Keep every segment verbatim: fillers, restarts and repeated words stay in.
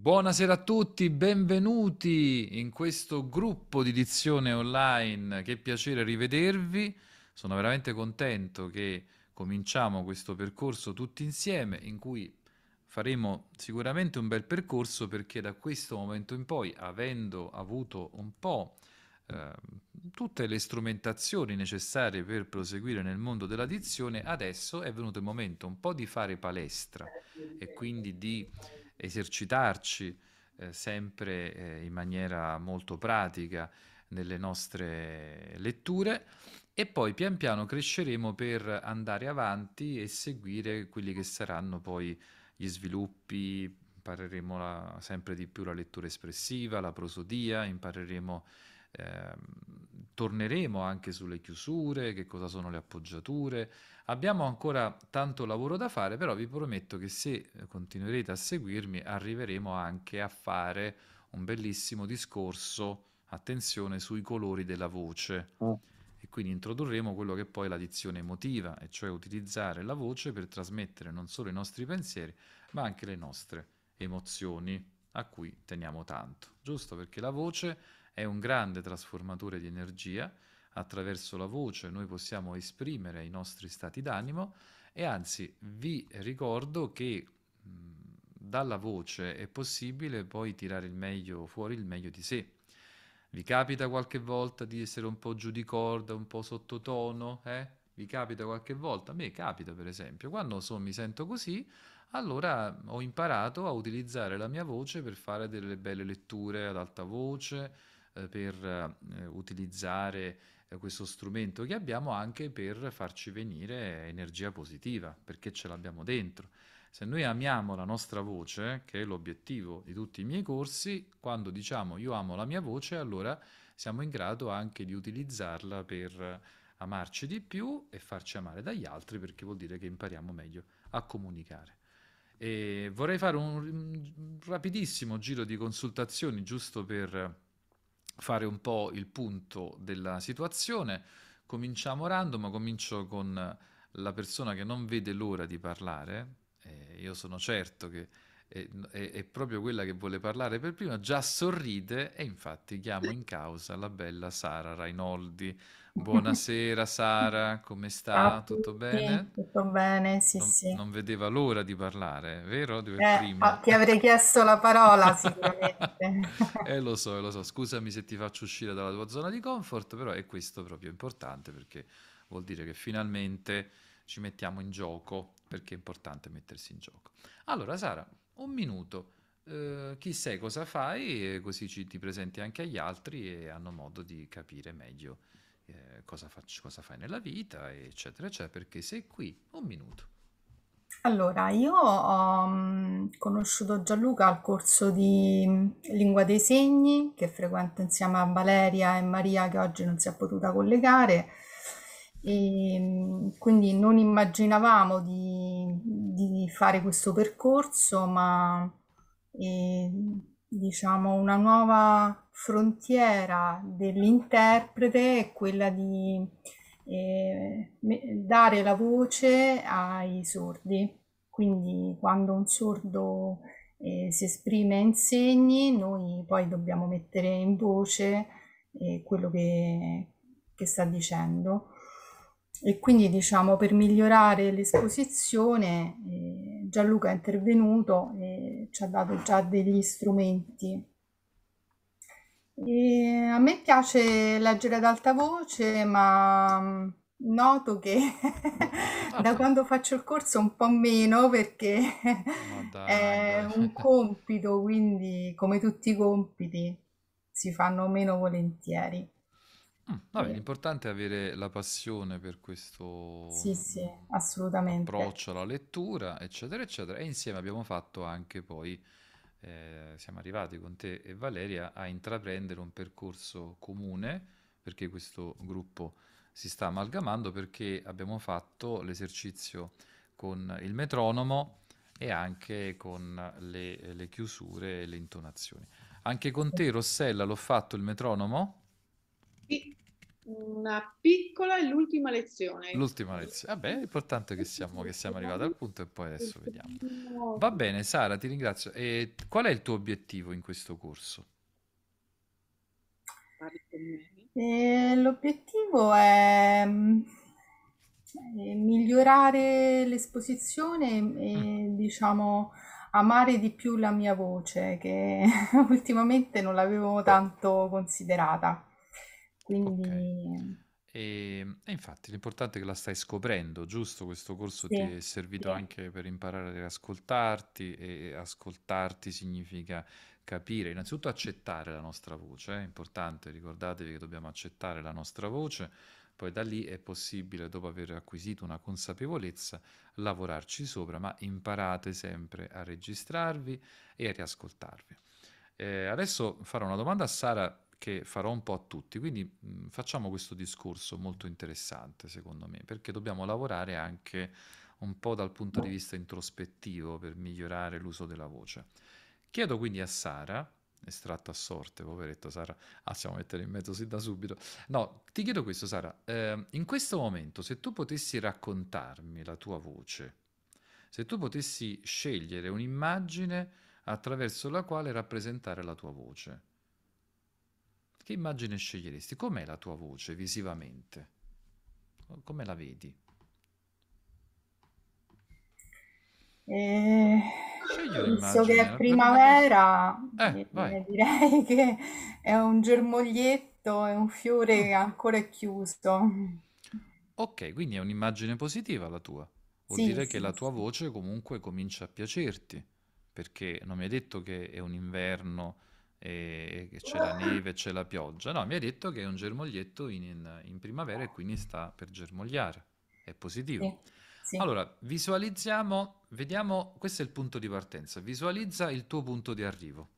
Buonasera a tutti, benvenuti in questo gruppo di Dizione Online, che piacere rivedervi, sono veramente contento che cominciamo questo percorso tutti insieme, in cui faremo sicuramente un bel percorso perché da questo momento in poi, avendo avuto un po' eh, tutte le strumentazioni necessarie per proseguire nel mondo della dizione, adesso è venuto il momento un po' di fare palestra e quindi di esercitarci eh, sempre eh, in maniera molto pratica nelle nostre letture e poi pian piano cresceremo per andare avanti e seguire quelli che saranno poi gli sviluppi, impareremo la, sempre di più la lettura espressiva, la prosodia, impareremo, eh, torneremo anche sulle chiusure, che cosa sono le appoggiature. Abbiamo ancora tanto lavoro da fare, però vi prometto che se continuerete a seguirmi arriveremo anche a fare un bellissimo discorso, attenzione, sui colori della voce. E quindi introdurremo quello che poi è la dizione emotiva, e cioè utilizzare la voce per trasmettere non solo i nostri pensieri, ma anche le nostre emozioni, a cui teniamo tanto. Giusto? Perché la voce è un grande trasformatore di energia. Attraverso la voce noi possiamo esprimere i nostri stati d'animo e anzi vi ricordo che mh, dalla voce è possibile poi tirare il meglio fuori, il meglio di sé. Vi capita qualche volta di essere un po' giù di corda, un po' sottotono? Eh? Vi capita qualche volta? A me capita, per esempio. Quando so, mi sento così, allora ho imparato a utilizzare la mia voce per fare delle belle letture ad alta voce, eh, per eh, utilizzare questo strumento che abbiamo anche per farci venire energia positiva, perché ce l'abbiamo dentro. Se noi amiamo la nostra voce, che è l'obiettivo di tutti i miei corsi, quando diciamo io amo la mia voce, allora siamo in grado anche di utilizzarla per amarci di più e farci amare dagli altri, perché vuol dire che impariamo meglio a comunicare. E vorrei fare un rapidissimo giro di consultazioni giusto per fare un po' il punto della situazione. Cominciamo random, comincio con la persona che non vede l'ora di parlare, eh, io sono certo che è, è, è proprio quella che vuole parlare per prima, già sorride e infatti chiamo in causa la bella Sara Rainoldi. Buonasera Sara, come sta? Tutto bene? Sì, tutto bene, sì, non, sì. Non vedeva l'ora di parlare, vero? Dove eh, prima. Oh, ti avrei chiesto la parola sicuramente. eh, lo so, lo so, scusami se ti faccio uscire dalla tua zona di comfort, però è questo proprio importante, perché vuol dire che finalmente ci mettiamo in gioco, perché è importante mettersi in gioco. Allora Sara, un minuto, eh, chi sei, cosa fai, e così ci, ti presenti anche agli altri e hanno modo di capire meglio Eh, cosa, faccio, cosa fai nella vita, eccetera, eccetera, perché sei qui. Un minuto. Allora, io ho conosciuto Gianluca al corso di Lingua dei Segni, che frequento insieme a Valeria e Maria, che oggi non si è potuta collegare, e quindi non immaginavamo di, di fare questo percorso, ma eh, diciamo una nuova frontiera dell'interprete è quella di eh, dare la voce ai sordi. Quindi quando un sordo eh, si esprime in segni, noi poi dobbiamo mettere in voce eh, quello che, che sta dicendo. E quindi, diciamo, per migliorare l'esposizione eh, Gianluca è intervenuto e ci ha dato già degli strumenti. E a me piace leggere ad alta voce, ma noto che da quando faccio il corso un po' meno, perché oh, è un compito, quindi come tutti i compiti si fanno meno volentieri. Mm, vabbè, eh. L'importante è avere la passione per questo sì, sì, assolutamente. approccio alla lettura, eccetera, eccetera. E insieme abbiamo fatto anche poi Eh, siamo arrivati con te e Valeria a intraprendere un percorso comune, perché questo gruppo si sta amalgamando, perché abbiamo fatto l'esercizio con il metronomo e anche con le, le chiusure e le intonazioni. Anche con te Rossella l'ho fatto il metronomo? Sì. una piccola e l'ultima lezione. L'ultima lezione. Vabbè, è importante che siamo, che siamo arrivati al punto e poi adesso vediamo. Va bene, Sara, ti ringrazio. E qual è il tuo obiettivo in questo corso? Eh, l'obiettivo è migliorare l'esposizione e, mm. diciamo, amare di più la mia voce, che ultimamente non l'avevo tanto considerata. Quindi... Okay. E, e infatti l'importante è che la stai scoprendo, giusto? Questo corso sì, ti è servito sì. anche per imparare ad ascoltarti, e ascoltarti significa capire, innanzitutto accettare la nostra voce, è eh? importante, ricordatevi che dobbiamo accettare la nostra voce, poi da lì è possibile, dopo aver acquisito una consapevolezza, lavorarci sopra, ma imparate sempre a registrarvi e a riascoltarvi. Eh, adesso farò una domanda a Sara, che farò un po' a tutti, quindi mh, facciamo questo discorso molto interessante secondo me, perché dobbiamo lavorare anche un po' dal punto di vista introspettivo per migliorare l'uso della voce. Chiedo quindi a Sara, estratto a sorte, poveretto Sara, ah, stiamo mettendo in mezzo sin da subito, no, ti chiedo questo Sara, eh, in questo momento se tu potessi raccontarmi la tua voce, se tu potessi scegliere un'immagine attraverso la quale rappresentare la tua voce, che immagine sceglieresti? Com'è la tua voce visivamente? Come la vedi? Eh, penso che è primavera, eh, eh, direi che è un germoglietto, è un fiore che ancora è chiuso. Ok, quindi è un'immagine positiva la tua. Vuol sì, dire sì, che la tua voce comunque comincia a piacerti, perché non mi hai detto che è un inverno e che c'è la neve, c'è la pioggia, no, mi hai detto che è un germoglietto in, in, in primavera e quindi sta per germogliare, è positivo. Sì, sì. Allora, visualizziamo, vediamo, questo è il punto di partenza, visualizza il tuo punto di arrivo.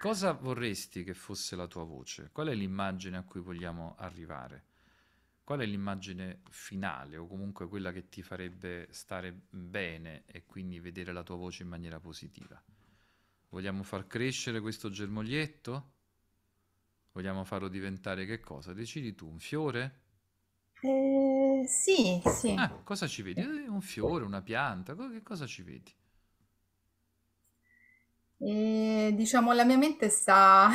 Cosa vorresti che fosse la tua voce? Qual è l'immagine a cui vogliamo arrivare? Qual è l'immagine finale o comunque quella che ti farebbe stare bene e quindi vedere la tua voce in maniera positiva? Vogliamo far crescere questo germoglietto? Vogliamo farlo diventare che cosa? Decidi tu, un fiore? Eh, sì, sì. Ah, cosa ci vedi? Eh, un fiore, una pianta, che cosa ci vedi? Eh, diciamo la mia mente sta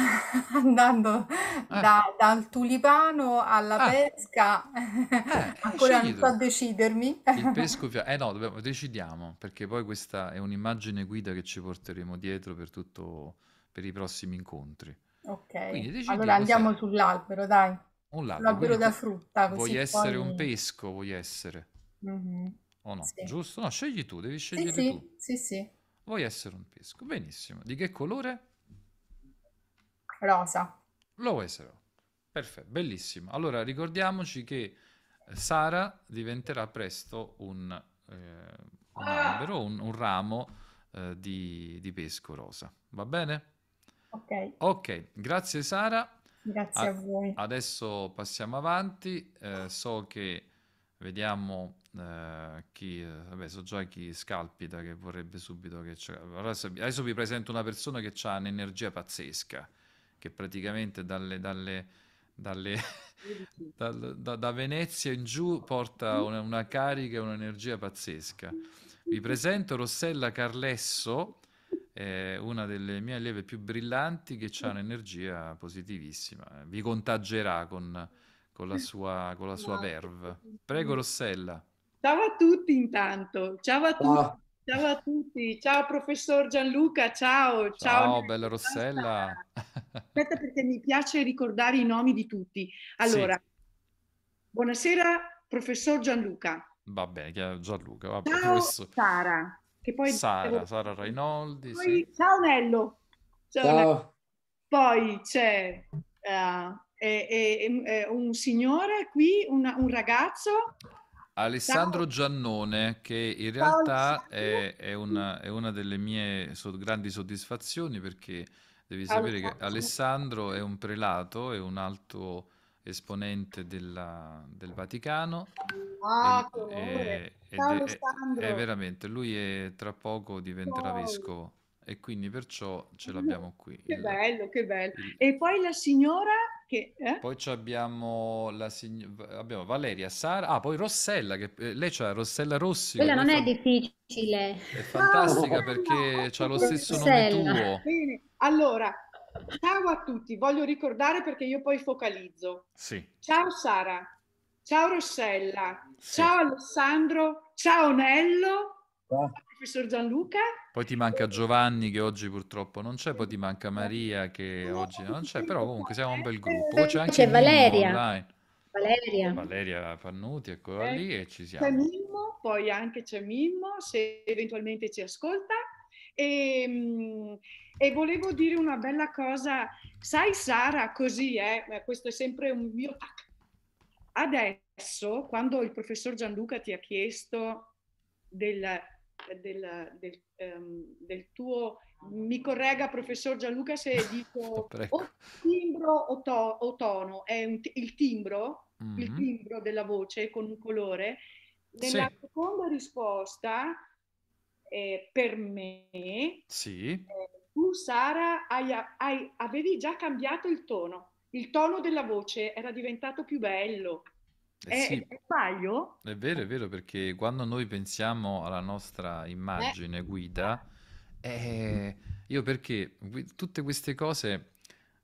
andando ah. da, dal tulipano alla ah. pesca, eh, ancora non so decidermi. Il pesco, eh no, dobbiamo, decidiamo, perché poi questa è un'immagine guida che ci porteremo dietro per tutto, per i prossimi incontri. Ok, allora andiamo se... sull'albero, dai. Un albero, l'albero da frutta. Così vuoi poi... essere un pesco, vuoi essere? Mm-hmm. O no, sì. giusto? No, scegli tu, devi scegliere sì, sì. tu. Sì, sì. Vuoi essere un pesco? Benissimo. Di che colore? Rosa. Lo vuoi essere? Perfetto, bellissimo. Allora ricordiamoci che Sara diventerà presto un, eh, un albero, un, un ramo eh, di, di pesco rosa. Va bene? Ok. Ok, grazie Sara. Grazie a, a voi. Adesso passiamo avanti. Eh, so che vediamo... Uh, chi, vabbè, so già chi scalpita che vorrebbe subito che c'è. Adesso, adesso vi presento una persona che ha un'energia pazzesca, che praticamente dalle, dalle, dalle, da, da, da Venezia in giù porta una, una carica e un'energia pazzesca. Vi presento Rossella Carlesso, eh, una delle mie allieve più brillanti, che ha un'energia positivissima, vi contagerà con, con la sua, con la sua verve. Prego Rossella. Ciao a tutti intanto, ciao a tutti, oh. ciao a tutti, ciao professor Gianluca, ciao. Ciao, ciao bella Rossella. Aspetta perché mi piace ricordare i nomi di tutti. Allora, sì. buonasera professor Gianluca. Va bene, Gianluca. Va bene, ciao professor... Sara. Che poi Sara, devo... Sara Rainoldi. Poi... Sì. Ciao Nello. Ciao. Ciao. Poi c'è uh, un signore qui, una, un ragazzo. Alessandro Giannone, che in realtà è, è, una, è una delle mie so- grandi soddisfazioni, perché devi sapere che Alessandro è un prelato, è un alto esponente della, del Vaticano. Ah, e, è, Ciao, è, è, è veramente, lui è, tra poco diventerà vescovo e quindi perciò ce l'abbiamo qui. Che bello, che bello. E poi la signora... che, eh? Poi abbiamo, la sign... abbiamo Valeria, Sara, ah, poi Rossella, che lei c'ha Rossella Rossi. Quella non fa... è difficile. È fantastica, no, perché no, c'ha lo stesso Rossella. Nome tuo. Bene. Allora, ciao a tutti, voglio ricordare perché io poi focalizzo. Sì. Ciao Sara, ciao Rossella, sì. Ciao Alessandro, ciao Nello. Ah. Professor Gianluca. Poi ti manca Giovanni che oggi purtroppo non c'è, poi ti manca Maria che oggi non c'è, però comunque siamo un bel gruppo. Poi c'è anche Valeria. Mimmo Valeria. Valeria Pannuti, eccola eh. lì e ci siamo. C'è Mimmo, poi anche c'è Mimmo se eventualmente ci ascolta. E, e volevo dire una bella cosa, sai Sara, così, eh, questo è sempre un mio tac. Adesso, quando il professor Gianluca ti ha chiesto del... Del, del, um, del tuo, mi corregga professor Gianluca se dico o timbro o, to, o tono, è un il timbro, mm-hmm. il timbro della voce con un colore. Nella sì. seconda risposta, eh, per me, sì. eh, tu Sara hai, hai, avevi già cambiato il tono, il tono della voce era diventato più bello. Eh è, sì. è, sbaglio? È vero, è vero, perché quando noi pensiamo alla nostra immagine eh. guida, eh, io perché tutte queste cose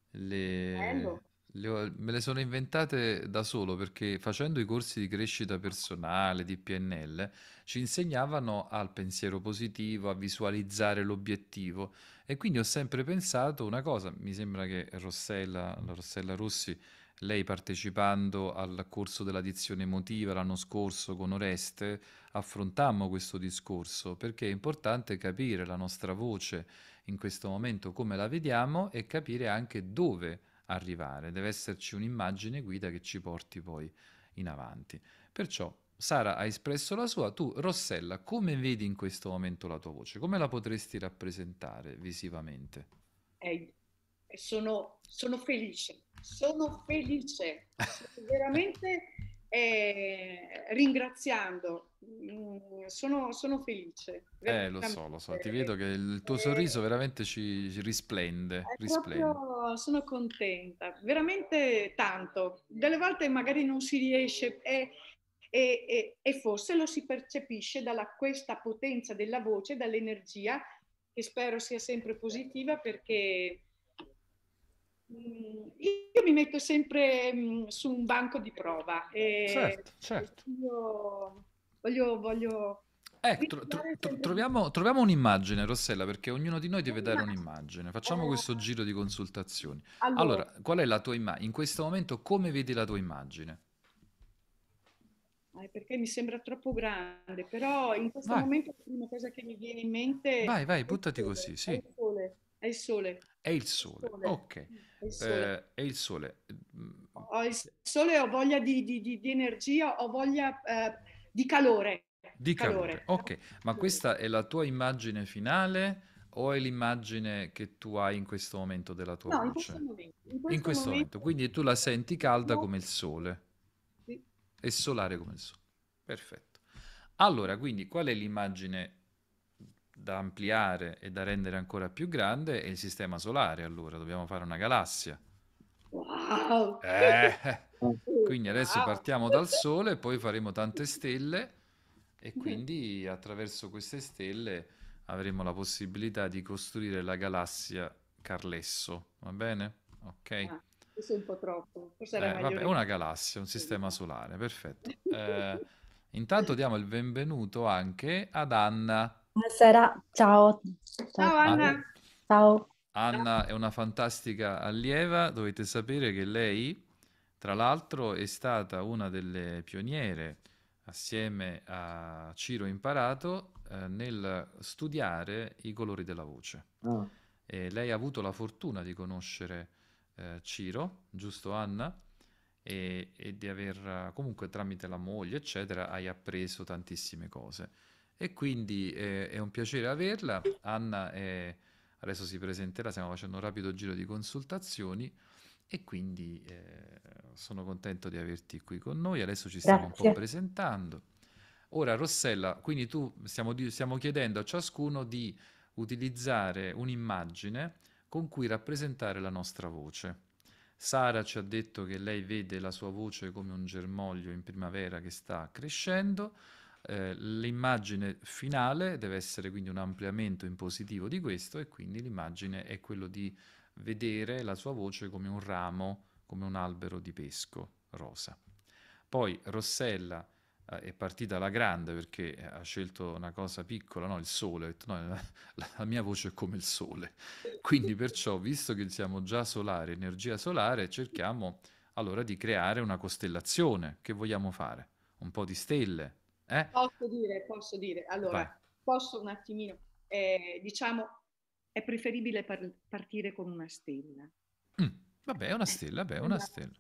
le, le, me le sono inventate da solo, perché facendo i corsi di crescita personale, di P N L, ci insegnavano al pensiero positivo, a visualizzare l'obiettivo, e quindi ho sempre pensato una cosa, mi sembra che Rossella, la Rossella Rossi, lei partecipando al corso della dizione emotiva l'anno scorso con Oreste affrontammo questo discorso, perché è importante capire la nostra voce in questo momento, come la vediamo, e capire anche dove arrivare. Deve esserci un'immagine guida che ci porti poi in avanti. Perciò Sara ha espresso la sua, tu Rossella come vedi in questo momento la tua voce? Come la potresti rappresentare visivamente? Eh, sono, sono felice. Sono felice, sono veramente eh, ringraziando, sono, sono felice. Eh, lo so, lo so, ti vedo che il tuo eh, sorriso veramente ci, ci risplende. risplende. Proprio, sono contenta, veramente tanto. Delle volte magari non si riesce e, e, e, e forse lo si percepisce dalla questa potenza della voce, dall'energia, che spero sia sempre positiva, perché... Io mi metto sempre mh, su un banco di prova e certo, certo. Io voglio... voglio eh, tro, tro, tro, troviamo, troviamo un'immagine, Rossella, perché ognuno di noi deve dare un'immagine. Facciamo eh. questo giro di consultazioni. Allora, allora qual è la tua immagine? In questo momento come vedi la tua immagine? Eh, perché mi sembra troppo grande, però in questo vai. momento la prima cosa che mi viene in mente... Vai, vai, buttati è così, sì. È È il sole. È il sole, ok. È il sole. Eh, è il sole. Ho il sole, ho voglia di, di, di, di energia, ho voglia eh, di calore. Di calore. calore, ok. Ma questa è la tua immagine finale o è l'immagine che tu hai in questo momento della tua no, voce? No, in questo momento. In questo, in questo momento. momento. Quindi tu la senti calda no. come il sole. Sì. E solare come il sole. Perfetto. Allora, quindi qual è l'immagine da ampliare e da rendere ancora più grande è il sistema solare, allora dobbiamo fare una galassia. Wow. Eh. Quindi adesso wow. partiamo dal Sole, poi faremo tante stelle e quindi attraverso queste stelle avremo la possibilità di costruire la galassia Carlesso, va bene? Ok. Ah, questo è un po' troppo. Eh, vabbè, una galassia, un sistema solare, perfetto. Eh, intanto diamo il benvenuto anche ad Anna. Buonasera, ciao. Ciao, ciao Anna. Ciao. Anna è una fantastica allieva, dovete sapere che lei, tra l'altro, è stata una delle pioniere, assieme a Ciro Imparato, eh, nel studiare i colori della voce. Oh. E lei ha avuto la fortuna di conoscere eh, Ciro, giusto Anna? E, e di aver, comunque tramite la moglie, eccetera, hai appreso tantissime cose. E quindi eh, è un piacere averla. Anna è... adesso si presenterà, stiamo facendo un rapido giro di consultazioni e quindi eh, sono contento di averti qui con noi, adesso ci stiamo Grazie. un po' presentando. Ora Rossella, quindi tu stiamo, stiamo chiedendo a ciascuno di utilizzare un'immagine con cui rappresentare la nostra voce. Sara ci ha detto che lei vede la sua voce come un germoglio in primavera che sta crescendo. Eh, l'immagine finale deve essere quindi un ampliamento in positivo di questo, e quindi l'immagine è quello di vedere la sua voce come un ramo, come un albero di pesco rosa. Poi Rossella eh, è partita alla grande perché ha scelto una cosa piccola, no? Il sole. Ha detto, no, la mia voce è come il sole. Quindi perciò, visto che siamo già solari, energia solare, cerchiamo allora di creare una costellazione. Che vogliamo fare? Un po' di stelle. Eh? Posso dire, posso dire, allora Vai. posso un attimino, eh, diciamo è preferibile par partire con una stella. Mm, vabbè, una stella, beh, una stella.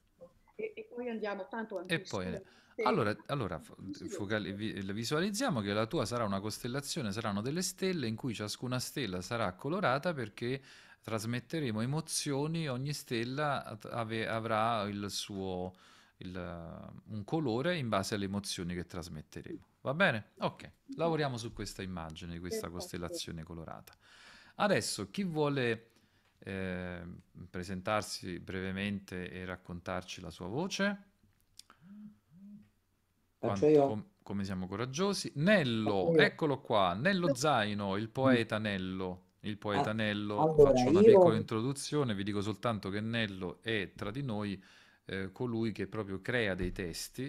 E, e poi andiamo tanto anche e poi, stelle, allora, allora visualizziamo che la tua sarà una costellazione, saranno delle stelle in cui ciascuna stella sarà colorata, perché trasmetteremo emozioni, ogni stella ave, avrà il suo... Il, un colore in base alle emozioni che trasmetteremo. Va bene? Ok, lavoriamo su questa immagine di questa costellazione colorata. Adesso chi vuole eh, presentarsi brevemente e raccontarci la sua voce? Quanto, com come siamo coraggiosi. Nello, eccolo qua, Nello Zaino, il poeta Nello. Il poeta ah, Nello, allora, faccio una piccola io... introduzione, vi dico soltanto che Nello è tra di noi Eh, colui che proprio crea dei testi,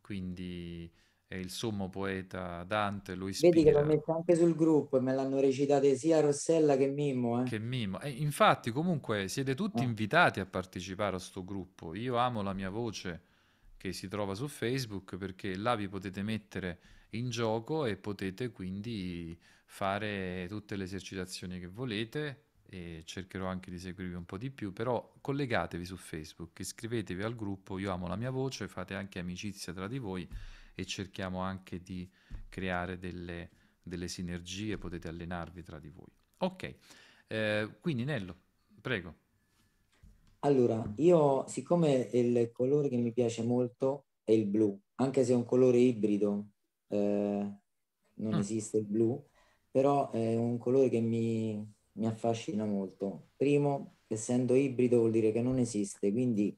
quindi è il sommo poeta, Dante lo ispira. Vedi che l'ho messo anche sul gruppo e me l'hanno recitato sia Rossella che Mimmo. Eh. Che Mimmo. Eh, infatti comunque siete tutti eh. invitati a partecipare a sto gruppo. Io amo la mia voce che si trova su Facebook, perché là vi potete mettere in gioco e potete quindi fare tutte le esercitazioni che volete. E cercherò anche di seguirvi un po' di più, però collegatevi su Facebook, iscrivetevi al gruppo Io Amo la Mia Voce, fate anche amicizia tra di voi e cerchiamo anche di creare delle, delle sinergie, potete allenarvi tra di voi. Ok, eh, quindi Nello, prego. Allora, io siccome il colore che mi piace molto è il blu, anche se è un colore ibrido, eh, non mm. esiste il blu, però è un colore che mi... mi affascina molto. Primo, essendo ibrido vuol dire che non esiste, quindi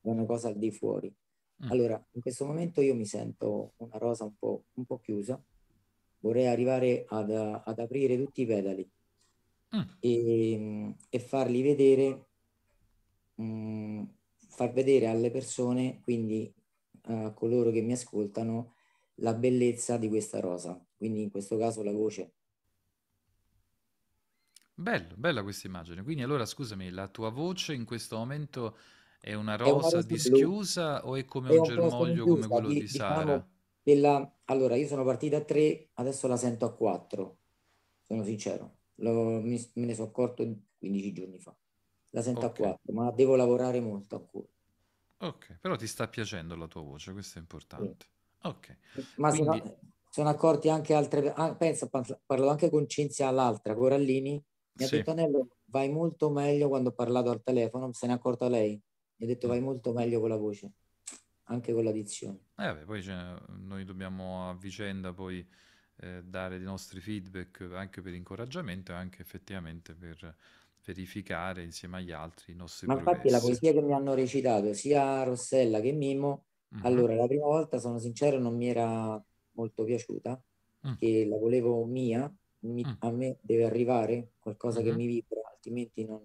è una cosa al di fuori. Mm. Allora, in questo momento io mi sento una rosa un po', un po' chiusa, vorrei arrivare ad, ad aprire tutti i petali mm. e, e farli vedere, mh, far vedere alle persone, quindi a coloro che mi ascoltano, la bellezza di questa rosa, quindi in questo caso la voce. Bello, bella questa immagine. Quindi allora scusami, la tua voce in questo momento è una rosa, è una rosa dischiusa blu. O è come è un germoglio come quello di, di Sara? Diciamo, della... Allora, io sono partita a tre, adesso la sento a quattro, sono sincero. Lo, mi, me ne sono accorto quindici giorni fa. La sento okay. a quattro, ma devo lavorare molto ancora. Ok, però ti sta piacendo la tua voce, questo è importante. Sì. Ok. Ma Quindi... sono, sono accorti anche altre... Ah, penso, parlo anche con Cinzia, l'altra, Corallini. Mi ha sì. detto Nello, vai molto meglio quando ho parlato al telefono, se ne è accorta lei, mi ha detto vai molto meglio con la voce, anche con la dizione. Eh vabbè, poi noi dobbiamo a vicenda poi eh, dare i nostri feedback anche per incoraggiamento e anche effettivamente per verificare insieme agli altri i nostri Ma progressi. Infatti la poesia che mi hanno recitato sia Rossella che Mimmo, mm-hmm. allora la prima volta sono sincero non mi era molto piaciuta, mm. che la volevo mia. Mi, mm. a me deve arrivare qualcosa mm -hmm. che mi vibra, altrimenti non.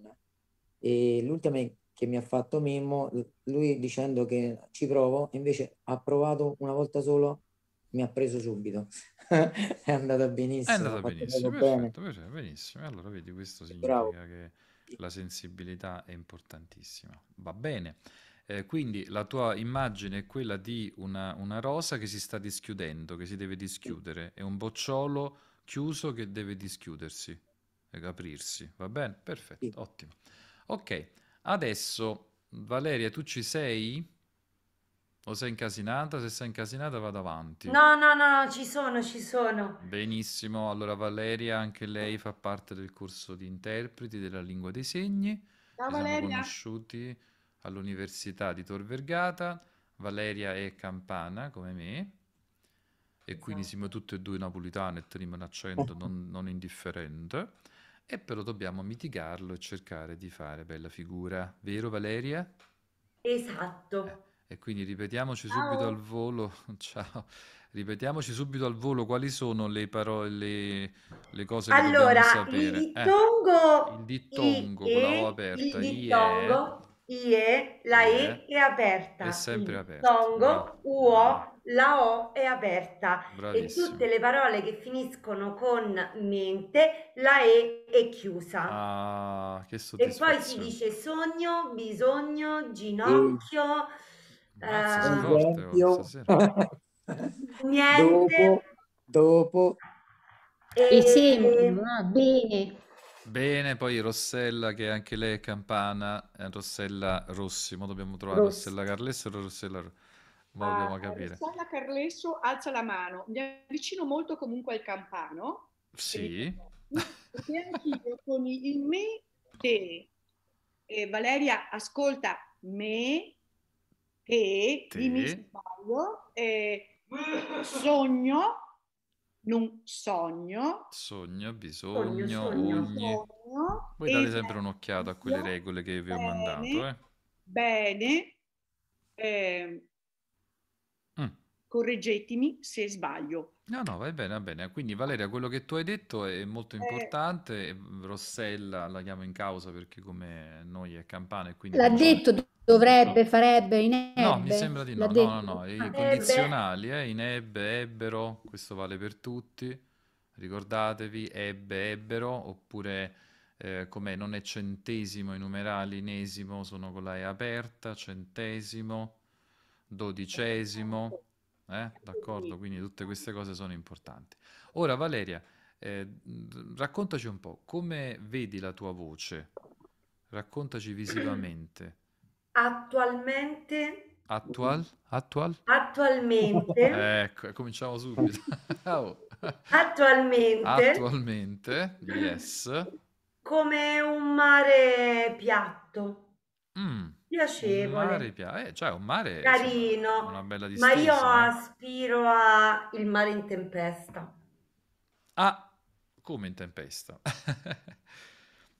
E l'ultima che mi ha fatto Mimmo, lui dicendo che ci provo, invece ha provato una volta solo, mi ha preso subito. È andata benissimo. È andata benissimo, perfetto, perfetto, benissimo. Allora vedi, questo significa Bravo. che la sensibilità è importantissima. Va bene. Eh, quindi la tua immagine è quella di una, una rosa che si sta dischiudendo, che si deve dischiudere, è un bocciolo chiuso che deve dischiudersi e aprirsi, va bene? Perfetto, sì. ottimo. Ok, adesso Valeria, tu ci sei? O sei incasinata? Se sei incasinata vado avanti. No, no, no, ci sono, ci sono. Benissimo, allora Valeria, anche lei fa parte del corso di interpreti della lingua dei segni. Ciao, Valeria. Siamo conosciuti all'Università di Tor Vergata. Valeria è campana, come me. E quindi siamo tutte e due napolitane e teniamo un accento non, non indifferente. e però dobbiamo mitigarlo e cercare di fare bella figura, vero Valeria? Esatto. Eh, e quindi ripetiamoci Ciao. subito al volo, ciao, ripetiamoci subito al volo quali sono le parole, le, le cose che allora, dobbiamo sapere. Allora, il dittongo, eh, il dittongo, I, con la O aperta, il dittongo, IE, la E è aperta, è sempre aperta. Tongo, uo, la O è aperta. Bravissimo. E tutte le parole che finiscono con mente, la E è chiusa. Ah, che soddisfazione. E poi si dice sogno, bisogno, ginocchio, Mazza, eh, niente. Dopo, dopo. E, e sempre, va bene. Bene, poi Rossella, che anche lei è campana, Rossella Rossi, ma dobbiamo trovare Rossi. Rossella Carlesso o Rossella Rossi? Ma dobbiamo ah, capire. Rossella Carlesso alza la mano, mi avvicino molto comunque al campano. Sì. E anch'io con il me, te. E Valeria, ascolta, me, te, te. Dimmi se sbaglio, eh, sogno. Non sogno, sogno, bisogno, sogno, sogno, ogni. Sogno, voi date sempre un'occhiata a quelle regole che vi ho bene, mandato. Eh. Bene, eh, mm. correggetemi se sbaglio. No, no, va bene, va bene. Quindi Valeria, quello che tu hai detto è molto importante. Eh. Rossella la chiamo in causa perché come noi è campana e quindi... L'ha detto, c'è... dovrebbe, farebbe, inebbe. No, mi sembra di no, no, no, no, i ebbe. Condizionali, eh, inebbe, ebbero, questo vale per tutti, ricordatevi, ebbe, ebbero, oppure eh, com'è, non è centesimo i numerali, inesimo sono con la E aperta, centesimo, dodicesimo, eh, d'accordo, quindi tutte queste cose sono importanti. Ora Valeria, eh, raccontaci un po', come vedi la tua voce? Raccontaci visivamente. Attualmente attual attual attualmente ecco, cominciamo subito. oh. attualmente attualmente yes, come un mare piatto, mm, piacevole, un mare pia- eh, cioè un mare carino, insomma, una bella distesa, ma io eh. aspiro a il mare in tempesta. Ah, come in tempesta?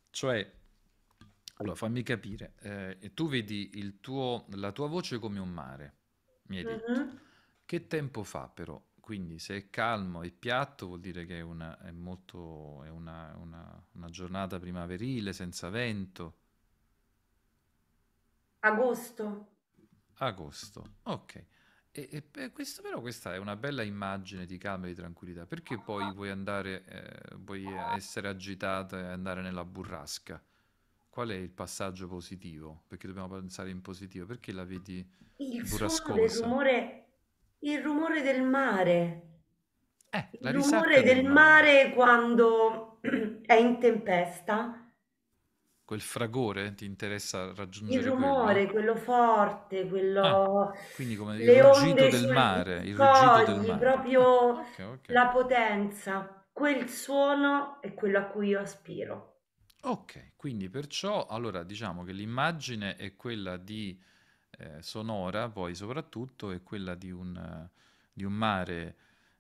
Cioè, allora, fammi capire, eh, tu vedi il tuo, la tua voce come un mare, mi hai detto. Mm-hmm. Che tempo fa però? Quindi se è calmo e piatto vuol dire che è una, è molto, è una, una, una giornata primaverile, senza vento. Agosto. Agosto, ok. E, e, e questo, però questa è una bella immagine di calma e di tranquillità, perché poi vuoi andare, eh, puoi essere agitata e andare nella burrasca? Qual è il passaggio positivo? Perché dobbiamo pensare in positivo? Perché la vedi il burrascosa? Il rumore, il rumore del mare. Eh, il rumore del mare, mare quando è in tempesta. Quel fragore ti interessa raggiungere? Il rumore, quello, quello forte, quello... Ah, quindi come il ruggito del mare. Il ruggito del mare. Proprio okay, okay. La potenza. Quel suono è quello a cui io aspiro. Ok, quindi perciò, allora diciamo che l'immagine è quella di eh, sonora, poi soprattutto è quella di un, di un mare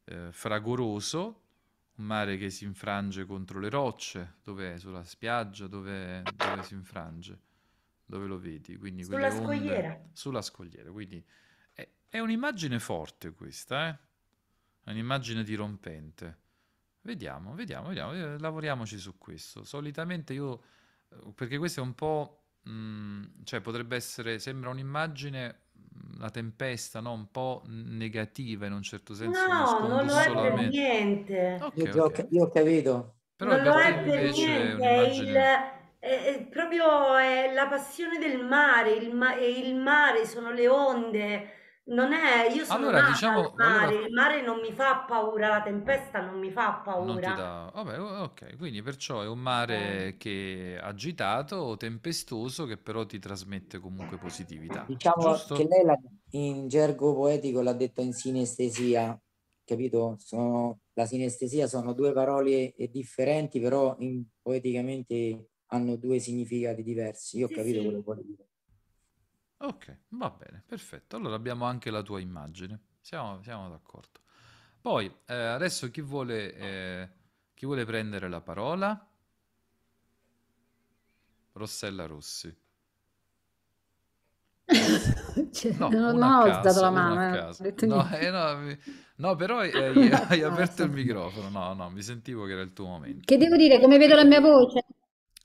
eh, fragoroso, un mare che si infrange contro le rocce, dov'è? Sulla spiaggia, dove, dove si infrange? Dove lo vedi? Quindi sulla onde, scogliera. Sulla scogliera, quindi è, è un'immagine forte questa, eh? È un'immagine dirompente. Vediamo, vediamo, vediamo, lavoriamoci su questo. Solitamente io, perché questo è un po', mh, cioè potrebbe essere, sembra un'immagine, la tempesta, no? Un po' negativa in un certo senso. No, non lo è per niente. Okay, io, okay. io ho capito. Però non lo è per niente, è, il, è, è proprio è la passione del mare, il, ma, il mare sono le onde. Non è, io sono allora, nata diciamo, al mare, allora... il mare non mi fa paura, la tempesta non mi fa paura. Non ti dà... Vabbè, ok, quindi perciò è un mare mm. che è agitato, tempestoso, che però ti trasmette comunque positività. Diciamo giusto? Che lei la, in gergo poetico l'ha detto in sinestesia, capito? Sono, la sinestesia sono due parole differenti, però in, poeticamente hanno due significati diversi. Io ho sì, capito sì. quello che vuole dire. Ok, va bene, perfetto. Allora abbiamo anche la tua immagine, siamo, siamo d'accordo. Poi eh, adesso chi vuole, eh, chi vuole prendere la parola? Rossella Rossi. Cioè, no, non ho caso, dato la mano, detto no, eh, no, mi... no, però eh, hai, hai aperto il microfono. No, no, mi sentivo che era il tuo momento. Che devo dire? Come vedo la mia voce?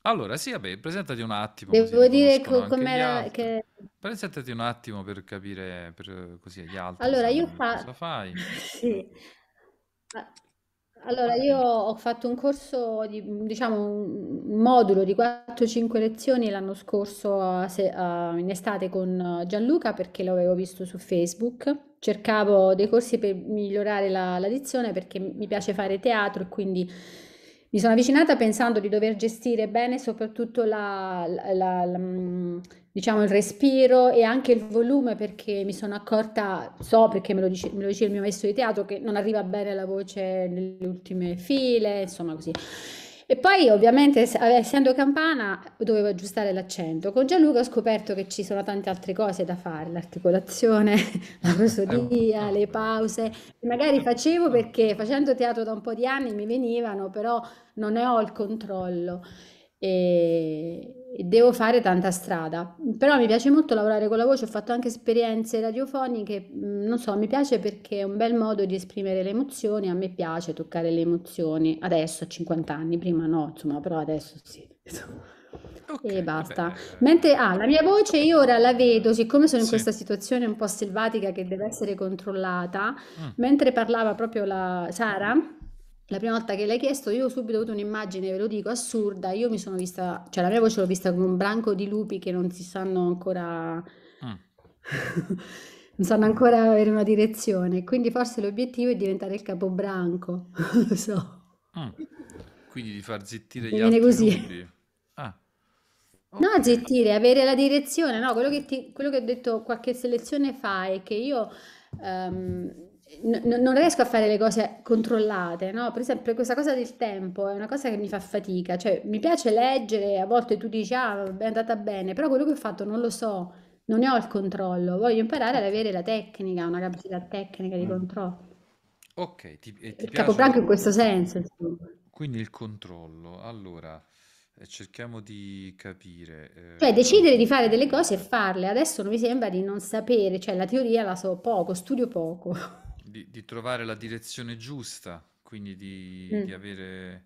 Allora, sì, vabbè, presentati un attimo. Devo dire com'era che... Presentati un attimo per capire, per così gli altri. Allora, io fa... cosa fai? Sì. Allora, io ho fatto un corso, di, diciamo un modulo di quattro cinque lezioni l'anno scorso a se- a- in estate con Gianluca, perché l'avevo visto su Facebook. Cercavo dei corsi per migliorare la, la dizione, perché mi piace fare teatro e quindi mi sono avvicinata pensando di dover gestire bene soprattutto la, la, la, la, diciamo il respiro e anche il volume, perché mi sono accorta, so perché me lo dice, me lo dice il mio maestro di teatro, che non arriva bene la voce nelle ultime file, insomma così. E poi ovviamente essendo campana dovevo aggiustare l'accento. Con Gianluca ho scoperto che ci sono tante altre cose da fare, l'articolazione, la prosodia, le pause. Magari facevo perché facendo teatro da un po' di anni mi venivano, però non ne ho il controllo e e devo fare tanta strada. Però mi piace molto lavorare con la voce, ho fatto anche esperienze radiofoniche, mh, non so, mi piace perché è un bel modo di esprimere le emozioni, a me piace toccare le emozioni, adesso a cinquanta anni, prima no, insomma, però adesso sì. Okay, e basta. Beh. Mentre ah, la mia voce io ora la vedo, siccome sono in sì. questa situazione un po' selvatica che deve essere controllata, mm. mentre parlava proprio la Sara, la prima volta che l'hai chiesto, io subito ho avuto un'immagine, ve lo dico, assurda. Io mi sono vista, cioè la mia voce l'ho vista come un branco di lupi che non si sanno ancora, mm. non sanno ancora avere una direzione. Quindi forse l'obiettivo è diventare il capobranco, non lo so. Mm. Quindi di far zittire gli altri così. Lupi. Ah. Okay. No, zittire, avere la direzione. No, quello che, ti, quello che ho detto qualche selezione fa è che io... Um, No, non riesco a fare le cose controllate, no? Per esempio questa cosa del tempo è una cosa che mi fa fatica, cioè mi piace leggere, a volte tu dici ah è andata bene, però quello che ho fatto non lo so, non ne ho il controllo, voglio imparare ad avere la tecnica, una capacità tecnica di controllo. Ok, ti, e ti il piace capobranco in questo senso, insomma. Quindi il controllo, allora cerchiamo di capire. Eh... Cioè decidere di fare delle cose e farle, adesso non mi sembra di non sapere, cioè la teoria la so poco, studio poco. Di, di trovare la direzione giusta, quindi di, mm. di avere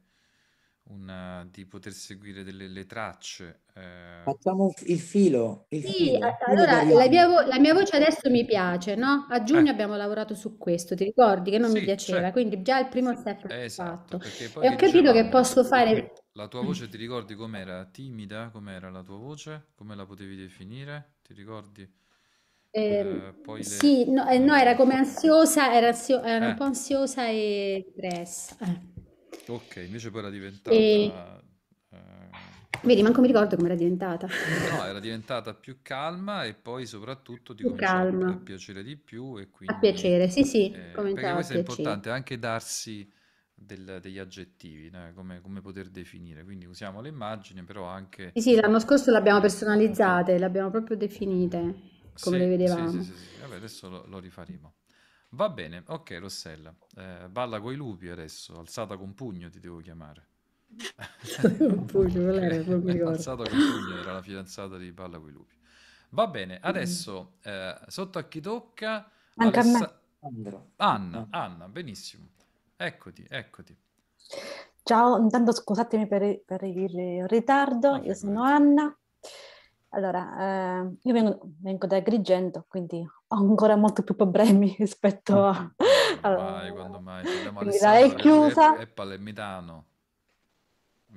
una, di poter seguire delle le tracce. Eh. Facciamo il filo. Il sì, filo, allora filo la, mia vo- la mia voce adesso mi piace, no? A giugno eh. abbiamo lavorato su questo, ti ricordi che non sì, mi piaceva, cioè, quindi già il primo step è esatto, fatto. E ho capito che posso fare... La tua voce, ti ricordi com'era? Timida? Com'era la tua voce? Come la potevi definire? Ti ricordi? Eh, poi le... Sì, no, eh, no, era come ansiosa, era, ansio- era eh. un po' ansiosa e stress. Eh. Ok, invece poi era diventata... E... Eh... Vedi, manco mi ricordo come era diventata. No, era diventata più calma e poi soprattutto ti cominciava a piacere di più. E quindi, a piacere, sì, sì. Eh, perché questo è importante, anche darsi del, degli aggettivi, né? Come, come poter definire. Quindi usiamo le immagini, però anche... Sì, sì, l'anno scorso le abbiamo personalizzate, le abbiamo proprio definite. Come sì, le vedevamo. Sì, sì, sì, sì. Vabbè, adesso lo, lo rifaremo. Va bene, ok Rossella, eh, balla coi lupi adesso, alzata con pugno ti devo chiamare. Con pugno, eh, alzata con pugno era la fidanzata di Balla coi lupi. Va bene, adesso eh, sotto a chi tocca? Anche Alessa- a me. Anna, Anna, benissimo. Eccoti, eccoti. Ciao, intanto scusatemi per, per il ritardo, ah, io sono bello. Anna. Allora, eh, io vengo, vengo da Agrigento, quindi ho ancora molto più problemi rispetto a... Quando allora, mai, quando mai. È chiusa. È, è palermitano.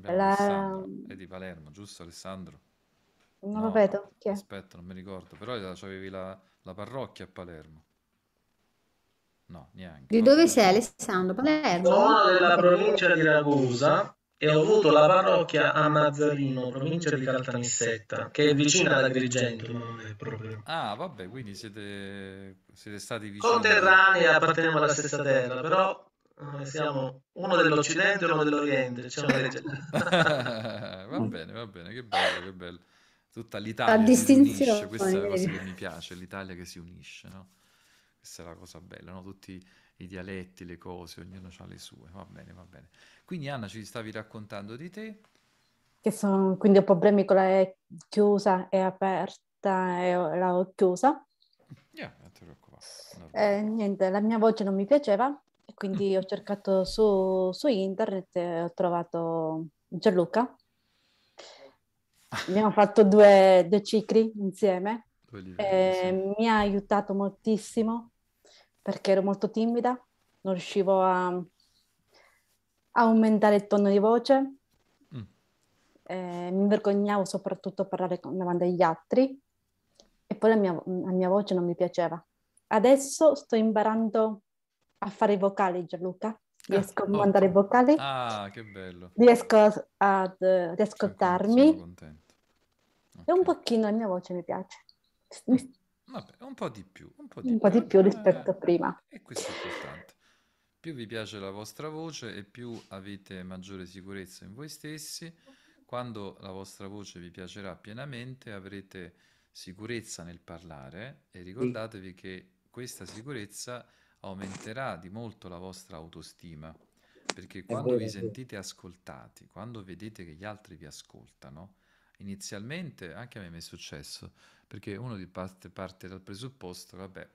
La... È di Palermo, giusto Alessandro? Non no, lo vedo. Chi è? Aspetta, non mi ricordo. Però avevi la, la parrocchia a Palermo. No, neanche. Di dove sei Alessandro? Palermo? Sono della provincia di Ragusa. E ho avuto la parrocchia a Mazzarino, provincia di Caltanissetta, che è vicina ad Agrigento, non è proprio. Ah, vabbè, quindi siete, siete stati vicini. Conterranei, apparteniamo alla stessa terra, però siamo uno dell'Occidente e uno dell'Oriente. Va bene, va bene, che bello, che bello. Tutta l'Italia la distinzione, si unisce, questa è la cosa che mi piace, l'Italia che si unisce, no? Questa è la cosa bella, no? Tutti i dialetti, le cose, ognuno ha le sue, va bene, va bene. Quindi Anna, ci stavi raccontando di te. che sono, quindi ho problemi con la è chiusa e aperta e la ho chiusa. Yeah, non ti preoccupare. Non... Eh, niente, la mia voce non mi piaceva e quindi ho cercato su, su internet e ho trovato Gianluca. Abbiamo fatto due, due cicli insieme. Eh, mi ha aiutato moltissimo perché ero molto timida, non riuscivo a, a aumentare il tono di voce, mm. eh, mi vergognavo soprattutto a parlare davanti agli altri e poi la mia, la mia voce non mi piaceva. Adesso sto imparando a fare i vocali, Gianluca, riesco ah, a mandare i vocali, ah, che bello. riesco ad uh, riascoltarmi, sono contento. Okay. E un pochino la mia voce mi piace. Vabbè, un po' di più, un po' di, un più. Po di più rispetto eh, a prima. E questo è importante. Più vi piace la vostra voce e più avete maggiore sicurezza in voi stessi. Quando la vostra voce vi piacerà pienamente, avrete sicurezza nel parlare e ricordatevi che questa sicurezza aumenterà di molto la vostra autostima, perché quando vi sentite ascoltati, quando vedete che gli altri vi ascoltano, inizialmente anche a me mi è successo, perché uno di parte, parte dal presupposto, vabbè,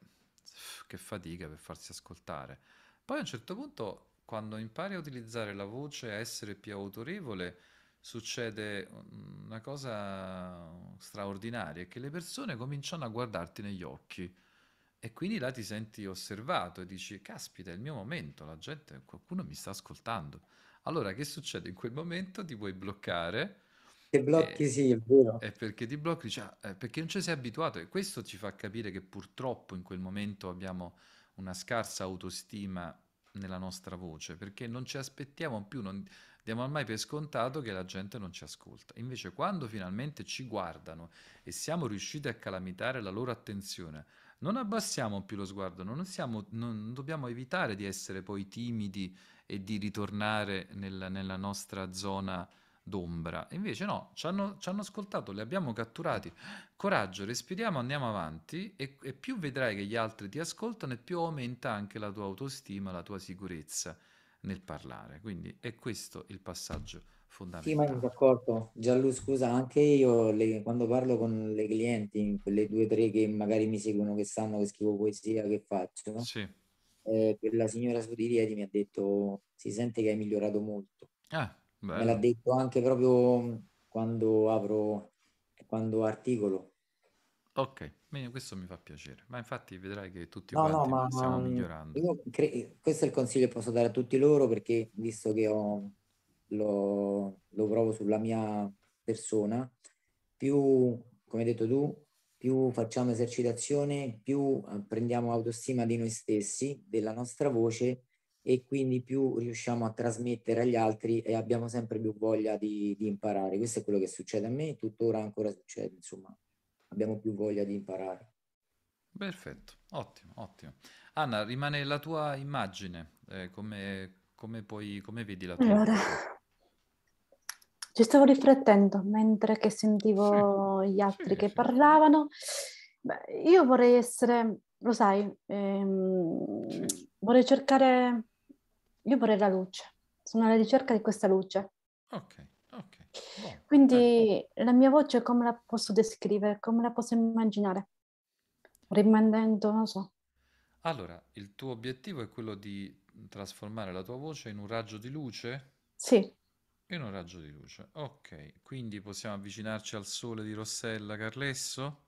che fatica per farsi ascoltare. Poi a un certo punto, quando impari a utilizzare la voce, a essere più autorevole, succede una cosa straordinaria, che le persone cominciano a guardarti negli occhi e quindi là ti senti osservato e dici, caspita, è il mio momento, la gente, qualcuno mi sta ascoltando. Allora che succede? In quel momento ti puoi bloccare, blocchi, eh, sì, è vero. È perché ti blocchi, cioè, eh, perché non ci sei abituato, e questo ci fa capire che purtroppo in quel momento abbiamo una scarsa autostima nella nostra voce, perché non ci aspettiamo più, non diamo ormai per scontato che la gente non ci ascolta. Invece quando finalmente ci guardano e siamo riusciti a calamitare la loro attenzione, non abbassiamo più lo sguardo, non, siamo, non dobbiamo evitare di essere poi timidi e di ritornare nel, nella nostra zona d'ombra. Invece no, ci hanno, ci hanno ascoltato, li abbiamo catturati. Coraggio, respiriamo, andiamo avanti, e, e più vedrai che gli altri ti ascoltano e più aumenta anche la tua autostima, la tua sicurezza nel parlare. Quindi è questo il passaggio fondamentale. Sì, ma d'accordo. Gianlu, scusa, anche io le, quando parlo con le clienti, quelle due o tre che magari mi seguono, che sanno che scrivo poesia, che faccio, sì. eh, la signora Sotiriedi mi ha detto, si sente che hai migliorato molto. Ah. Bello. Me l'ha detto anche proprio quando apro, quando articolo. Ok, questo mi fa piacere, ma infatti vedrai che tutti no, quanti no, ma, stiamo um, migliorando. Io cre- questo è il consiglio che posso dare a tutti loro, perché visto che ho, lo, lo provo sulla mia persona, più, come hai detto tu, più facciamo esercitazione, più prendiamo autostima di noi stessi, della nostra voce, e quindi più riusciamo a trasmettere agli altri e abbiamo sempre più voglia di, di imparare. Questo è quello che succede a me, tuttora ancora succede, insomma, abbiamo più voglia di imparare. Perfetto, ottimo, ottimo. Anna, rimane la tua immagine, eh, come, come, puoi, come vedi la tua allora, immagine? Ci stavo riflettendo mentre che sentivo sì. gli altri sì, che sì. parlavano. Beh, io vorrei essere, lo sai, ehm, sì. vorrei cercare... Io vorrei la luce, sono alla ricerca di questa luce. Ok, ok. Buono. Quindi ecco. La mia voce come la posso descrivere, come la posso immaginare? Rimanendo, non so. Allora, il tuo obiettivo è quello di trasformare la tua voce in un raggio di luce? Sì. In un raggio di luce, ok. Quindi possiamo avvicinarci al sole di Rossella Carlesso?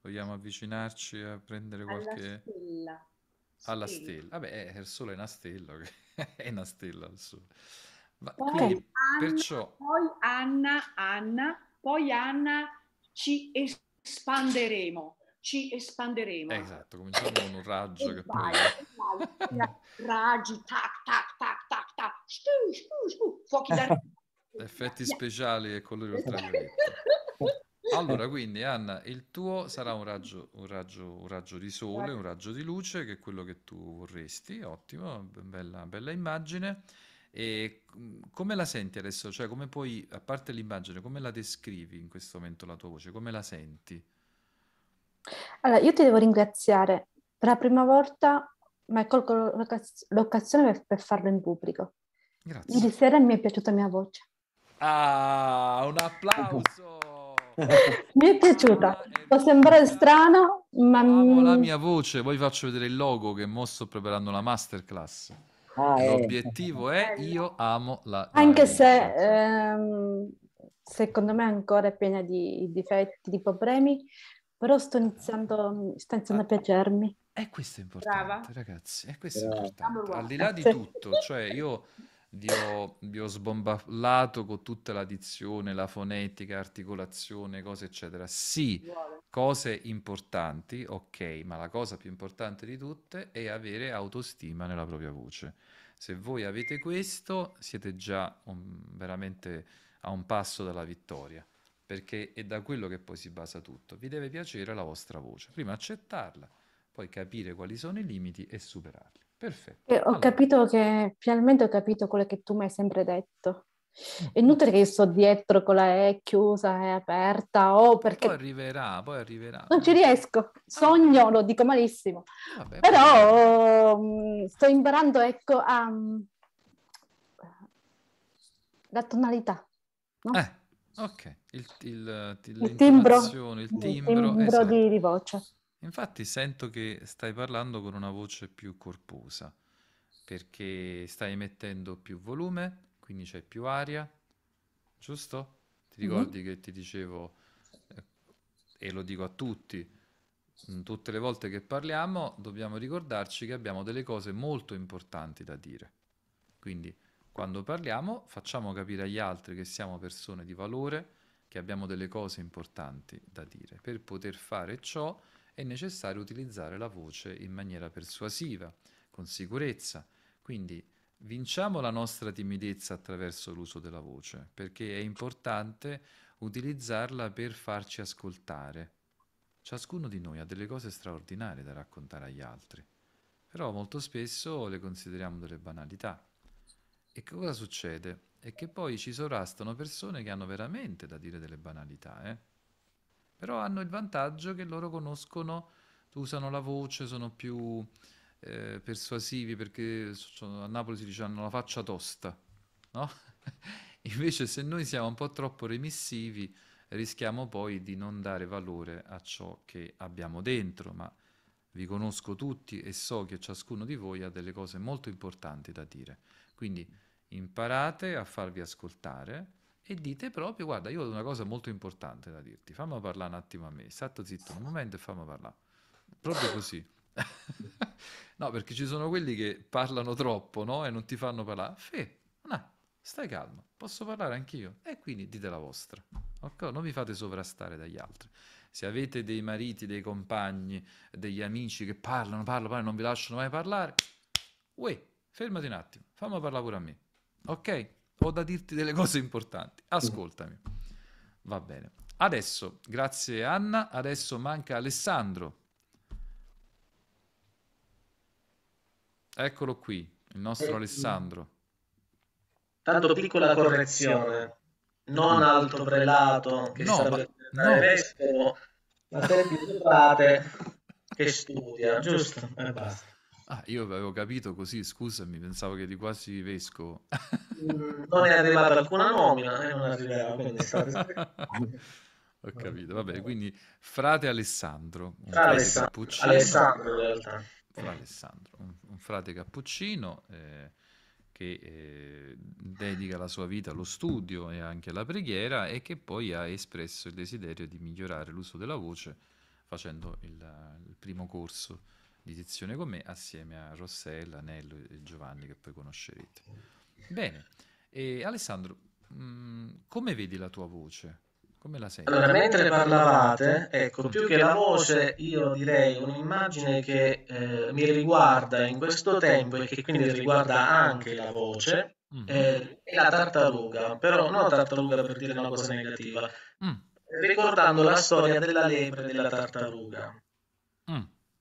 Vogliamo avvicinarci a prendere qualche... Alla alla stella. stella. Vabbè, il sole è una stella, è una stella il sole. Ma poi, quindi, Anna, perciò... poi Anna, Anna, poi Anna ci espanderemo, ci espanderemo. Esatto, cominciamo con un raggio che poi... Raggi, tac, tac, tac, tac, tac, scu, scu, scu, fuochi d'artificio. Effetti speciali e colori ultravioletti. Allora, quindi Anna, il tuo sarà un raggio, un raggio, un raggio di sole, un raggio di luce, che è quello che tu vorresti, ottimo, bella, bella immagine. E come la senti adesso? Cioè, come puoi, a parte l'immagine, come la descrivi in questo momento la tua voce? Come la senti? Allora, io ti devo ringraziare. Per la prima volta, ma colgo l'occasione per, per farlo in pubblico. Grazie. Ieri sera mi è piaciuta la mia voce. Ah, un applauso. Mi è piaciuta, può sembrare strana, ma... Amo la mia voce, poi vi faccio vedere il logo che mo sto preparando una masterclass. Ah, l'obiettivo è, è io amo la mia anche voce. Se ehm, secondo me ancora è piena di difetti, di problemi, però sto iniziando, sto iniziando ah. a piacermi. E questo è importante, brava, ragazzi, e questo brava. è importante. Al di là di tutto, cioè io vi ho, vi ho sbomballato con tutta la dizione, la fonetica, articolazione, cose eccetera. Sì, cose importanti, ok, ma la cosa più importante di tutte è avere autostima nella propria voce. Se voi avete questo, siete già un, veramente a un passo dalla vittoria, perché è da quello che poi si basa tutto. Vi deve piacere la vostra voce, prima accettarla, poi capire quali sono i limiti e superarli. Perfetto. E ho allora. capito che, finalmente ho capito quello che tu mi hai sempre detto. È inutile che io sto dietro con la E chiusa e aperta, o oh, perché... Poi arriverà, poi arriverà. Non ci riesco, sogno, ah. lo dico malissimo. Vabbè, però vabbè. sto imparando, ecco, a... la tonalità, no? Eh, ok, il, il, il, il timbro, il timbro, il timbro di, di voce. Infatti sento che stai parlando con una voce più corposa, perché stai emettendo più volume, quindi c'è più aria, giusto? Ti ricordi mm-hmm. che ti dicevo, e lo dico a tutti, tutte le volte che parliamo dobbiamo ricordarci che abbiamo delle cose molto importanti da dire. Quindi quando parliamo facciamo capire agli altri che siamo persone di valore, che abbiamo delle cose importanti da dire. Per poter fare ciò è necessario utilizzare la voce in maniera persuasiva, con sicurezza. Quindi vinciamo la nostra timidezza attraverso l'uso della voce, perché è importante utilizzarla per farci ascoltare. Ciascuno di noi ha delle cose straordinarie da raccontare agli altri, però molto spesso le consideriamo delle banalità. E che cosa succede? È che poi ci sovrastano persone che hanno veramente da dire delle banalità, eh? Però hanno il vantaggio che loro conoscono, usano la voce, sono più eh, persuasivi, perché a Napoli si dice hanno la faccia tosta, no? Invece se noi siamo un po' troppo remissivi rischiamo poi di non dare valore a ciò che abbiamo dentro, ma vi conosco tutti e so che ciascuno di voi ha delle cose molto importanti da dire. Quindi imparate a farvi ascoltare e dite proprio: guarda, io ho una cosa molto importante da dirti, fammi parlare un attimo a me, statto zitto un momento e fammi parlare, proprio così. No, perché ci sono quelli che parlano troppo, no? E non ti fanno parlare. Fè, no, stai calmo, posso parlare anch'io, e quindi dite la vostra, okay? Non vi fate sovrastare dagli altri. Se avete dei mariti, dei compagni, degli amici che parlano, parlano, parlano, non vi lasciano mai parlare, uè, fermati un attimo, fammi parlare pure a me, ok? Ho da dirti delle cose importanti, ascoltami. Va bene. Adesso, grazie Anna, adesso manca Alessandro. Eccolo qui, il nostro eh, Alessandro. Tanto piccola correzione. Non alto prelato, che no, sta per diventare no. ma sempre frate che studia, giusto? E eh, basta. Ah, io avevo capito così, scusami, pensavo che di quasi vescovo. Mm, non è arrivata alcuna nomina, eh, non arrivava, quindi state... Ho capito, vabbè, quindi frate Alessandro. Un frate Alessandro, Alessandro in realtà. Fra Alessandro, un, un frate cappuccino eh, che eh, dedica la sua vita allo studio e anche alla preghiera, e che poi ha espresso il desiderio di migliorare l'uso della voce facendo il, il primo corso di dizione con me assieme a Rossella, Nello e Giovanni, che poi conoscerete. Bene, e Alessandro, mh, come vedi la tua voce? Come la senti? Allora, mentre parlavate, ecco, più che la voce io direi un'immagine che eh, mi riguarda in questo tempo e che quindi riguarda anche la voce, mm. eh, è la tartaruga, però non la tartaruga per dire una cosa negativa, mm. ricordando la storia della lepre della tartaruga. Mm.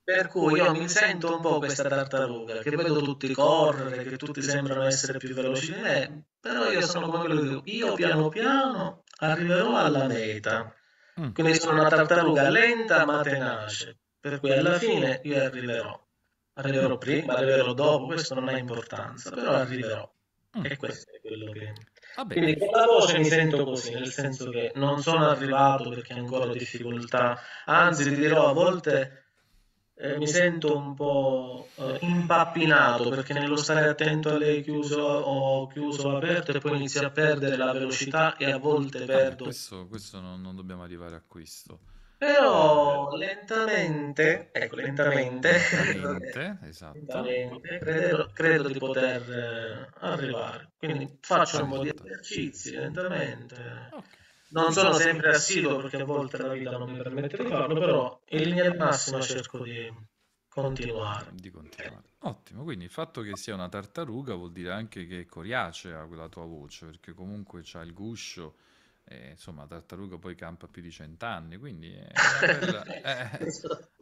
Per cui io mi sento un po' questa tartaruga, che vedo tutti correre, che tutti sembrano essere più veloci di me, però io sono come quello che dico, io piano piano arriverò alla meta. Mm. Quindi sono una tartaruga lenta ma tenace, per cui alla fine io arriverò. Arriverò prima, arriverò dopo, questo non ha importanza, però arriverò. Mm. E questo è quello che... Vabbè. Quindi con la voce mi sento così, nel senso che non sono arrivato perché ancora ho difficoltà, anzi ti dirò a volte eh, mi sento un po' eh, impappinato, perché nello stare attento alle chiuso ho chiuso aperto e poi inizio a perdere la velocità e a volte perdo. Eh, questo questo non, non dobbiamo arrivare a questo. Però lentamente, ecco, lentamente, lentamente, esatto. lentamente credo, credo di poter arrivare, quindi faccio un po' di esercizi lentamente, okay. Non sono sempre assiduo perché a volte la vita non mi permette di farlo, però in linea di massima cerco di continuare. Di continuare. Ottimo, quindi il fatto che sia una tartaruga vuol dire anche che è coriacea quella tua voce, perché comunque c'ha il guscio. Eh, insomma, tartaruga poi campa più di cent'anni, quindi è una bella, è,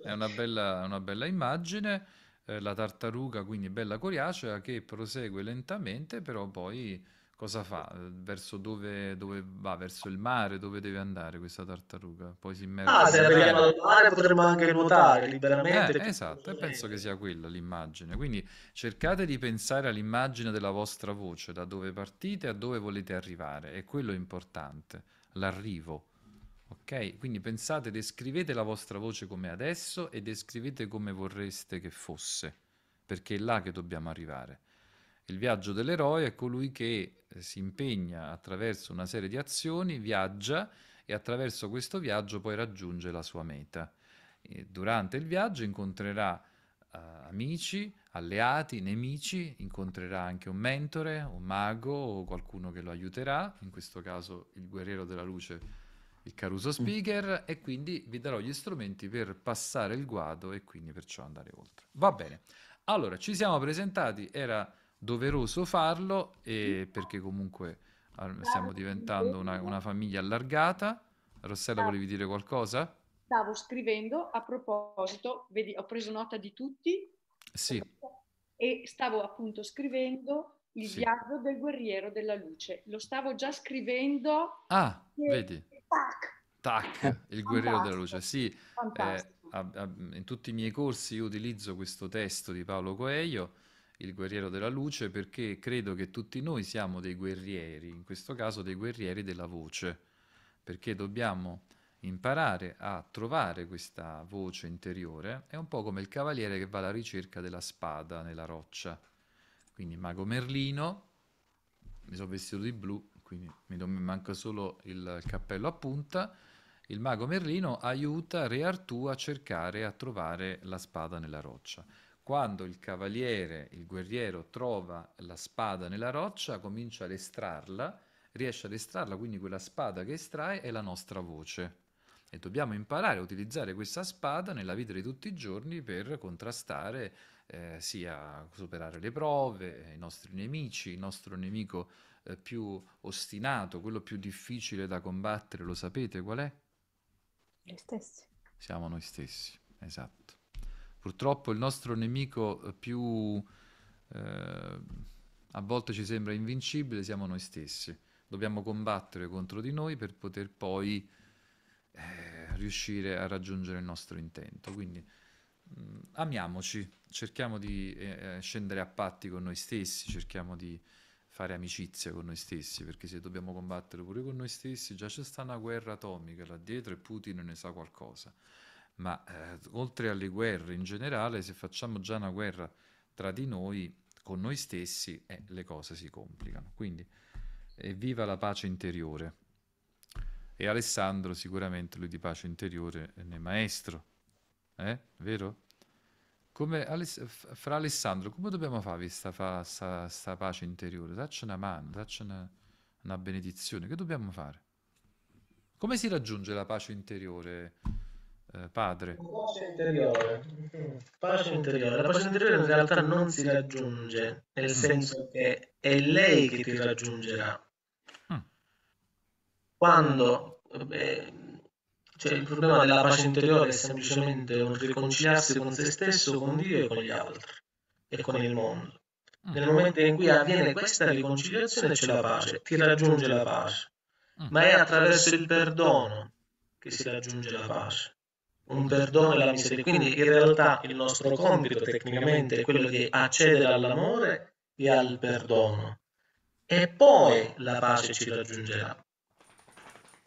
è una bella, una bella immagine. Eh, la tartaruga quindi bella coriacea che prosegue lentamente, però poi cosa fa? Verso dove, dove va? Verso il mare? Dove deve andare questa tartaruga? Poi si immerge. Ah, se arriviamo al mare potremmo anche nuotare liberamente. Eh, esatto, e penso che sia quella l'immagine. Quindi cercate di pensare all'immagine della vostra voce, da dove partite a dove volete arrivare, è quello importante, l'arrivo. Ok? Quindi pensate, descrivete la vostra voce come adesso e descrivete come vorreste che fosse, perché è là che dobbiamo arrivare. Il viaggio dell'eroe è colui che si impegna attraverso una serie di azioni, viaggia e attraverso questo viaggio poi raggiunge la sua meta. E durante il viaggio incontrerà eh, amici, alleati, nemici, incontrerà anche un mentore, un mago o qualcuno che lo aiuterà, in questo caso il guerriero della luce, il Caruso Speaker, e quindi vi darò gli strumenti per passare il guado e quindi perciò andare oltre. Va bene, allora ci siamo presentati, era doveroso farlo e perché comunque stiamo diventando una, una famiglia allargata. Rossella, volevi dire qualcosa? Stavo scrivendo, a proposito, vedi, ho preso nota di tutti. Sì. E stavo appunto scrivendo il sì. viaggio del guerriero della luce. Lo stavo già scrivendo. Ah, e... vedi. Tac. Tac, il guerriero fantastico. Della luce. Sì. Eh, a, a, in tutti i miei corsi io utilizzo questo testo di Paolo Coelho, il guerriero della luce, perché credo che tutti noi siamo dei guerrieri, in questo caso dei guerrieri della voce, perché dobbiamo imparare a trovare questa voce interiore. È un po' come il cavaliere che va alla ricerca della spada nella roccia. Quindi mago Merlino, mi sono vestito di blu, quindi mi manca solo il cappello a punta. Il mago Merlino aiuta Re Artù a cercare, a trovare la spada nella roccia. Quando il cavaliere, il guerriero, trova la spada nella roccia, comincia ad estrarla, riesce ad estrarla, quindi quella spada che estrae è la nostra voce. E dobbiamo imparare a utilizzare questa spada nella vita di tutti i giorni per contrastare, eh, sia superare le prove, i nostri nemici, il nostro nemico eh, più ostinato, quello più difficile da combattere, lo sapete qual è? Noi stessi. Siamo noi stessi, esatto. Purtroppo il nostro nemico più, eh, a volte ci sembra invincibile, siamo noi stessi. Dobbiamo combattere contro di noi per poter poi eh, riuscire a raggiungere il nostro intento. Quindi mh, amiamoci, cerchiamo di eh, scendere a patti con noi stessi, cerchiamo di fare amicizia con noi stessi, perché se dobbiamo combattere pure con noi stessi, già c'è sta una guerra atomica là dietro e Putin ne sa qualcosa. Ma eh, oltre alle guerre in generale, se facciamo già una guerra tra di noi, con noi stessi, eh, le cose si complicano. Quindi evviva la pace interiore. E Alessandro sicuramente lui di pace interiore ne è maestro, eh? Vero? Come Aless- fra Alessandro, come dobbiamo fare questa fa- sta, sta pace interiore? Dacci una mano, dacci una, una benedizione. Che dobbiamo fare? Come si raggiunge la pace interiore? Eh, padre. Pace interiore. Pace interiore. La pace interiore in realtà non si raggiunge, nel mm. senso che è lei che ti raggiungerà. Mm. Quando eh, cioè il problema della pace interiore è semplicemente un riconciliarsi con se stesso, con Dio e con gli altri e con il mondo. Mm. Nel momento in cui avviene questa riconciliazione c'è la pace, ti raggiunge la pace. Mm. Ma è attraverso il perdono che si raggiunge la pace. Un perdono e la misericordia. Quindi in realtà il nostro compito tecnicamente è quello di accedere all'amore e al perdono. e poi la pace ci raggiungerà.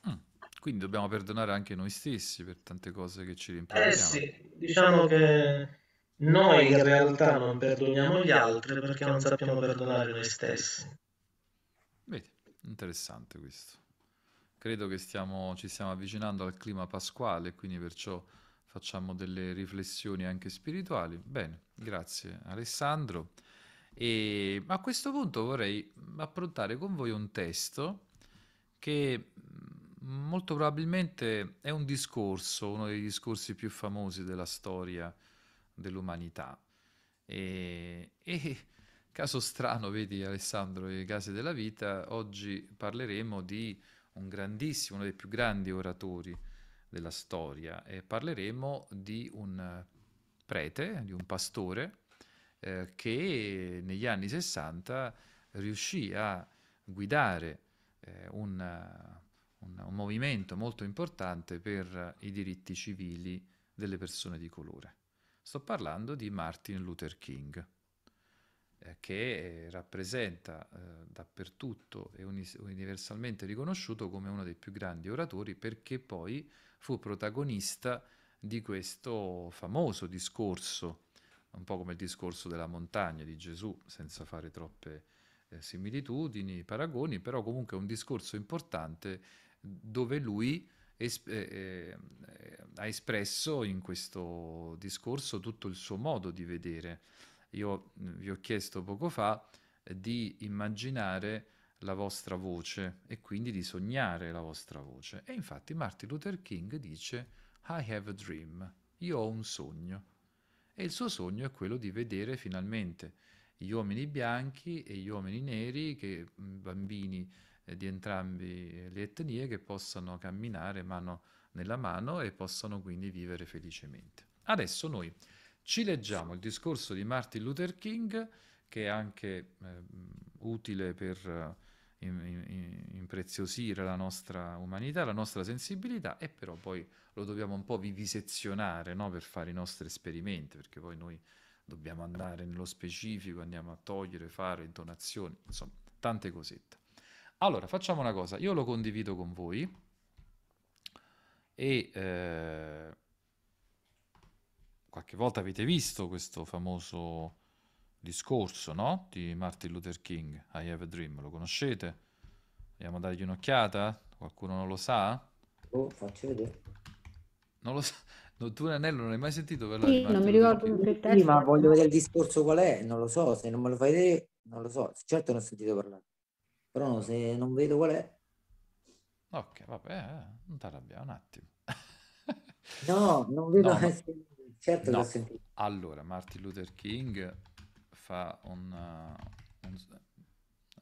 Mm. Quindi dobbiamo perdonare anche noi stessi per tante cose che ci rimproveriamo. Eh sì, diciamo che noi in realtà non perdoniamo gli altri perché non sappiamo perdonare noi stessi. Vedi, interessante questo. Credo che stiamo, ci stiamo avvicinando al clima pasquale, quindi perciò facciamo delle riflessioni anche spirituali. Bene, grazie Alessandro. E a questo punto vorrei affrontare con voi un testo che molto probabilmente è un discorso, uno dei discorsi più famosi della storia dell'umanità. E, e caso strano, vedi Alessandro, i casi della vita, oggi parleremo di un grandissimo, uno dei più grandi oratori della storia, e parleremo di un prete, di un pastore eh, che negli anni sessanta riuscì a guidare eh, un, un, un movimento molto importante per i diritti civili delle persone di colore. Sto parlando di Martin Luther King, eh, che rappresenta eh, dappertutto e uni- universalmente riconosciuto come uno dei più grandi oratori, perché poi fu protagonista di questo famoso discorso, un po' come il discorso della montagna di Gesù, senza fare troppe eh, similitudini, paragoni, però comunque un discorso importante dove lui Esp- eh, eh, ha espresso in questo discorso tutto il suo modo di vedere. Io vi ho chiesto poco fa eh, di immaginare la vostra voce e quindi di sognare la vostra voce. E infatti Martin Luther King dice I have a dream, io ho un sogno. E il suo sogno è quello di vedere finalmente gli uomini bianchi e gli uomini neri, che bambini di entrambe le etnie, che possano camminare mano nella mano e possano quindi vivere felicemente. Adesso noi ci leggiamo il discorso di Martin Luther King, che è anche eh, utile per eh, in, in, impreziosire la nostra umanità, la nostra sensibilità, e però poi lo dobbiamo un po' vivisezionare, no? Per fare i nostri esperimenti, perché poi noi dobbiamo andare nello specifico, andiamo a togliere, fare intonazioni, insomma, tante cosette. Allora, facciamo una cosa, io lo condivido con voi e eh, qualche volta avete visto questo famoso discorso, no? Di Martin Luther King, I have a dream, lo conoscete? Andiamo a dargli un'occhiata? Qualcuno non lo sa? Oh, faccio vedere. Non lo sa? No, tu Nello non hai mai sentito parlare? Sì, di Martin non mi ricordo un pezzo. Sì, ma voglio vedere il discorso qual è, non lo so, se non me lo fai vedere, non lo so, certo non ho sentito parlare. Però se non vedo qual è... Ok, vabbè, eh, non ti arrabbiare un attimo. No, non vedo... No, che... no. Certo, no. L'ho sentito. Allora, Martin Luther King fa un... un...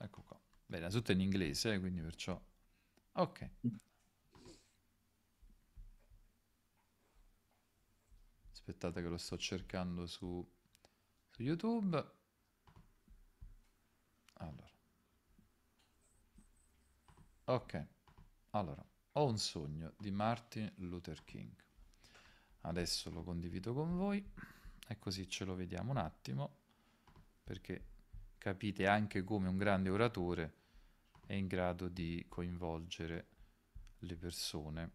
Ecco qua. Bene, tutto è in inglese, quindi perciò... Ok. Aspettate che lo sto cercando su, su YouTube. Allora. Ok, allora, ho un sogno di Martin Luther King. Adesso lo condivido con voi e così ce lo vediamo un attimo, perché capite anche come un grande oratore è in grado di coinvolgere le persone.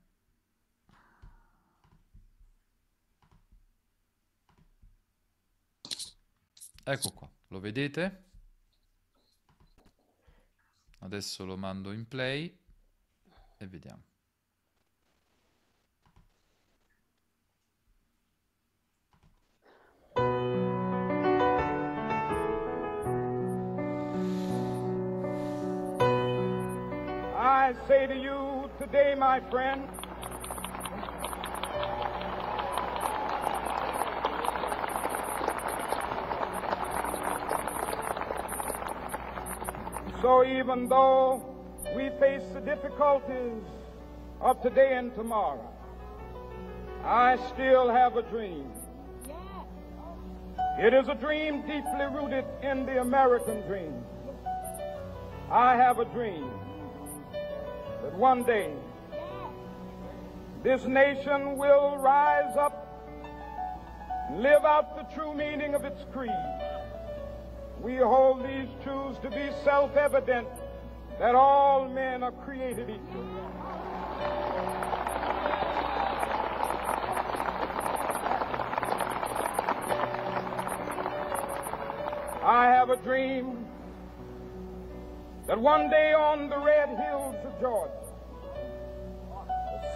Ecco qua, lo vedete? Adesso lo mando in play e vediamo. I say to you today, my friend, so even though we face the difficulties of today and tomorrow, I still have a dream. It is a dream deeply rooted in the American dream. I have a dream that one day this nation will rise up and live out the true meaning of its creed. we hold these truths to be self-evident, that all men are created equal. I have a dream that one day on the red hills of Georgia, the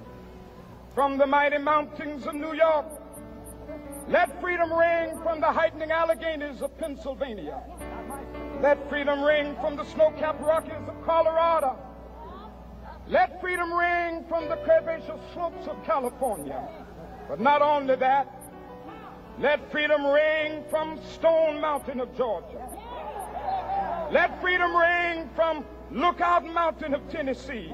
From the mighty mountains of New York, let freedom ring. From the heightening Alleghenies of Pennsylvania, let freedom ring. From the snow-capped Rockies of Colorado, let freedom ring. From the curvaceous slopes of California. But not only that, let freedom ring from Stone Mountain of Georgia. Let freedom ring from Lookout Mountain of Tennessee.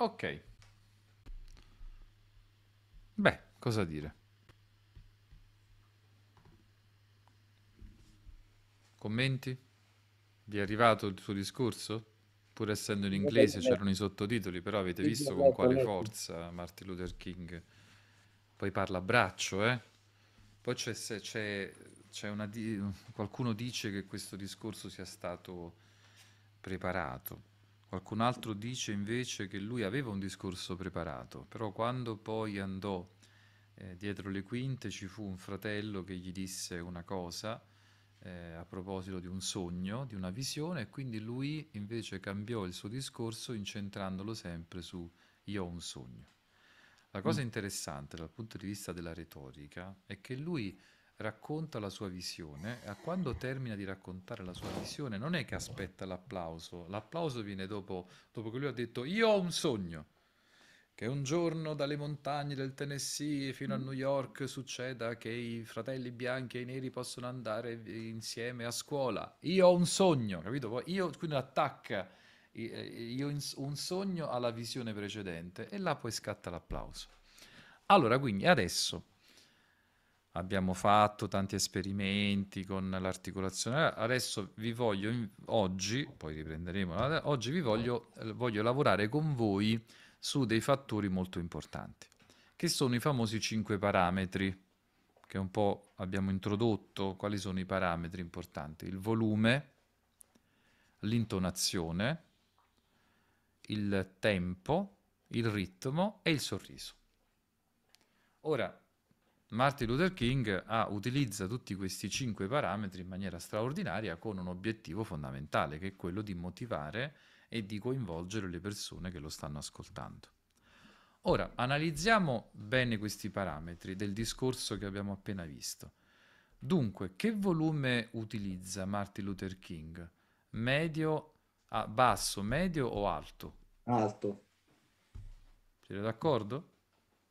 Ok. Beh, cosa dire? Commenti? Vi è arrivato il suo discorso? pur essendo in inglese c'erano i sottotitoli, però avete visto con quale forza Martin Luther King poi parla a braccio, eh? Poi c'è, c'è, c'è una di... qualcuno dice che questo discorso sia stato preparato, qualcun altro dice invece che lui aveva un discorso preparato, però quando poi andò eh, dietro le quinte ci fu un fratello che gli disse una cosa Eh, a proposito di un sogno, di una visione, e quindi lui invece cambiò il suo discorso incentrandolo sempre su io ho un sogno. La cosa mm. interessante dal punto di vista della retorica è che lui racconta la sua visione e quando termina di raccontare la sua visione non è che aspetta l'applauso, l'applauso viene dopo, dopo che lui ha detto io ho un sogno, che un giorno dalle montagne del Tennessee fino a New York succeda che i fratelli bianchi e i neri possono andare insieme a scuola. Io ho un sogno, capito? Io, quindi attacca, io ho un sogno alla visione precedente e là poi scatta l'applauso. Allora, quindi adesso abbiamo fatto tanti esperimenti con l'articolazione, adesso vi voglio, oggi, poi riprenderemo, oggi vi voglio, voglio lavorare con voi su dei fattori molto importanti, che sono i famosi cinque parametri, che un po' abbiamo introdotto. Quali sono i parametri importanti? Il volume, l'intonazione, il tempo, il ritmo e il sorriso. Ora, Martin Luther King ah, utilizza tutti questi cinque parametri in maniera straordinaria con un obiettivo fondamentale, che è quello di motivare e di coinvolgere le persone che lo stanno ascoltando. Ora, analizziamo bene questi parametri del discorso che abbiamo appena visto. Dunque, che volume utilizza Martin Luther King? Medio, ah, basso, medio o alto? Alto. Siete d'accordo?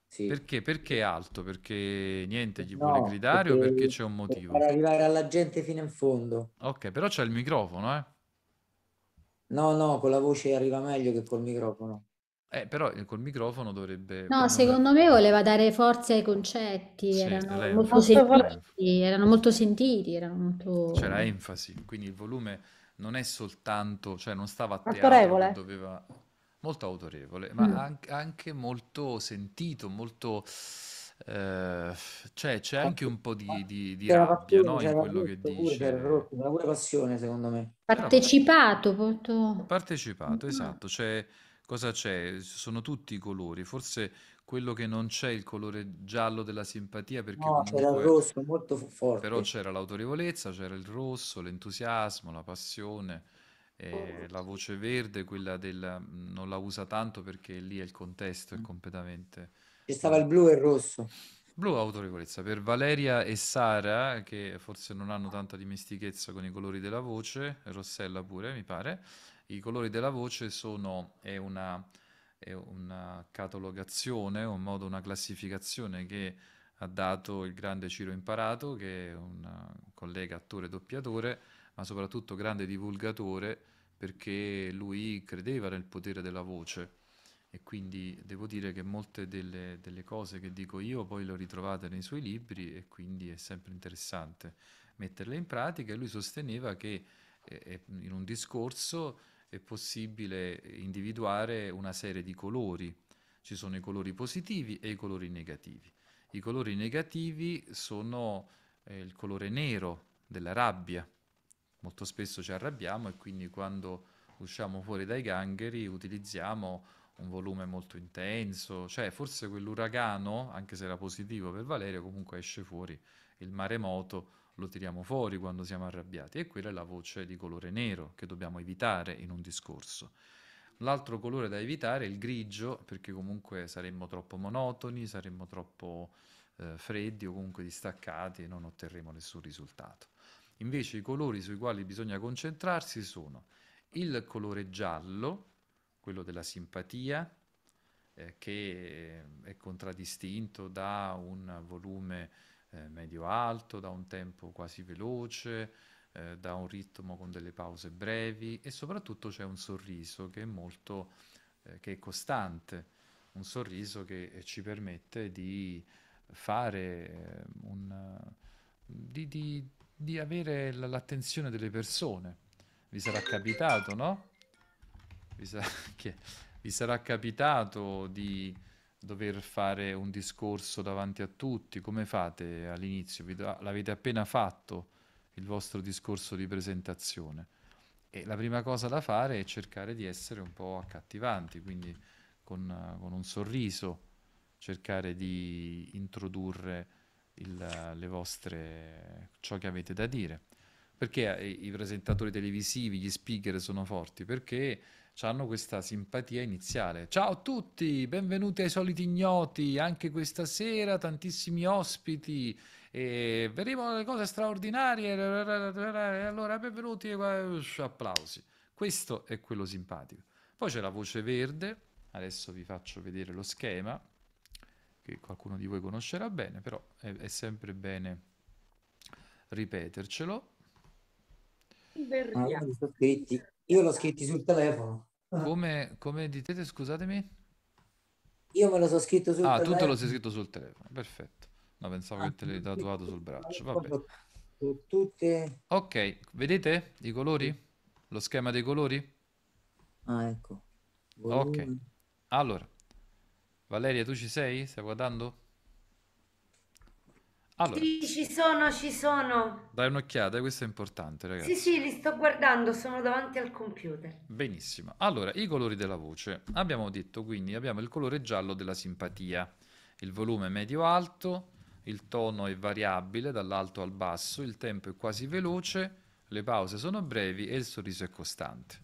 Sì. Perché? Perché alto? Perché niente gli no, vuole gridare perché, o perché c'è un motivo? Per arrivare alla gente fino in fondo. Ok, però c'è il microfono, eh? No, no, con la voce arriva meglio che col microfono. Eh, però col microfono dovrebbe... No, come... secondo me voleva dare forza ai concetti, sì, erano, molto molto sentiti, erano molto sentiti, erano molto... C'era enfasi, quindi il volume non è soltanto... Cioè non stava a teatro, doveva... Molto autorevole, ma mm. anche, anche molto sentito, molto... Eh, cioè c'è anche un po' di, di, di rabbia, no, in quello che dice, una pura passione secondo me, partecipato molto... partecipato mm. esatto, c'è, cosa c'è? Sono tutti i colori, forse quello che non c'è è il colore giallo della simpatia, perché no, c'era il rosso molto forte, però c'era l'autorevolezza, c'era il rosso, l'entusiasmo, la passione, eh, oh. la voce verde, quella del non la usa tanto perché lì è il contesto mm. è completamente... Ci stava il blu e il rosso. Blu, autorevolezza. Per Valeria e Sara, che forse non hanno tanta dimestichezza con i colori della voce, Rossella pure, mi pare, i colori della voce sono è una, è una catalogazione, un modo, una classificazione che ha dato il grande Ciro Imparato, che è un collega attore doppiatore, ma soprattutto grande divulgatore, perché lui credeva nel potere della voce. E quindi devo dire che molte delle, delle cose che dico io poi le ho ritrovate nei suoi libri, e quindi è sempre interessante metterle in pratica. E lui sosteneva che eh, in un discorso è possibile individuare una serie di colori. Ci sono i colori positivi e i colori negativi. I colori negativi sono eh, il colore nero della rabbia. Molto spesso ci arrabbiamo e quindi quando usciamo fuori dai gangheri utilizziamo un volume molto intenso, cioè forse quell'uragano, anche se era positivo per Valerio, comunque esce fuori, il maremoto lo tiriamo fuori quando siamo arrabbiati, e quella è la voce di colore nero che dobbiamo evitare in un discorso. L'altro colore da evitare è il grigio, perché comunque saremmo troppo monotoni, saremmo troppo eh, freddi o comunque distaccati e non otterremo nessun risultato. Invece i colori sui quali bisogna concentrarsi sono il colore giallo, quello della simpatia, eh, che è contraddistinto da un volume eh, medio-alto, da un tempo quasi veloce, eh, da un ritmo con delle pause brevi, e soprattutto c'è un sorriso che è molto, eh, che è costante, un sorriso che ci permette di fare un, di, di, di avere l'attenzione delle persone. Vi sarà capitato, no? vi sarà, che vi sarà capitato di dover fare un discorso davanti a tutti. Come fate all'inizio? L'avete appena fatto il vostro discorso di presentazione e la prima cosa da fare è cercare di essere un po' accattivanti, quindi con, con un sorriso cercare di introdurre il, le vostre, ciò che avete da dire. Perché i presentatori televisivi, gli speaker sono forti? Perché hanno questa simpatia iniziale. Ciao a tutti, benvenuti ai Soliti Ignoti, anche questa sera tantissimi ospiti, e vedremo le cose straordinarie, allora benvenuti, applausi. Questo è quello simpatico. Poi c'è la voce verde, adesso vi faccio vedere lo schema, che qualcuno di voi conoscerà bene, però è, è sempre bene ripetercelo. Ah, io, l'ho scritti. io l'ho scritti sul telefono. Come, come dite, scusatemi? Io me lo so scritto sul ah, telefono. Ah, tutto lo sei scritto sul telefono, perfetto. No, pensavo ah, che te l'hai tatuato sul braccio. Vabbè. Tutte... Ok, vedete i colori? Lo schema dei colori? Ah, ecco. Volume. Ok, allora. Valeria, tu ci sei? Stai guardando? Allora. Sì, ci sono, ci sono. Dai un'occhiata, questo è importante, ragazzi. Sì, sì, li sto guardando, sono davanti al computer. Benissimo. Allora, i colori della voce. Abbiamo detto, quindi, abbiamo il colore giallo della simpatia, il volume medio-alto, il tono è variabile dall'alto al basso, il tempo è quasi veloce, le pause sono brevi e il sorriso è costante.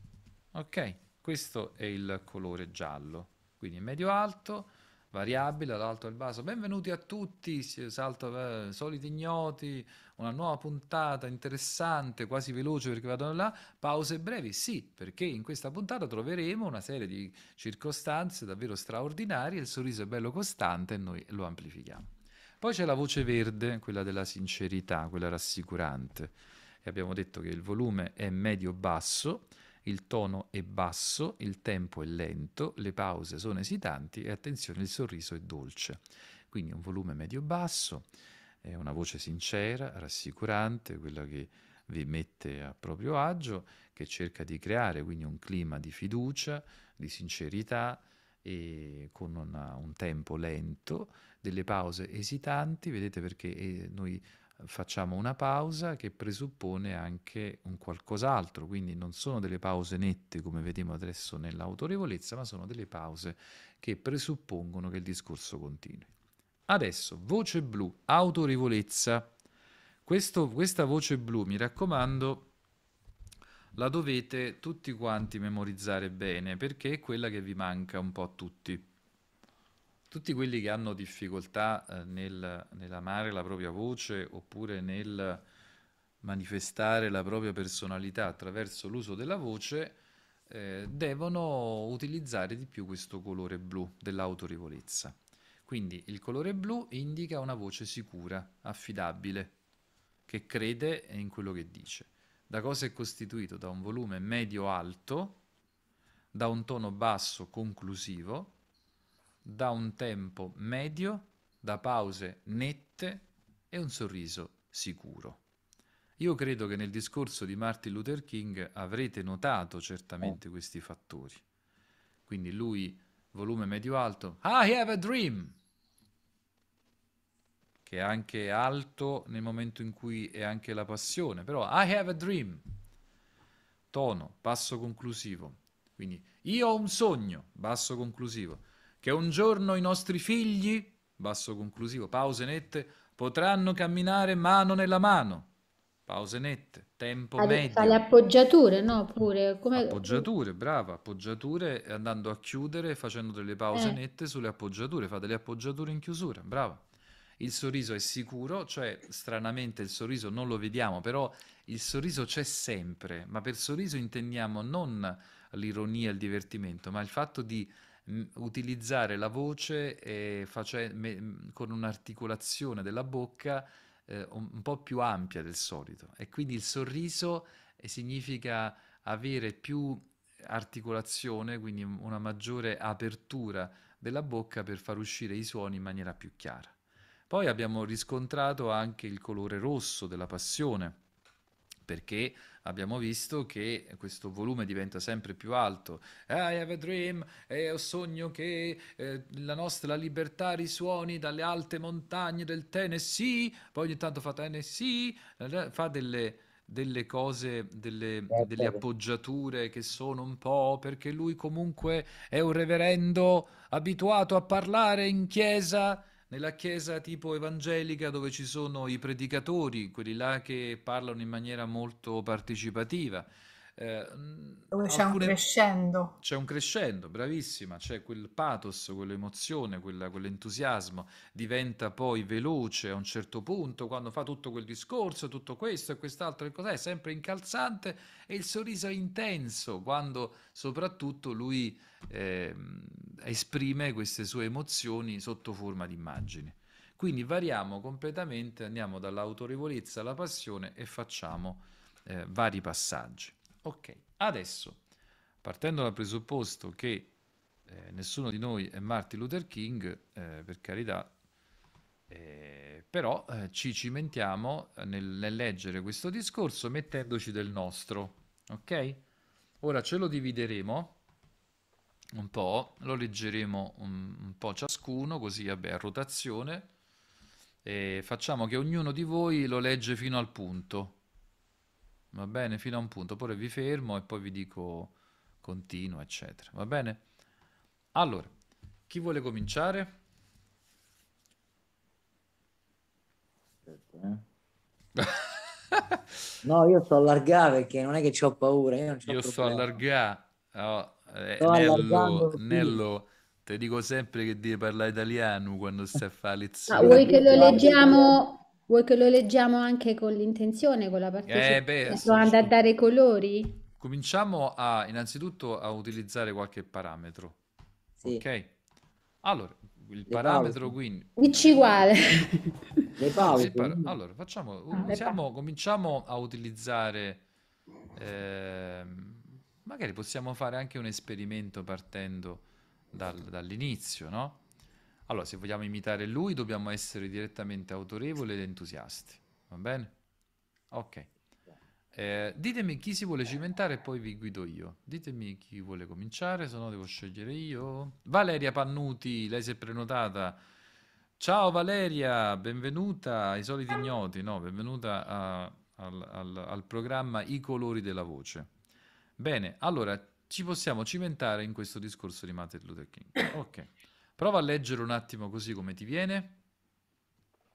Ok? Questo è il colore giallo. Quindi medio-alto, variabile dall'alto al basso. Benvenuti a tutti, salto, eh, Soliti Ignoti, una nuova puntata interessante, quasi veloce perché vado là. Pause brevi, sì, perché in questa puntata troveremo una serie di circostanze davvero straordinarie, il sorriso è bello costante e noi lo amplifichiamo. Poi c'è la voce verde, quella della sincerità, quella rassicurante. E abbiamo detto che il volume è medio-basso, il tono è basso, il tempo è lento, le pause sono esitanti e attenzione, il sorriso è dolce. Quindi un volume medio-basso, è una voce sincera, rassicurante, quella che vi mette a proprio agio, che cerca di creare quindi un clima di fiducia, di sincerità e con una, un tempo lento, delle pause esitanti, vedete perché noi facciamo una pausa che presuppone anche un qualcos'altro, quindi non sono delle pause nette come vediamo adesso nell'autorevolezza, ma sono delle pause che presuppongono che il discorso continui. Adesso, voce blu, autorevolezza. Questo, questa voce blu, mi raccomando, la dovete tutti quanti memorizzare bene, perché è quella che vi manca un po' a tutti. Tutti quelli che hanno difficoltà eh, nel, nell'amare la propria voce oppure nel manifestare la propria personalità attraverso l'uso della voce eh, devono utilizzare di più questo colore blu dell'autorevolezza. Quindi il colore blu indica una voce sicura, affidabile, che crede in quello che dice. Da cosa è costituito? Da un volume medio-alto, da un tono basso conclusivo, da un tempo medio, da pause nette e un sorriso sicuro. Io credo che nel discorso di Martin Luther King avrete notato certamente questi fattori. Quindi lui, volume medio-alto, I have a dream, che è anche alto nel momento in cui è anche la passione, però I have a dream, tono, basso conclusivo, quindi io ho un sogno, basso conclusivo, che un giorno i nostri figli, basso conclusivo, pause nette, potranno camminare mano nella mano, pause nette, tempo ah, medio. Fa le appoggiature, no? Pure, come... Appoggiature, brava, appoggiature, andando a chiudere, facendo delle pause eh. nette sulle appoggiature, fa delle appoggiature in chiusura, brava. Il sorriso è sicuro, cioè stranamente il sorriso non lo vediamo, però il sorriso c'è sempre, ma per sorriso intendiamo non l'ironia e il divertimento, ma il fatto di utilizzare la voce eh, face, me, con un'articolazione della bocca eh, un po' più ampia del solito, e quindi il sorriso eh, significa avere più articolazione, quindi una maggiore apertura della bocca per far uscire i suoni in maniera più chiara. Poi abbiamo riscontrato anche il colore rosso della passione, perché abbiamo visto che questo volume diventa sempre più alto. I have a dream, e ho sogno che eh, la nostra libertà risuoni dalle alte montagne del Tennessee, poi ogni tanto fa Tennessee, fa delle... delle cose, delle, delle appoggiature che sono un po', perché lui comunque è un reverendo abituato a parlare in chiesa, nella chiesa tipo evangelica dove ci sono i predicatori, quelli là che parlano in maniera molto partecipativa. Eh, dove c'è un crescendo. C'è un crescendo, bravissima, c'è quel pathos, quell'emozione, quella, quell'entusiasmo, diventa poi veloce a un certo punto quando fa tutto quel discorso, tutto questo e quest'altro, e cos'è, sempre incalzante, e il sorriso è intenso quando soprattutto lui eh, esprime queste sue emozioni sotto forma di immagini. Quindi variamo completamente, andiamo dall'autorevolezza alla passione e facciamo eh, vari passaggi. Ok, adesso, partendo dal presupposto che eh, nessuno di noi è Martin Luther King, eh, per carità, eh, però eh, ci cimentiamo nel, nel leggere questo discorso mettendoci del nostro, ok? Ora ce lo divideremo un po', lo leggeremo un, un po' ciascuno, così vabbè, a rotazione, e facciamo che ognuno di voi lo legge fino al punto. Va bene, fino a un punto, poi vi fermo e poi vi dico continuo, eccetera. Va bene? Allora, chi vuole cominciare? No, io sto allargando perché non è che c'ho paura. Io, non c'ho io sto allargando. Oh, eh, Nello, Nello, te dico sempre che devi parlare italiano quando stai a fare lezione. Ma vuoi che lo leggiamo? Vuoi che lo leggiamo anche con l'intenzione, con la partecipazione, eh, a dare colori? Cominciamo a, innanzitutto a utilizzare qualche parametro. Sì. Ok? Allora, il le parametro pause. Quindi... Which uguale. Le pause. Par... Allora, facciamo, ah, usiamo, cominciamo a utilizzare... Eh, magari possiamo fare anche un esperimento partendo dal, dall'inizio, no? Allora, se vogliamo imitare lui, dobbiamo essere direttamente autorevoli ed entusiasti, va bene? Ok. Eh, ditemi chi si vuole cimentare e poi vi guido io. Ditemi chi vuole cominciare, se no devo scegliere io. Valeria Pannuti, lei si è prenotata. Ciao Valeria, benvenuta ai Soliti Ignoti, no? Benvenuta a, al, al, al programma I Colori della Voce. Bene, allora, ci possiamo cimentare in questo discorso di Martin Luther King. Ok. Prova a leggere un attimo così come ti viene.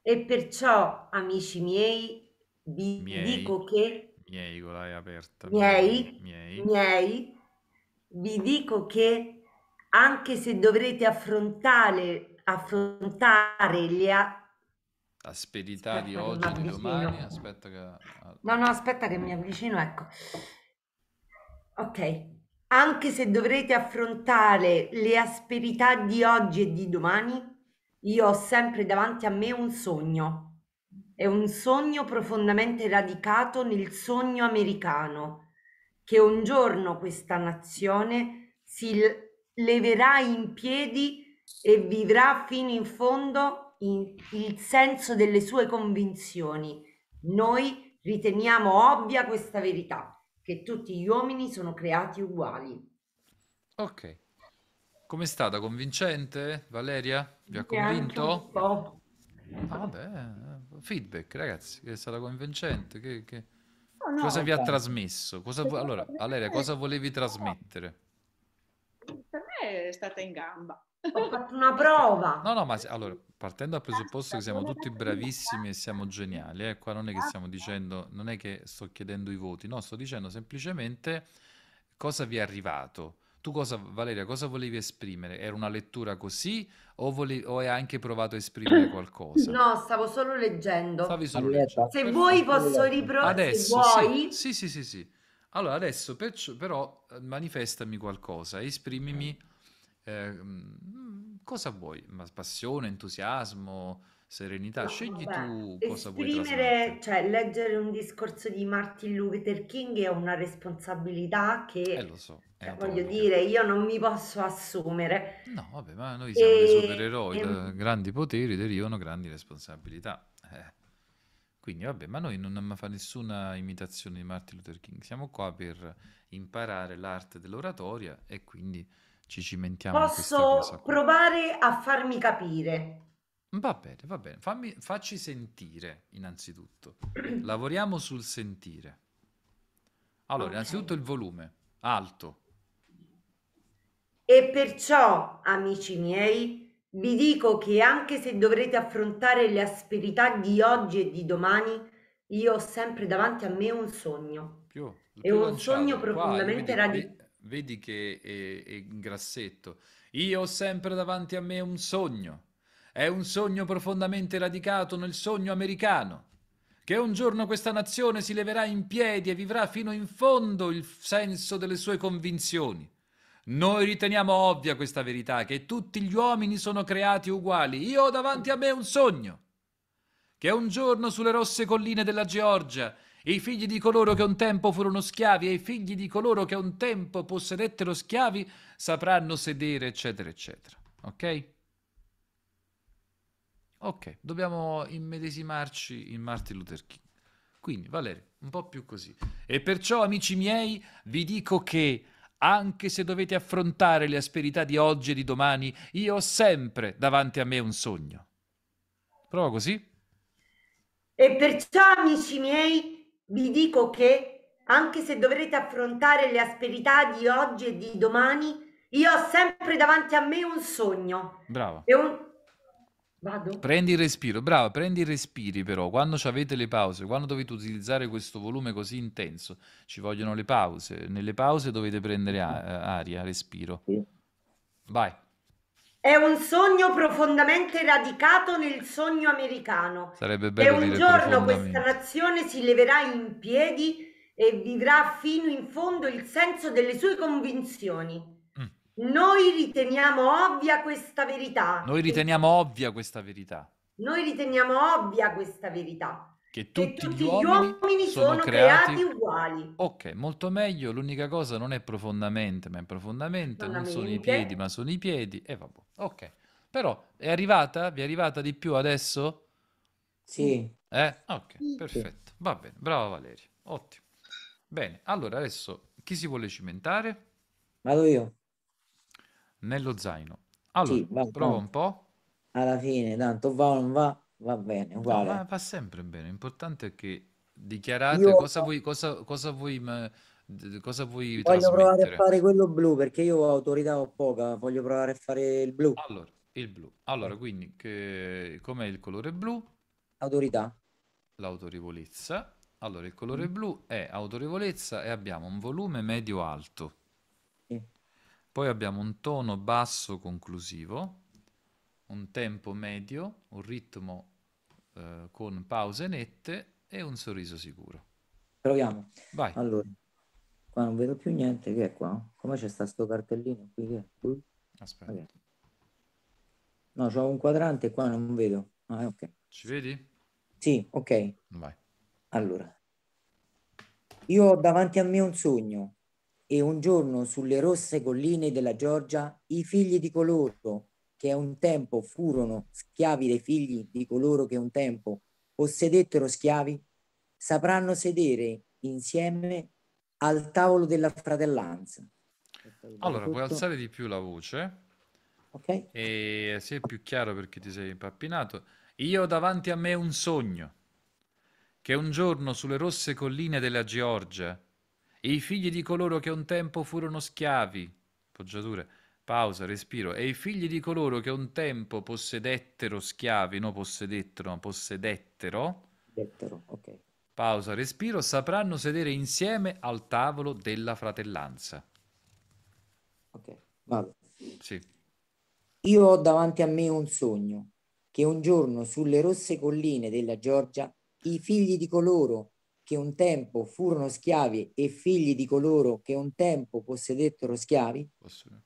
E perciò, amici miei, vi miei, dico che... Miei, con l'hai aperta. Miei, miei, miei, vi dico che anche se dovrete affrontare, affrontare le... Asperità di oggi, di domani, aspetta che... No, no, aspetta che mi avvicino, ecco. Ok. Anche se dovrete affrontare le asperità di oggi e di domani, io ho sempre davanti a me un sogno. È un sogno profondamente radicato nel sogno americano, che un giorno questa nazione si leverà in piedi e vivrà fino in fondo in il senso delle sue convinzioni. Noi riteniamo ovvia questa verità, che tutti gli uomini sono creati uguali. Ok. Com'è stata? Convincente, Valeria? Vi ha convinto? Oh. Ah, vabbè, feedback, ragazzi, che è stata convincente. Che, che... Oh, no, cosa okay. vi ha trasmesso? Cosa... Allora, Valeria, cosa volevi trasmettere? Per me è stata in gamba. Ho fatto una prova. No, no, ma allora, partendo dal presupposto che siamo tutti bravissimi e siamo geniali, eh, qua non è che stiamo dicendo, non è che sto chiedendo i voti, no, sto dicendo semplicemente cosa vi è arrivato. Tu cosa, Valeria, cosa volevi esprimere? Era una lettura così o, volevi, o hai anche provato a esprimere qualcosa? No, stavo solo leggendo. Stavi solo leggendo. Se vuoi posso riprovare, se vuoi. Sì, sì, sì, sì, sì. Allora, adesso perciò, però manifestami qualcosa, esprimimi. Eh, cosa vuoi? Ma passione, entusiasmo, serenità? No, scegli vabbè. tu cosa Esprimere, vuoi cioè leggere un discorso di Martin Luther King è una responsabilità che eh, lo so, cioè, voglio dire, io non mi posso assumere. No, vabbè, ma noi siamo e... dei supereroi, e... da grandi poteri derivano grandi responsabilità. Eh. Quindi vabbè, ma noi non abbiamo fatto nessuna imitazione di Martin Luther King, siamo qua per imparare l'arte dell'oratoria e quindi ci cimentiamo. Posso provare a farmi capire? Va bene, va bene, Fammi, facci sentire innanzitutto, lavoriamo sul sentire. Allora, okay. Innanzitutto il volume, alto. E perciò, amici miei, vi dico che anche se dovrete affrontare le asperità di oggi e di domani, io ho sempre davanti a me un sogno. Più, più e un sogno profondamente radicale. Vedi che è, è in grassetto. Io ho sempre davanti a me un sogno. È un sogno profondamente radicato nel sogno americano. Che un giorno questa nazione si leverà in piedi e vivrà fino in fondo il senso delle sue convinzioni. Noi riteniamo ovvia questa verità, che tutti gli uomini sono creati uguali. Io ho davanti a me un sogno, che un giorno sulle rosse colline della Georgia i figli di coloro che un tempo furono schiavi e i figli di coloro che un tempo possedettero schiavi sapranno sedere, eccetera, eccetera. Ok? Ok, dobbiamo immedesimarci in Martin Luther King. Quindi, Valeria, un po' più così. E perciò, amici miei, vi dico che anche se dovete affrontare le asperità di oggi e di domani, io ho sempre davanti a me un sogno. Prova così. E perciò, amici miei, vi dico che anche se dovrete affrontare le asperità di oggi e di domani, io ho sempre davanti a me un sogno. Bravo. E un... Vado? Prendi il respiro, bravo, prendi i respiri però, quando avete le pause, quando dovete utilizzare questo volume così intenso, ci vogliono le pause, nelle pause dovete prendere aria, respiro. Vai. È un sogno profondamente radicato nel sogno americano. Sarebbe bello. E un giorno questa nazione si leverà in piedi e vivrà fino in fondo il senso delle sue convinzioni. Noi riteniamo ovvia questa verità. Noi riteniamo ovvia questa verità. Noi riteniamo ovvia questa verità. Che tutti, che tutti gli uomini, uomini sono creati... creati uguali. Ok, molto meglio. L'unica cosa non è profondamente, ma è profondamente. profondamente. Non sono i piedi, ma sono i piedi. E eh, vabbè. Ok. Però è arrivata? Vi è arrivata di più adesso? Sì. Eh? Ok, sì. Perfetto. Va bene. Brava Valeria. Ottimo. Bene, allora adesso chi si vuole cimentare? Vado io. Nello Zaino. Allora, sì, va, prova va. un po'. Alla fine, tanto va o non va, va bene. Uguale. Va, va sempre bene. L'importante è che dichiarate io... cosa vuoi, cosa, cosa vuoi, cosa vuoi voglio provare a fare quello blu, perché io ho autorità ho poca, voglio provare a fare il blu. Allora, il blu. Allora, quindi, com'è il colore blu? Autorità. L'autorevolezza. Allora, il colore mm. blu è autorevolezza e abbiamo un volume medio-alto. Poi abbiamo un tono basso conclusivo, un tempo medio, un ritmo eh, con pause nette e un sorriso sicuro. Proviamo. Vai. Allora, qua non vedo più niente, che è qua? Come c'è sta sto cartellino qui? Che è? Uh. Aspetta. Okay. No, c'ho un quadrante e qua non vedo. Ah, ok. Ci vedi? Sì, ok. Vai. Allora, io ho davanti a me un sogno. E un giorno sulle rosse colline della Georgia i figli di coloro che un tempo furono schiavi dei figli di coloro che un tempo possedettero schiavi sapranno sedere insieme al tavolo della fratellanza. Allora tutto. Puoi alzare di più la voce, okay. E se è più chiaro perché ti sei impappinato. Io ho davanti a me un sogno, che un giorno sulle rosse colline della Georgia e i figli di coloro che un tempo furono schiavi, poggiature, pausa, respiro, e i figli di coloro che un tempo possedettero schiavi, no possedettero, ma possedettero, Dettero, okay. pausa, respiro, sapranno sedere insieme al tavolo della fratellanza. Ok, vado. Sì. Io ho davanti a me un sogno, che un giorno sulle rosse colline della Georgia i figli di coloro che un tempo furono schiavi e figli di coloro che un tempo possedettero schiavi,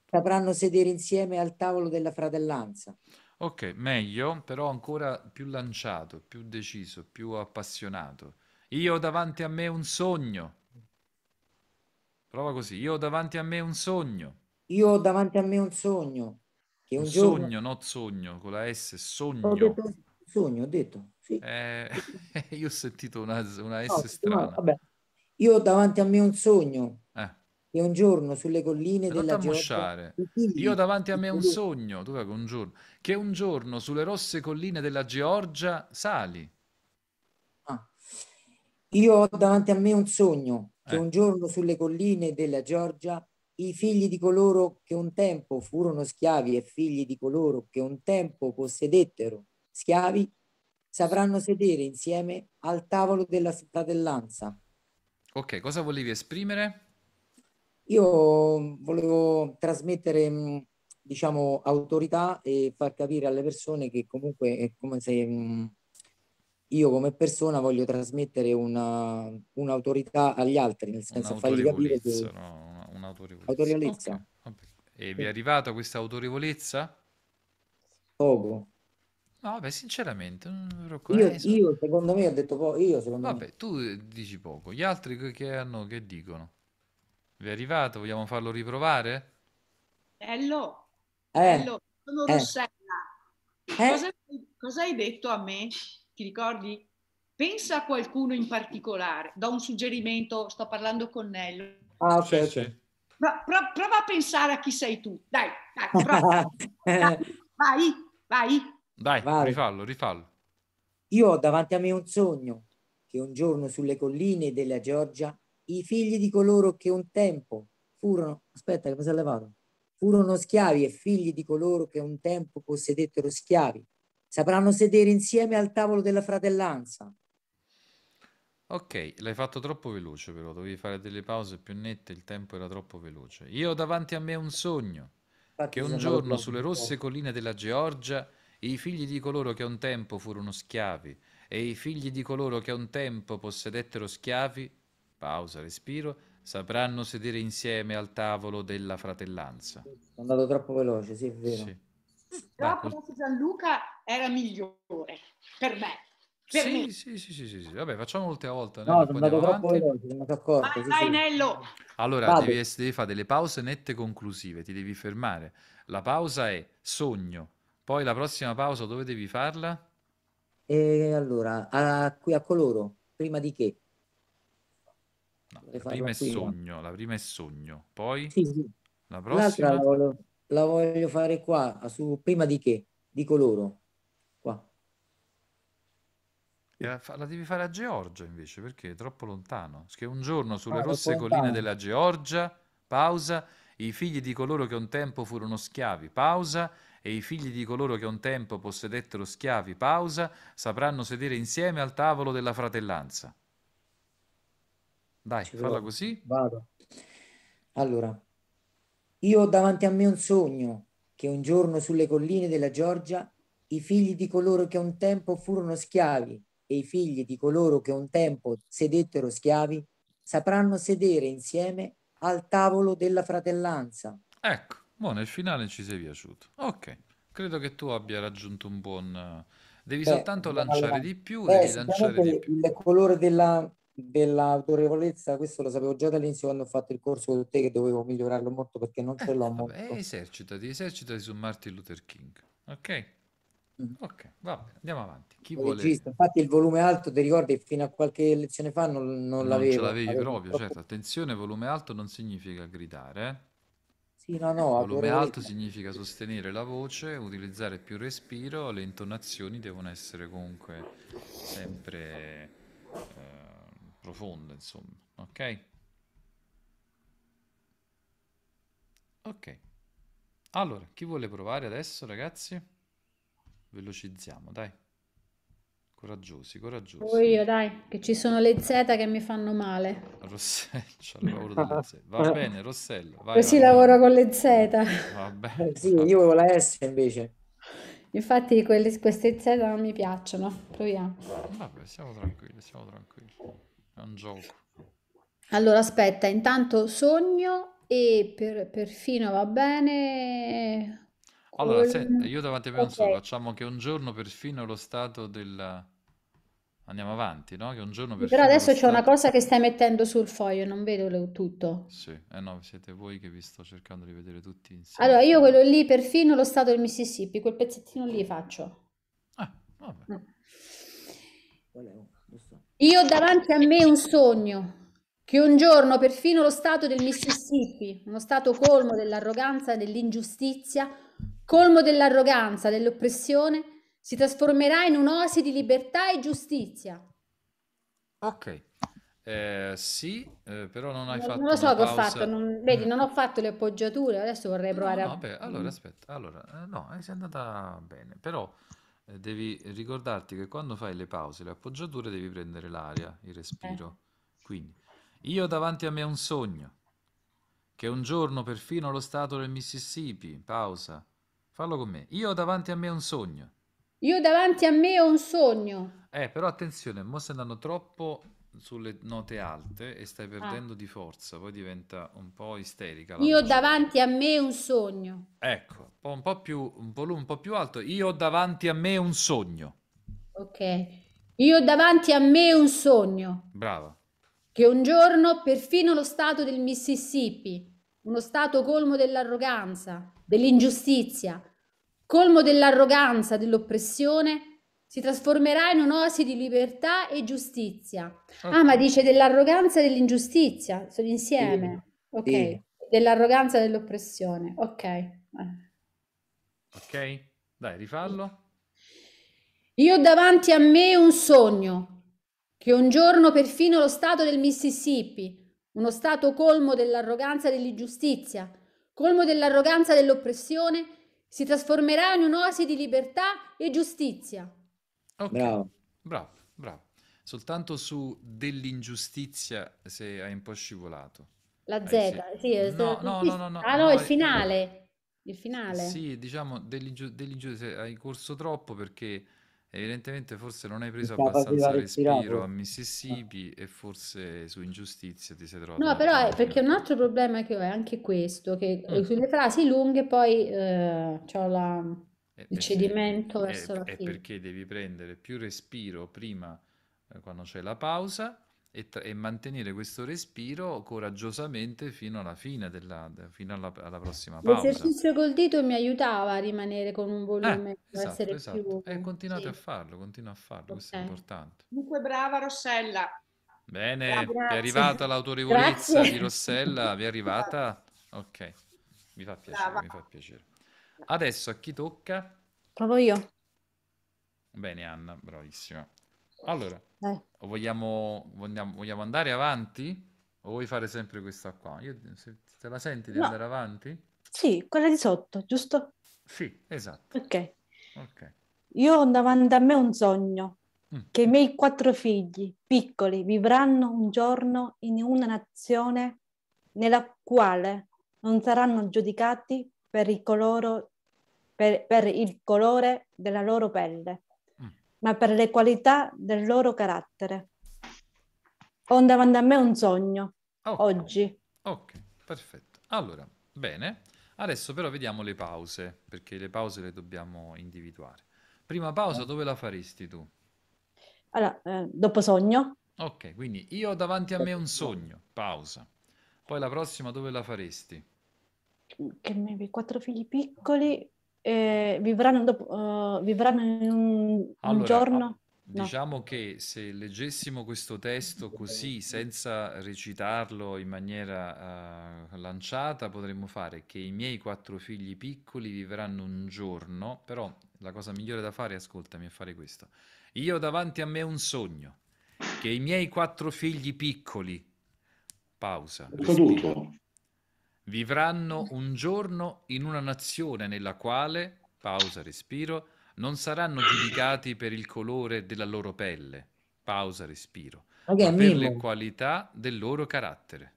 sapranno sedere insieme al tavolo della fratellanza. Ok, meglio, però ancora più lanciato, più deciso, più appassionato. Io ho davanti a me un sogno. Prova così, io ho davanti a me un sogno. Io ho davanti a me un sogno. Che un, un giorno... sogno, non sogno, con la S, sogno. sogno, ho detto. Sì. Eh, io ho sentito una, una S no, strana. No, vabbè. Io ho davanti a me un sogno. Eh. E un giorno sulle colline della Georgia... Io ho davanti a me un sogno, tu un giorno, che un giorno sulle rosse colline della Georgia sali. Ah. Io ho davanti a me un sogno, che eh. un giorno sulle colline della Georgia i figli di coloro che un tempo furono schiavi e figli di coloro che un tempo possedettero schiavi sapranno sedere insieme al tavolo della fratellanza. Ok, cosa volevi esprimere? Io volevo trasmettere, diciamo, autorità e far capire alle persone che comunque è come se io come persona voglio trasmettere un'autorità una agli altri, nel senso fargli capire che... No, un'autorevolezza. Okay. E vi è arrivata questa autorevolezza? Poco. No, vabbè, sinceramente, non io, io secondo me ho detto poco, io secondo vabbè, me... tu dici poco, gli altri che hanno, che dicono? Vi è arrivato? Vogliamo farlo riprovare? Bello, bello. Sono eh. Rossella. Eh. Cosa, cosa hai detto a me? Ti ricordi? Pensa a qualcuno in particolare. Do un suggerimento, sto parlando con Nello. Ah, ok, sì, ok. Sì. Pro, pro, prova a pensare a chi sei tu. Dai, dai, prova. dai vai, vai. Dai, vai. rifallo, rifallo. Io ho davanti a me un sogno che un giorno sulle colline della Georgia i figli di coloro che un tempo furono, aspetta che mi sono levato, furono schiavi e figli di coloro che un tempo possedettero schiavi, sapranno sedere insieme al tavolo della fratellanza. Ok, l'hai fatto troppo veloce però, dovevi fare delle pause più nette, il tempo era troppo veloce. Io ho davanti a me un sogno, infatti, che un giorno sulle rosse colline della Georgia i figli di coloro che un tempo furono schiavi e i figli di coloro che un tempo possedettero schiavi, pausa, respiro, sapranno sedere insieme al tavolo della fratellanza. Sono andato troppo veloce, sì, è vero. Sì. Però questo Gianluca era migliore, per me. Per sì, me. Sì, sì, sì, sì, sì, vabbè, facciamo un'ultima volta. No, sono andato troppo veloce, non mi sono accorto. Vai, sì, vai sì. Nello! Allora, devi, devi fare delle pause nette conclusive, ti devi fermare. La pausa è sogno, poi la prossima pausa dove devi farla? E allora, a, qui a coloro, prima di che? No, la, prima è sogno, la prima è sogno, poi sì, sì. La prossima la voglio, la voglio fare qua, su, prima di che? Di coloro, qua. La, la devi fare a Georgia invece, perché è troppo lontano. Che un giorno sulle ah, rosse colline lontano. della Georgia, pausa, i figli di coloro che un tempo furono schiavi, pausa, e i figli di coloro che un tempo possedettero schiavi, pausa, sapranno sedere insieme al tavolo della fratellanza. Dai, falla così. Vado. Allora, io ho davanti a me un sogno che un giorno sulle colline della Georgia i figli di coloro che un tempo furono schiavi e i figli di coloro che un tempo sedettero schiavi sapranno sedere insieme al tavolo della fratellanza. Ecco, buono, il finale ci sei piaciuto. Ok, credo che tu abbia raggiunto un buon... Devi Beh, soltanto lanciare allora... di più, Beh, devi lanciare di più. Il colore della... dell'autorevolezza, questo lo sapevo già dall'inizio quando ho fatto il corso con te, che dovevo migliorarlo molto perché non ce l'ho eh, molto. Esercitati, esercitati su Martin Luther King, ok? Mm. Ok, va bene, andiamo avanti. Chi vuole... regista, infatti il volume alto, ti ricordi, fino a qualche lezione fa non, non, non l'avevo. Non ce l'avevi proprio, troppo... certo, attenzione, volume alto non significa gridare, eh? Sì, no, no. Volume alto significa sostenere la voce, utilizzare più respiro, le intonazioni devono essere comunque sempre... Eh, profonda, insomma, ok? Ok, allora, chi vuole provare adesso, ragazzi? Velocizziamo, dai. Coraggiosi, coraggiosi. Oh, io, dai, che ci sono le Z che mi fanno male. Rossella, il lavoro delle Z. Va bene, Rossella, vai. Così va lavoro bene. Con le Z. Va bene. Sì, io avevo la S invece. Infatti quelle, queste Z non mi piacciono. Proviamo. Vabbè, siamo tranquilli, siamo tranquilli. È un gioco. Allora aspetta, intanto sogno e per, perfino va bene. Allora, Col... senta, io davanti a me okay. un solo, facciamo che un giorno perfino lo stato della... Andiamo avanti, no? Che un giorno perfino Però adesso c'è stato... una cosa che stai mettendo sul foglio, non vedo tutto. Sì, eh no, siete voi che vi sto cercando di vedere tutti insieme. Allora, io quello lì, perfino lo stato del Mississippi, quel pezzettino lì faccio. Ah, Ah, io ho davanti a me un sogno che un giorno perfino lo stato del Mississippi, uno stato colmo dell'arroganza, dell'ingiustizia, colmo dell'arroganza, dell'oppressione, si trasformerà in un'oasi di libertà e giustizia. Ok, eh, sì, eh, però non hai non, fatto non lo so che ho fatto, non, vedi, non ho fatto le appoggiature, adesso vorrei provare no, no, a... Beh, allora aspetta, allora, no, sei andata bene, però eh, devi ricordarti che quando fai le pause, le appoggiature, devi prendere l'aria, il respiro, eh. Quindi, io davanti a me un sogno, che un giorno perfino lo stato del Mississippi, pausa, fallo con me, io davanti a me un sogno. Io davanti a me ho un sogno. Eh, però attenzione, mo stai andando troppo sulle note alte e stai perdendo ah. di forza, poi diventa un po' isterica. Io ho davanti a me un sogno. Ecco, un po' più, un volume un po' più alto. Io ho davanti a me un sogno. Ok. Io ho davanti a me un sogno. Brava. Che un giorno perfino lo stato del Mississippi, uno stato colmo dell'arroganza, dell'ingiustizia, colmo dell'arroganza, dell'oppressione, si trasformerà in un'oasi di libertà e giustizia. Okay. Ah, ma dice dell'arroganza e dell'ingiustizia, sono insieme. Sì. Ok, sì. Dell'arroganza e dell'oppressione. Ok. Ok, dai, rifallo. Io ho davanti a me un sogno, che un giorno perfino lo stato del Mississippi, uno stato colmo dell'arroganza e dell'ingiustizia, colmo dell'arroganza e dell'oppressione, si trasformerà in un'oasi di libertà e giustizia. Okay. Bravo. Bravo, bravo. Soltanto su dell'ingiustizia se hai un po' scivolato. La Z, eh, sì. Sì, è no, no, no, no, no. Ah no, no il finale. No. Il finale. Sì, diciamo, dell'ingiustizia hai corso troppo perché evidentemente forse non hai preso Stava abbastanza respiro tirato. A Mississippi no. E forse su ingiustizia ti sei trovato. No, però è perché un altro problema che ho è anche questo, che mm. sulle frasi lunghe poi eh, c'ho la, il perché, cedimento verso è, la fine. È perché devi prendere più respiro prima eh, quando c'è la pausa e, e mantenere questo respiro coraggiosamente fino alla fine, della, fino alla, alla prossima pausa. L'esercizio col dito mi aiutava a rimanere con un volume, eh, esatto, essere esatto. più... E eh, continuate sì. a farlo, continua a farlo, okay. Questo è importante. Dunque brava Rossella. Bene, vi è arrivata l'autorevolezza di Rossella, vi è arrivata? Ok, mi fa piacere, brava. Mi fa piacere. Adesso a chi tocca? Provo io. Bene Anna, bravissima. Allora, vogliamo, vogliamo, vogliamo andare avanti? O vuoi fare sempre questa qua? Io, se, te la senti di no. andare avanti? Sì, quella di sotto, giusto? Sì, esatto. Ok. Okay. Io ho davanti a me un sogno, mm. che i miei quattro figli piccoli vivranno un giorno in una nazione nella quale non saranno giudicati per il, coloro, per, per il colore della loro pelle, ma per le qualità del loro carattere. Ho davanti a me un sogno, okay. Oggi. Ok, perfetto. Allora, bene. Adesso però vediamo le pause, perché le pause le dobbiamo individuare. Prima pausa, dove la faresti tu? Allora, eh, dopo sogno. Ok, quindi io ho davanti a me un sogno, pausa. Poi la prossima dove la faresti? Che mi hai quattro figli piccoli... Eh, vivranno, dopo, uh, vivranno un, allora, un giorno diciamo no. che se leggessimo questo testo così senza recitarlo in maniera uh, lanciata potremmo fare che i miei quattro figli piccoli vivranno un giorno, però la cosa migliore da fare, ascoltami, è fare questo: io ho davanti a me un sogno che i miei quattro figli piccoli, pausa, respiro, vivranno un giorno in una nazione nella quale, pausa, respiro, non saranno giudicati per il colore della loro pelle, pausa, respiro, okay, ma per le qualità del loro carattere.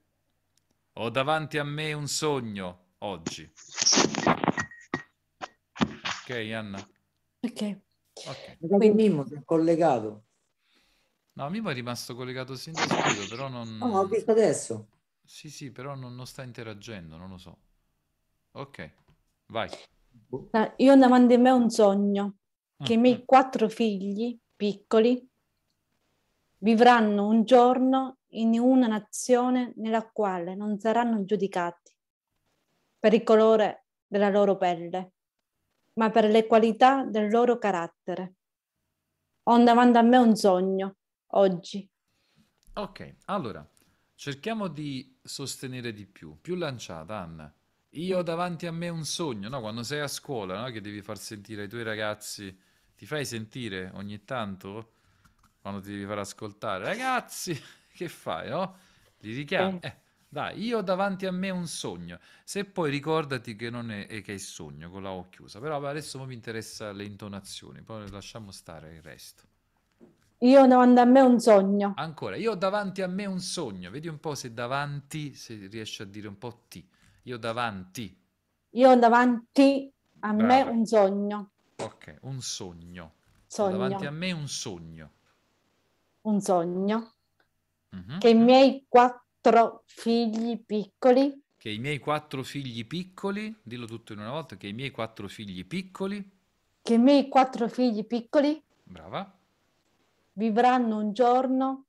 Ho davanti a me un sogno oggi. Ok, Anna? Ok. Okay. Quindi Mimmo si è collegato. No, Mimmo è rimasto collegato sin da subito, però non... No, ho visto adesso. Sì, sì, però non, non sta interagendo, non lo so. Ok, vai. Io ho davanti a me un sogno, che mm. i miei quattro figli piccoli vivranno un giorno in una nazione nella quale non saranno giudicati per il colore della loro pelle, ma per le qualità del loro carattere. Ho davanti a me un sogno, oggi. Ok, allora, cerchiamo di sostenere di più, più lanciata, Anna. Io ho davanti a me un sogno, no? Quando sei a scuola, no? Che devi far sentire ai tuoi ragazzi, ti fai sentire ogni tanto, quando ti devi far ascoltare, ragazzi, che fai, no? Li richiami, eh, dai, io ho davanti a me un sogno. Se poi ricordati che non è, è che è il sogno, con la O chiusa, però adesso mi interessa le intonazioni, poi lasciamo stare il resto. Io ho davanti a me un sogno. Ancora, io ho davanti a me un sogno. Vedi un po' se davanti, se riesci a dire un po' ti. Io davanti. Io ho davanti a Brava. me un sogno. Ok, un sogno. Sogno. Ho davanti a me un sogno. Un sogno. Mm-hmm. Che i miei quattro figli piccoli. Che i miei quattro figli piccoli. Dillo tutto in una volta. Che i miei quattro figli piccoli. Che i miei quattro figli piccoli. Brava. Vivranno un giorno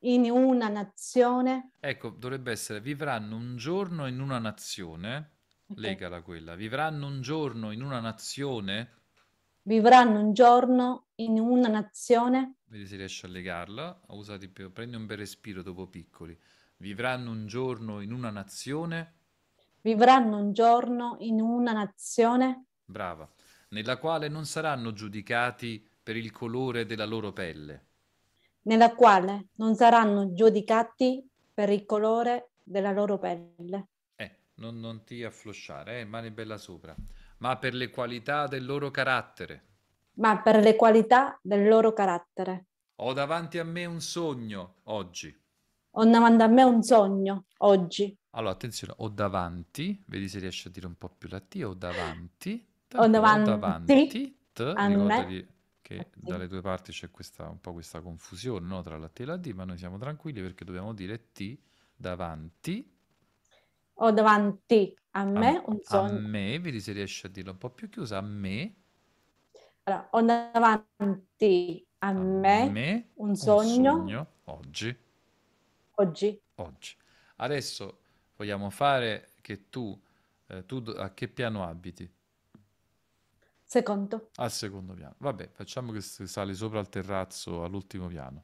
in una nazione. Ecco, dovrebbe essere vivranno un giorno in una nazione. Okay. Legala quella. Vivranno un giorno in una nazione. Vivranno un giorno in una nazione. Vedi se riesci a legarla. Usa di più. Prendi un bel respiro dopo piccoli. Vivranno un giorno in una nazione. Vivranno un giorno in una nazione. Brava. Nella quale non saranno giudicati per il colore della loro pelle. Nella quale non saranno giudicati per il colore della loro pelle. Eh, non, non ti afflosciare, eh, mani bella sopra. Ma per le qualità del loro carattere. Ma per le qualità del loro carattere. Ho davanti a me un sogno oggi. Ho davanti a me un sogno oggi. Allora, attenzione, ho davanti, vedi se riesci a dire un po' più la T, ho davanti. Ho davanti, ho davanti t, a ricordati. Me. Che dalle due parti c'è questa, un po' questa confusione, no? Tra la T e la D, ma noi siamo tranquilli perché dobbiamo dire T davanti. Ho davanti a me a, un sogno. A me, vedi se riesci a dirlo un po' più chiusa, a me. Allora, ho davanti a, a me, me un sogno. Un sogno oggi. Oggi. Oggi. Adesso vogliamo fare che tu, eh, tu a che piano abiti? Secondo. Al secondo piano. Vabbè, facciamo che sali sopra al terrazzo, all'ultimo piano.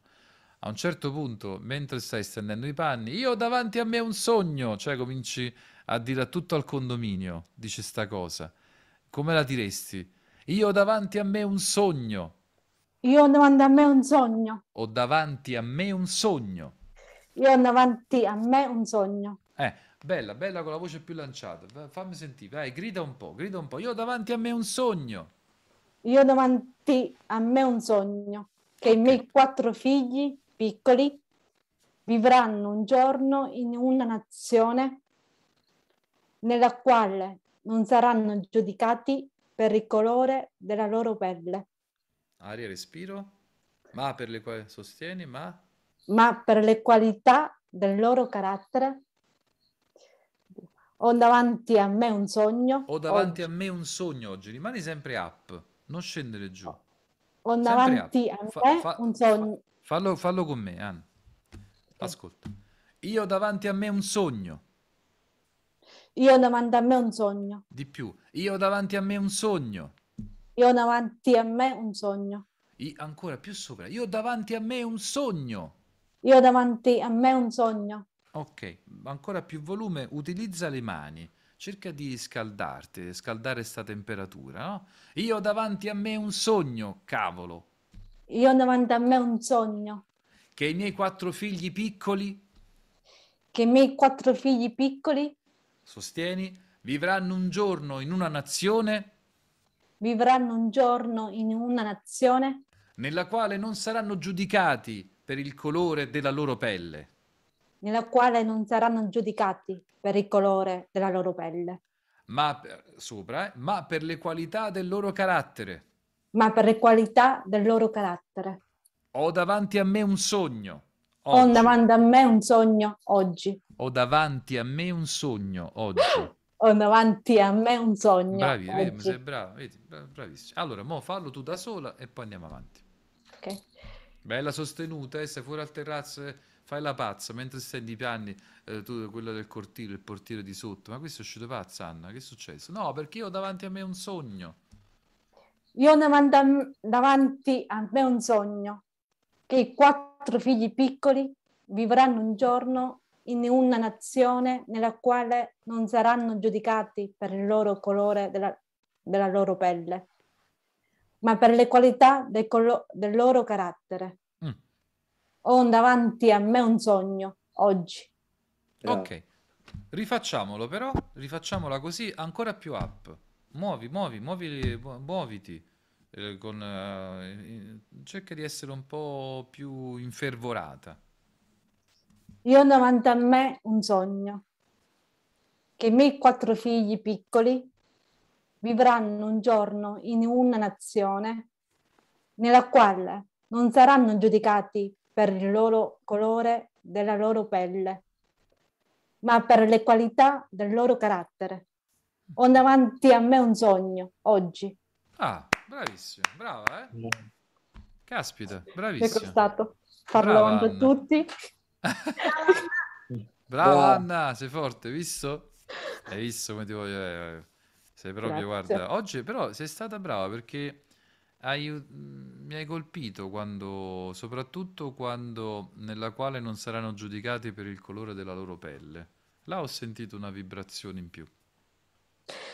A un certo punto, mentre stai stendendo i panni, io ho davanti a me un sogno, cioè cominci a dire a tutto al condominio, dice sta cosa. Come la diresti? Io ho davanti a me un sogno. Io ho davanti a me un sogno. Ho davanti a me un sogno. Io ho davanti a me un sogno. Eh, bella, bella con la voce più lanciata. Fammi sentire, vai, grida un po', grida un po'. Io ho davanti a me un sogno. Io ho davanti a me un sogno, che okay. i miei quattro figli piccoli vivranno un giorno in una nazione nella quale non saranno giudicati per il colore della loro pelle. Aria, respiro. Ma per le quali sostieni, ma? Ma per le qualità del loro carattere. Ho davanti a me un sogno. Ho davanti oggi. a me un sogno oggi. Rimani sempre up, non scendere giù. Ho sempre davanti up. a fa, me fa, un sogno. Fa, fallo, fallo con me, Anna. Ascolta. Io ho davanti a me un sogno. Io ho davanti a me un sogno. Di più. Io ho davanti a me un sogno. Io ho davanti a me un sogno. I, ancora più sopra. Io ho davanti a me un sogno. Io ho davanti a me un sogno. Ok, ancora più volume, utilizza le mani, cerca di scaldarti, scaldare sta temperatura, no? Io ho davanti a me un sogno, cavolo! Io ho davanti a me un sogno. Che i miei quattro figli piccoli... Che i miei quattro figli piccoli... Sostieni, vivranno un giorno in una nazione... Vivranno un giorno in una nazione... Nella quale non saranno giudicati per il colore della loro pelle. Nella quale non saranno giudicati per il colore della loro pelle. Ma per, sopra, eh? ma per le qualità del loro carattere. Ma per le qualità del loro carattere. Ho davanti a me un sogno. Oggi. Ho davanti a me un sogno oggi. Ho davanti a me un sogno oggi. Ho davanti a me un sogno. Bravi, oggi. Vedi, sei bravo, vedi, bravissimo. Allora, mo fallo tu da sola e poi andiamo avanti. Ok. Bella sostenuta, eh? Sei fuori al terrazzo... Eh? Fai la pazza, mentre stendi i piani, eh, tu, quello del cortile, il portiere di sotto. Ma questo è uscito pazza, Anna, che è successo? No, perché io ho davanti a me un sogno. Io davanti a me un sogno, che i quattro figli piccoli vivranno un giorno in una nazione nella quale non saranno giudicati per il loro colore della, della loro pelle, ma per le qualità del, colo- del loro carattere. Mm. Ho davanti a me un sogno, oggi. Ok, rifacciamolo però, rifacciamola così, ancora più up. Muovi, muovi, muovi, muoviti. Eh, con, eh, cerca di essere un po' più infervorata. Io ho davanti a me un sogno, che i miei quattro figli piccoli vivranno un giorno in una nazione nella quale non saranno giudicati per il loro colore della loro pelle, ma per le qualità del loro carattere. Ho davanti a me un sogno, oggi. Ah, bravissima, brava, eh? Caspita, bravissima. Mi è costato farlo con tutti. Brava, brava Anna, sei forte, visto? Hai visto come ti voglio? Sei proprio, grazie. Guarda, oggi però sei stata brava, perché hai, mi hai colpito quando, soprattutto quando nella quale non saranno giudicati per il colore della loro pelle. Là ho sentito una vibrazione in più.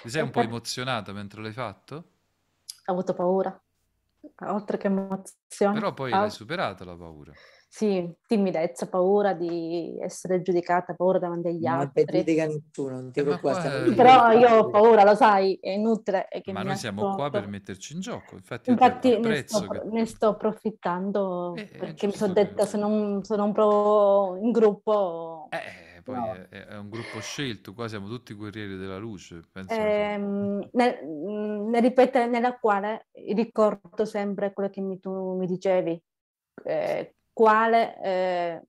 Ti sei un po' emozionata mentre l'hai fatto? Ho avuto paura, oltre che emozione. Però poi ah. l'hai superata la paura. Sì, timidezza, paura di essere giudicata, paura davanti agli non altri. Non ti giudica nessuno, non ti preoccupare. Eh, però io ho paura, lo sai, è inutile. È che ma noi siamo sto... qua per metterci in gioco. Infatti, Infatti ne, sto, che... ne sto approfittando, eh, perché mi sono detta che... se non, se non provo in gruppo... Eh, poi no. è, è un gruppo scelto, qua siamo tutti guerrieri della luce. Penso eh, che... nel, nel ripetere, nella quale ricordo sempre quello che mi, tu mi dicevi. Eh, quale eh,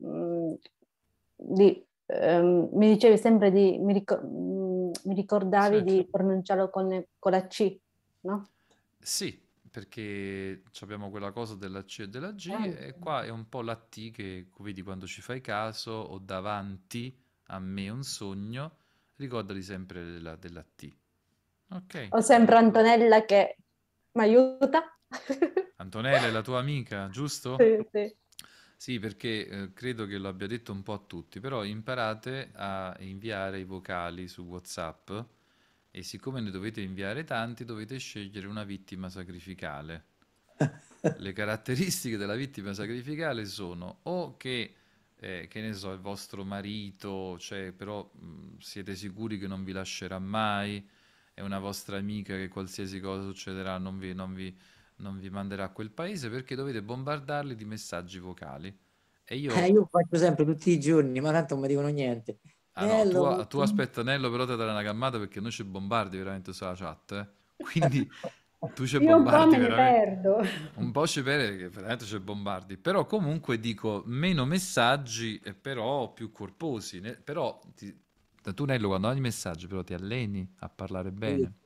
di, eh, mi dicevi sempre di mi, ricor- mi ricordavi sì. di pronunciarlo con, con la C, no? Sì, perché abbiamo quella cosa della C e della G, eh. e qua è un po' la T che vedi quando ci fai caso, o davanti a me un sogno, ricordati sempre della, della T. Ok. Ho sempre Antonella che mi aiuta. Antonella è la tua amica, giusto? Sì, sì. Sì, perché eh, credo che lo abbia detto un po' a tutti, però imparate a inviare i vocali su WhatsApp, e siccome ne dovete inviare tanti, dovete scegliere una vittima sacrificale. Le caratteristiche della vittima sacrificale sono o che, eh, che ne so, il vostro marito, cioè, però mh, siete sicuri che non vi lascerà mai, è una vostra amica che qualsiasi cosa succederà non vi... Non vi non vi manderà a quel paese, perché dovete bombardarli di messaggi vocali. E io, eh, io faccio sempre tutti i giorni, ma tanto non mi dicono niente. Ah, Nello, no, tu, tu aspetta Nello, però te darà una cammata, perché noi ci bombardi veramente sulla chat, eh? Quindi tu ci bombardi veramente. Un po' me ne perdo. Un po' ci perdi, che veramente ci bombardi. Però comunque dico, meno messaggi, però più corposi. Però ti... tu Nello, quando hai messaggi, però ti alleni a parlare bene. Sì.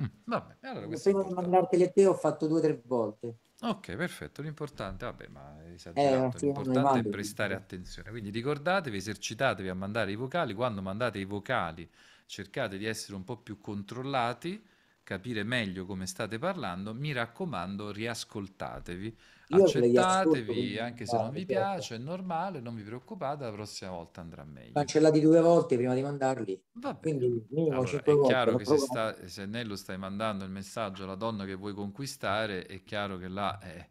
Mm, vabbè, allora prima di mandarteli a te ho fatto due o tre volte. Ok, perfetto, l'importante, vabbè, ma è esagerato, eh, l'importante è prestare attenzione. Quindi ricordatevi, esercitatevi a mandare i vocali. Quando mandate i vocali cercate di essere un po' più controllati, capire meglio come state parlando. Mi raccomando, riascoltatevi, io accettatevi, anche se non vi piace, è normale, non vi preoccupate, la prossima volta andrà meglio. Cancellati due volte prima di mandarli. Va bene. Quindi, allora, è volte, chiaro che se, sta, se Nello stai mandando il messaggio alla donna che vuoi conquistare, è chiaro che là è,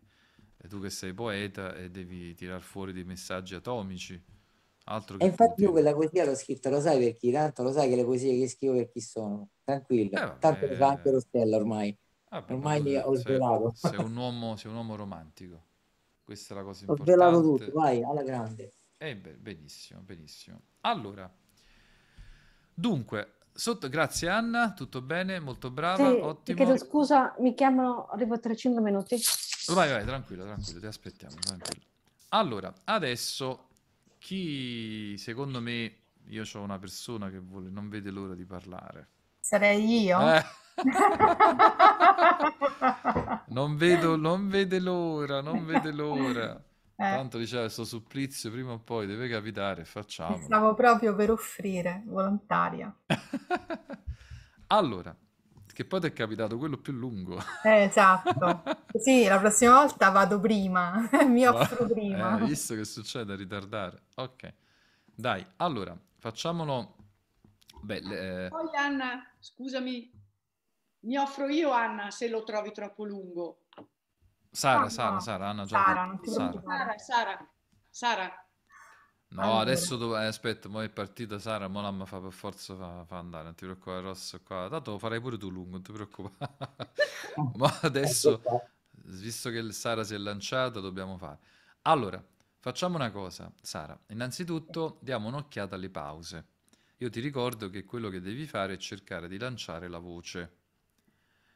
è tu che sei poeta e devi tirar fuori dei messaggi atomici. Altro che e infatti tutti. Io quella poesia l'ho scritta, lo sai per chi? Tanto lo sai che le poesie che scrivo per chi sono. Tranquilla, eh, tanto lo sa anche Rossella ormai. Ah, beh, ormai li ho svelato. Sei, sei un uomo, sei un uomo romantico. Questa è la cosa importante. Ho svelato tutto, vai, alla grande. Eh, beh, benissimo, benissimo. Allora, dunque, sotto, grazie Anna, tutto bene, molto brava, sì, ottimo. Ti chiedo scusa, mi chiamano, arrivo tra cinque minuti. Vai, vai, tranquillo, tranquillo, ti aspettiamo. Tranquillo. Allora, adesso chi, secondo me, io ho una persona che vuole, non vede l'ora di parlare. Sarei io? Eh. non vedo non vede l'ora non vede l'ora eh. Tanto diceva, questo supplizio prima o poi deve capitare, facciamo. Stavo proprio per offrire volontaria. Allora, Che poi ti è capitato quello più lungo. Eh, esatto. Sì, la prossima volta vado prima, mi offro prima. Hai eh, visto che succede a ritardare? Ok. Dai, allora, facciamolo... Beh, le... Poi Anna, scusami, mi offro io Anna se lo trovi troppo lungo. Sara, ah, Sara, no. Sara, Anna già... Sara, non ti Sara. Sara, Sara, Sara. No, allora. Adesso dov... eh, aspetta, mo è partita Sara, mo la fa per forza fa, fa andare, non ti preoccupare Rosso qua, tanto lo farai pure tu lungo, non ti preoccupare. Ma adesso, visto che Sara si è lanciata, dobbiamo fare. Allora, facciamo una cosa, Sara, innanzitutto diamo un'occhiata alle pause. Io ti ricordo che quello che devi fare è cercare di lanciare la voce,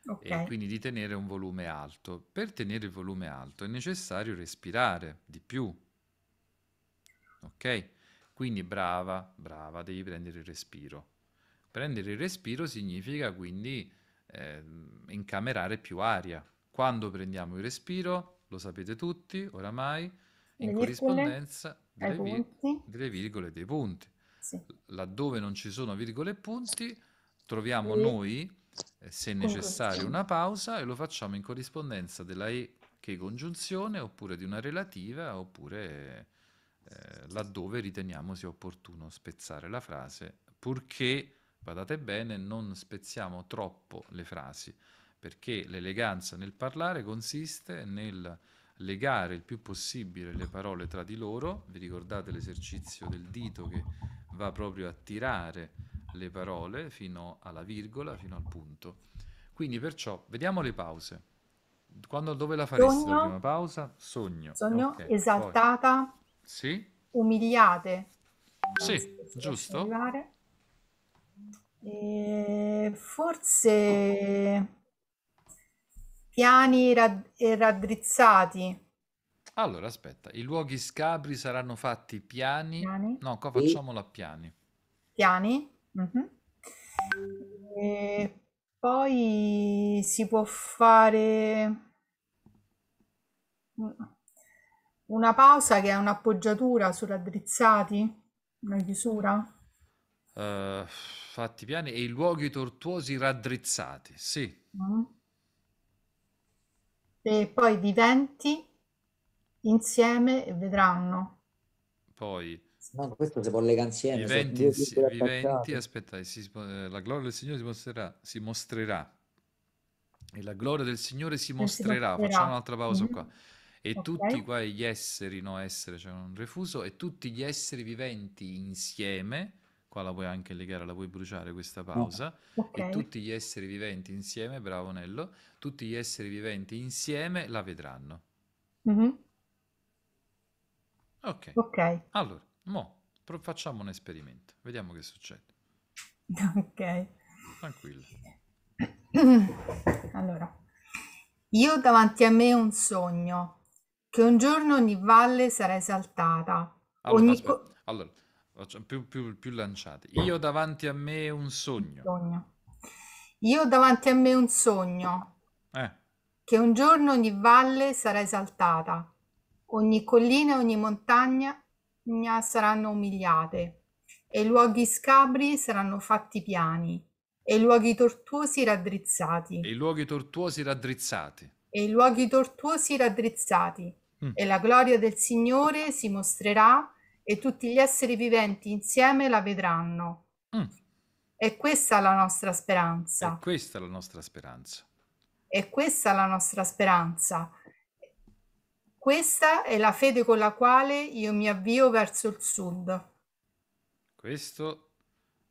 okay. E quindi di tenere un volume alto. Per tenere il volume alto è necessario respirare di più. Ok? Quindi brava, brava, devi prendere il respiro. Prendere il respiro significa quindi eh, incamerare più aria. Quando prendiamo il respiro, lo sapete tutti, oramai, in le corrispondenza delle, vi delle virgole e dei punti. Sì. Laddove non ci sono virgole e punti, troviamo e... noi, eh, se necessario, una pausa e lo facciamo in corrispondenza della E che è congiunzione, oppure di una relativa, oppure... Eh, laddove riteniamo sia opportuno spezzare la frase, purché, guardate bene, non spezziamo troppo le frasi, perché l'eleganza nel parlare consiste nel legare il più possibile le parole tra di loro. Vi ricordate l'esercizio del dito che va proprio a tirare le parole fino alla virgola, fino al punto. Quindi perciò vediamo le pause. Quando, dove la faresti sogno, la prima pausa? Sogno, sogno okay, esaltata poi. Sì. Umiliate. Sì, se giusto. E forse piani rad e raddrizzati. Allora, aspetta, i luoghi scabri saranno fatti piani. piani. No, qua facciamola a piani. Piani. Mm-hmm. E poi si può fare... una pausa che è un'appoggiatura su raddrizzati, una chiusura. Uh, fatti piani e i luoghi tortuosi raddrizzati, sì. Mm. E poi viventi insieme vedranno. Poi... No, questo si può legare insieme. Viventi, insieme, viventi aspetta, si, la gloria del Signore si mostrerà, si mostrerà. E la gloria del Signore si mostrerà. Si mostrerà. Facciamo un'altra pausa mm. qua. E okay. tutti qua gli esseri, no essere, cioè un refuso, e tutti gli esseri viventi insieme, qua la puoi anche legare, la puoi bruciare questa pausa, okay. E tutti gli esseri viventi insieme, bravo Nello, tutti gli esseri viventi insieme la vedranno. Mm-hmm. Ok. Ok. Allora, mo, facciamo un esperimento, vediamo che succede. Ok. Tranquillo. Allora. Io davanti a me un sogno. Che un giorno ogni valle sarà esaltata. Allora, ogni... allora più, più, più lanciate. Io davanti a me un sogno. Un sogno. Io davanti a me un sogno. Eh. Che un giorno ogni valle sarà esaltata. Ogni collina e ogni montagna saranno umiliate. E i luoghi scabri saranno fatti piani. E i luoghi tortuosi raddrizzati. E i luoghi tortuosi raddrizzati. E i luoghi tortuosi raddrizzati, mm. e la gloria del Signore si mostrerà, e tutti gli esseri viventi insieme la vedranno. Mm. E questa è la nostra speranza. E questa è la nostra speranza. E questa è la nostra speranza. Questa è la fede con la quale io mi avvio verso il sud. Questo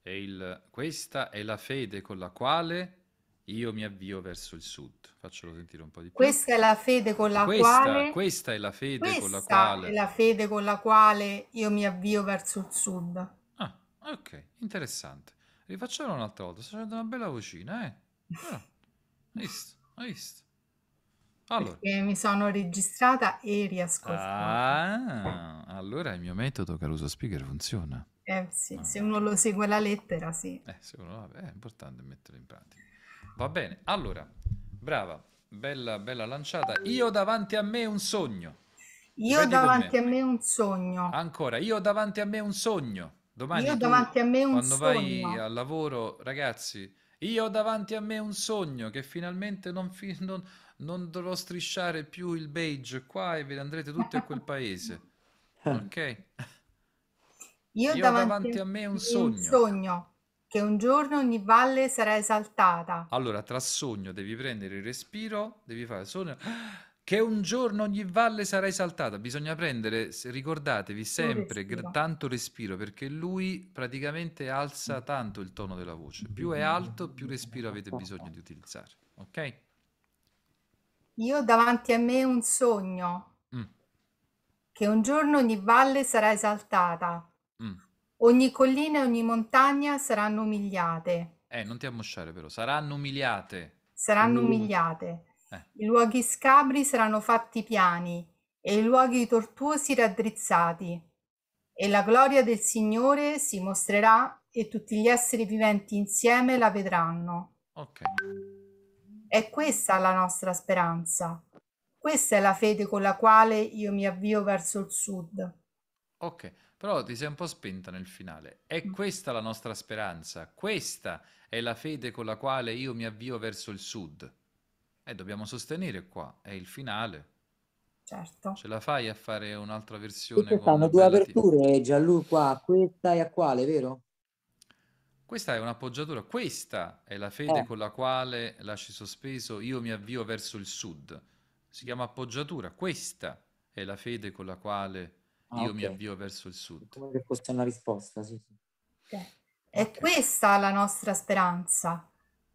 è il, questa è la fede con la quale... Io mi avvio verso il sud. Faccelo sentire un po' di più. Questa è la fede con la questa, quale... Questa è la fede con la quale... Questa è la fede con la quale io mi avvio verso il sud. Ah, ok, interessante. Rifacciamo un'altra volta, sto facendo una bella vocina, eh? Ah, hai visto, hai visto. Allora. Perché mi sono registrata e riascoltata. Ah, allora il mio metodo Caruso Speaker funziona. Eh sì, ah. se uno lo segue la lettera, sì. Eh, se uno, vabbè, è importante metterlo in pratica. Va bene, allora, brava, bella, bella lanciata. Io davanti a me un sogno. Io Vedi davanti me. a me un sogno. Ancora, io davanti a me un sogno. Domani io tu, davanti a me un quando sogno. Quando vai al lavoro, ragazzi, Io ho davanti a me un sogno che finalmente non, fi- non, non dovrò strisciare più il beige qua e ve ne andrete tutti a quel paese. Ok? Io, Io davanti ho davanti a me un sogno. un sogno che un giorno ogni valle sarà esaltata. Allora, tra sogno devi prendere il respiro, devi fare il sogno... Che un giorno ogni valle sarà esaltata. Bisogna prendere, ricordatevi sempre, respiro. tanto respiro, perché lui praticamente alza tanto il tono della voce. Più è alto, più respiro avete bisogno di utilizzare. Ok? Io ho davanti a me un sogno. Mm. Che un giorno ogni valle sarà esaltata. Mm. Ogni collina e ogni montagna saranno umiliate. Eh, non ti ammosciare però. Saranno umiliate. Saranno mm. umiliate. Eh. I luoghi scabri saranno fatti piani e i luoghi tortuosi raddrizzati, e la gloria del Signore si mostrerà e tutti gli esseri viventi insieme la vedranno. Ok. È questa la nostra speranza. Questa è la fede con la quale io mi avvio verso il sud. Ok, però ti sei un po' spenta nel finale. È questa la nostra speranza. Questa è la fede con la quale io mi avvio verso il sud. Eh, dobbiamo sostenere qua, è il finale. Certo. Ce la fai a fare un'altra versione? Queste fanno due aperture, Gianluca, a questa e a quale, vero? Questa è un'appoggiatura, questa è la fede eh. con la quale, lasci sospeso, io mi avvio verso il sud. Si chiama appoggiatura, questa è la fede con la quale ah, io okay. mi avvio verso il sud. Come che fosse una risposta, sì. sì. Okay. È okay. questa la nostra speranza.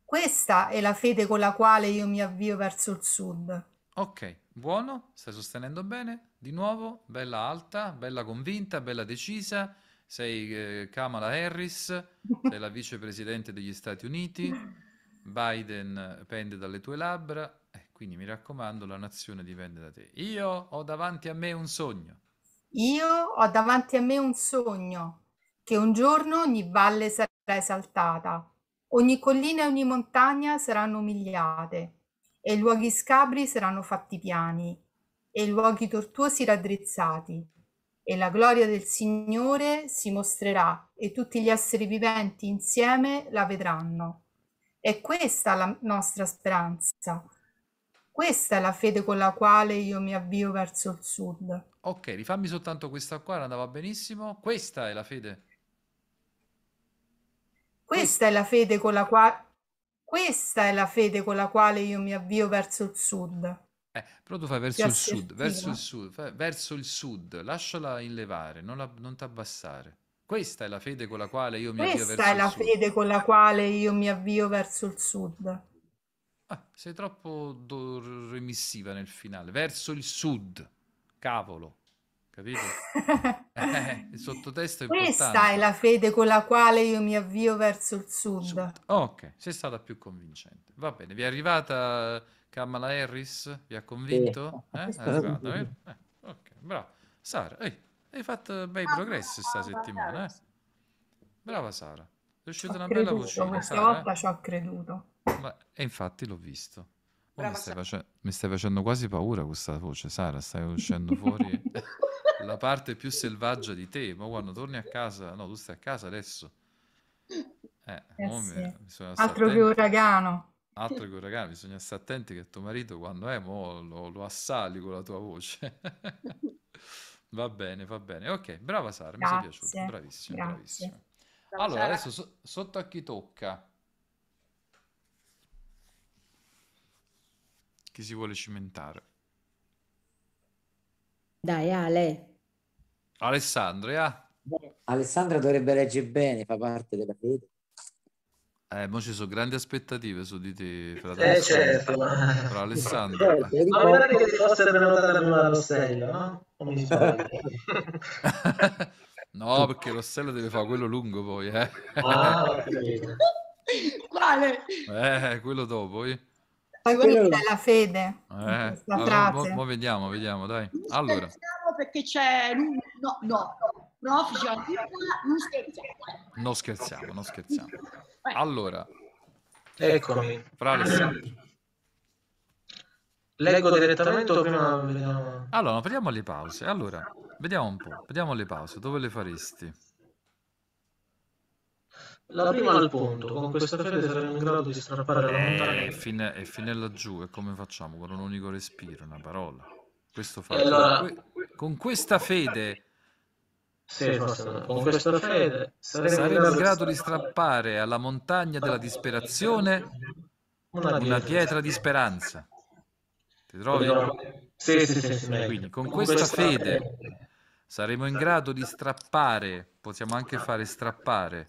Questa è la fede con la quale io mi avvio verso il sud. Ok, buono, stai sostenendo bene, di nuovo, bella alta, bella convinta, bella decisa, sei eh, Kamala Harris, sei la vicepresidente degli Stati Uniti, Biden pende dalle tue labbra, eh, quindi mi raccomando, la nazione dipende da te. Io ho davanti a me un sogno. Io ho davanti a me un sogno, che un giorno ogni valle sarà esaltata. Ogni collina e ogni montagna saranno umiliate, e i luoghi scabri saranno fatti piani, e i luoghi tortuosi raddrizzati, e la gloria del Signore si mostrerà, e tutti gli esseri viventi insieme la vedranno. È questa la nostra speranza. Questa è la fede con la quale io mi avvio verso il sud. Ok, rifammi soltanto questa qua, andava benissimo. Questa è la fede. Questa è la fede con la quale questa è la fede con la quale io mi avvio verso il sud. Eh, però tu fai verso il sud, verso il sud, fai verso il sud, lasciala inlevare, non, la, non t'abbassare. Questa è la fede con la quale io mi avvio verso il sud. Questa è la fede con la quale io mi avvio verso il sud. Ah, sei troppo remissiva nel finale, verso il sud. Cavolo. Capito? Eh, il sottotesto è Questa importante. È la fede con la quale io mi avvio verso il sud. sud. Ok, sei stata più convincente. Va bene, vi è arrivata Kamala Harris? Vi ha convinto? Eh, eh? È arrivata, eh? Eh, ok, bravo. Sara, eh, hai fatto bei progressi sta settimana. Eh? Brava Sara, è uscita ho una creduto, bella vocina. Questa volta eh? ci ho creduto. Ma, e infatti l'ho visto. Oh, mi, stai face... mi stai facendo quasi paura questa voce, Sara, stai uscendo fuori... la parte più selvaggia di te, ma quando torni a casa, no, tu stai a casa adesso, eh, eh sì. mi, bisogna altro attenti. che uragano, altro che uragano, bisogna stare attenti che tuo marito quando è, mo lo, lo assali con la tua voce. Va bene, va bene, ok, brava Sara, grazie. Mi sei piaciuta, bravissima, grazie. bravissima. Ciao, allora, Sara. adesso so, sotto a chi tocca? Chi si vuole cimentare? Dai, Ale. Alessandro, eh? Beh, Alessandro dovrebbe leggere bene, fa parte della fede. Eh, mo ci sono grandi aspettative su di te, fratello. Eh, certo. Però Alessandro. Eh, certo, ma magari che ti fosse prenotata la prima Rossella, no? No, perché Rossella deve fare quello lungo poi, eh. Ah, quale? Eh, quello dopo, eh. Quella è la fede. Eh, allora, mo, mo vediamo, vediamo, dai. Allora. Perché c'è no, no, no, non scherziamo. Non scherziamo, non scherziamo. Allora. Eccomi. Fra Alessandro. Leggo direttamente o prima vediamo? Allora, no, prendiamo le pause. Allora, vediamo un po', vediamo le pause, dove le faresti? La prima al ponto, con questa fede saremo in grado di strappare eh, la montagna. E fine, e fine laggiù, e come facciamo? Con un unico respiro, una parola. Questo fa. Allora, con, que- con questa fede. Sì, forse no. Con questa fede saremo, saremo in grado di strappare alla montagna della disperazione una, una pietra di speranza. Ti trovi? Sì, sì, sì, sì. Quindi con, con questa, questa fede saremo in grado di strappare, possiamo anche fare strappare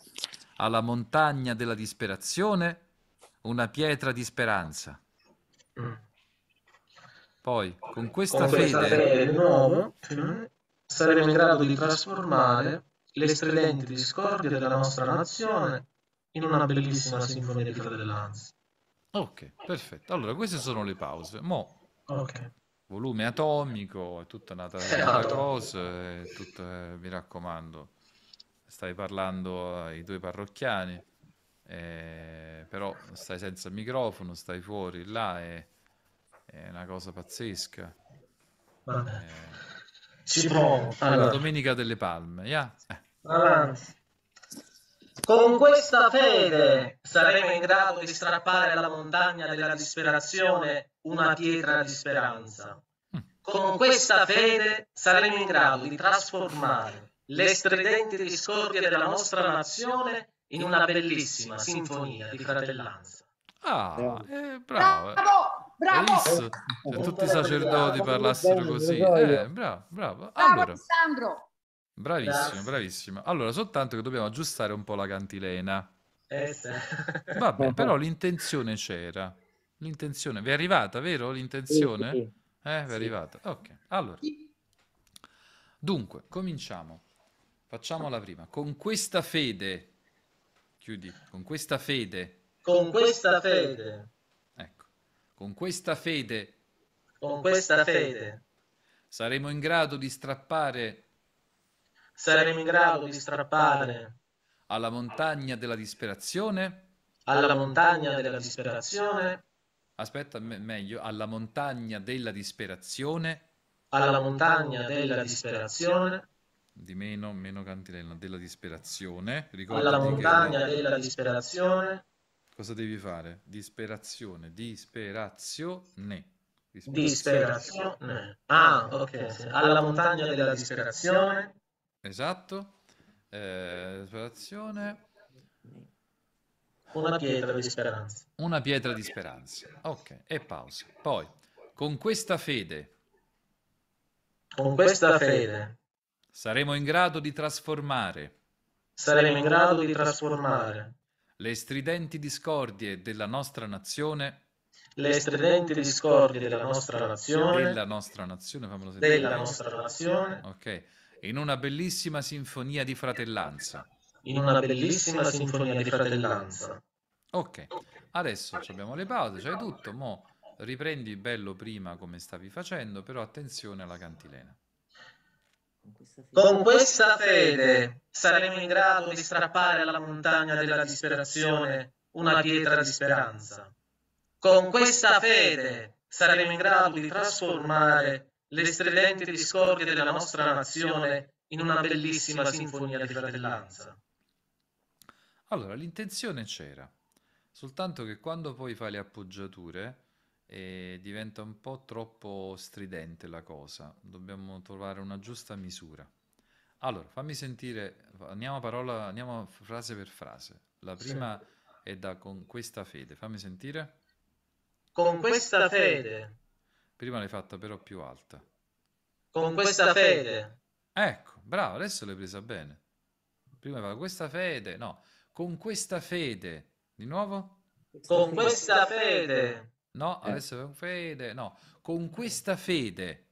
alla montagna della disperazione una pietra di speranza. Poi con questa, con questa fede, fede di nuovo, saremo in grado di trasformare le stridenti discordie della nostra nazione in una bellissima sinfonia di fratellanza. Ok, perfetto. Allora queste sono le pause. Mo okay. Volume atomico, è tutta una tutta cosa, è tutto, eh, mi raccomando. Stai parlando ai due parrocchiani, eh, però stai senza microfono, stai fuori, là è, è una cosa pazzesca. Vabbè. Eh, Ci provo. Allora. La Domenica delle Palme, yeah? eh. Avanti. Con questa fede saremo in grado di strappare alla montagna della disperazione una pietra di speranza. Mm. Con questa fede saremo in grado di trasformare le stridenti discordie della nostra nazione in una bellissima sinfonia di fratellanza. Ah, eh, bravo, bravo, bravo. Se tutti i sacerdoti parlassero così, eh, bravo, bravo. Allora, bravissimo, bravissimo. Allora, soltanto che dobbiamo aggiustare un po' la cantilena. Vabbè, però l'intenzione c'era. L'intenzione vi è arrivata, vero? L'intenzione? Eh, vi è arrivata. Ok, allora. Dunque, cominciamo. Facciamo la prima. Con questa fede, chiudi, con questa fede. Con questa fede. Ecco, con questa fede. Con questa fede. Saremo in grado di strappare. Saremo in grado di strappare. Alla montagna della disperazione. Alla montagna della disperazione. Aspetta, me- meglio, alla montagna della disperazione. Alla montagna della disperazione. Di meno, meno cantilena, della disperazione. Ricordati alla montagna che... della disperazione. Cosa devi fare? Disperazione, disperazione. Disperazione. Disperazione. Ah, ok. Sì. Alla montagna della disperazione. Esatto. Eh, disperazione. Una pietra di speranza. Una pietra di speranza. Ok, e pausa. Poi, con questa fede. Con questa fede. Saremo in grado di trasformare. Saremo in grado di trasformare. Le stridenti discordie della nostra nazione. Le stridenti discordie della nostra nazione. Della nostra nazione, fammelo sentire. Della nostra nazione. Ok. In una bellissima sinfonia di fratellanza. In una bellissima sinfonia di fratellanza. Ok. Adesso abbiamo le pause, c'hai tutto. Mo riprendi bello prima come stavi facendo, però attenzione alla cantilena. Con questa fede saremo in grado di strappare alla montagna della disperazione una pietra di speranza. Con questa fede saremo in grado di trasformare le stridenti discordie della nostra nazione in una bellissima sinfonia di fratellanza. Allora, l'intenzione c'era, soltanto che quando poi fai le appoggiature e diventa un po' troppo stridente la cosa, dobbiamo trovare una giusta misura. Allora, fammi sentire, andiamo parola, andiamo frase per frase. La prima sì. È da con questa fede, fammi sentire. Con questa fede. Prima l'hai fatta però più alta. Con questa fede. Ecco, bravo, adesso l'hai presa bene. Prima con questa fede, no, con questa fede. Di nuovo? Con questa fede. No, adesso con fede, no, con questa fede.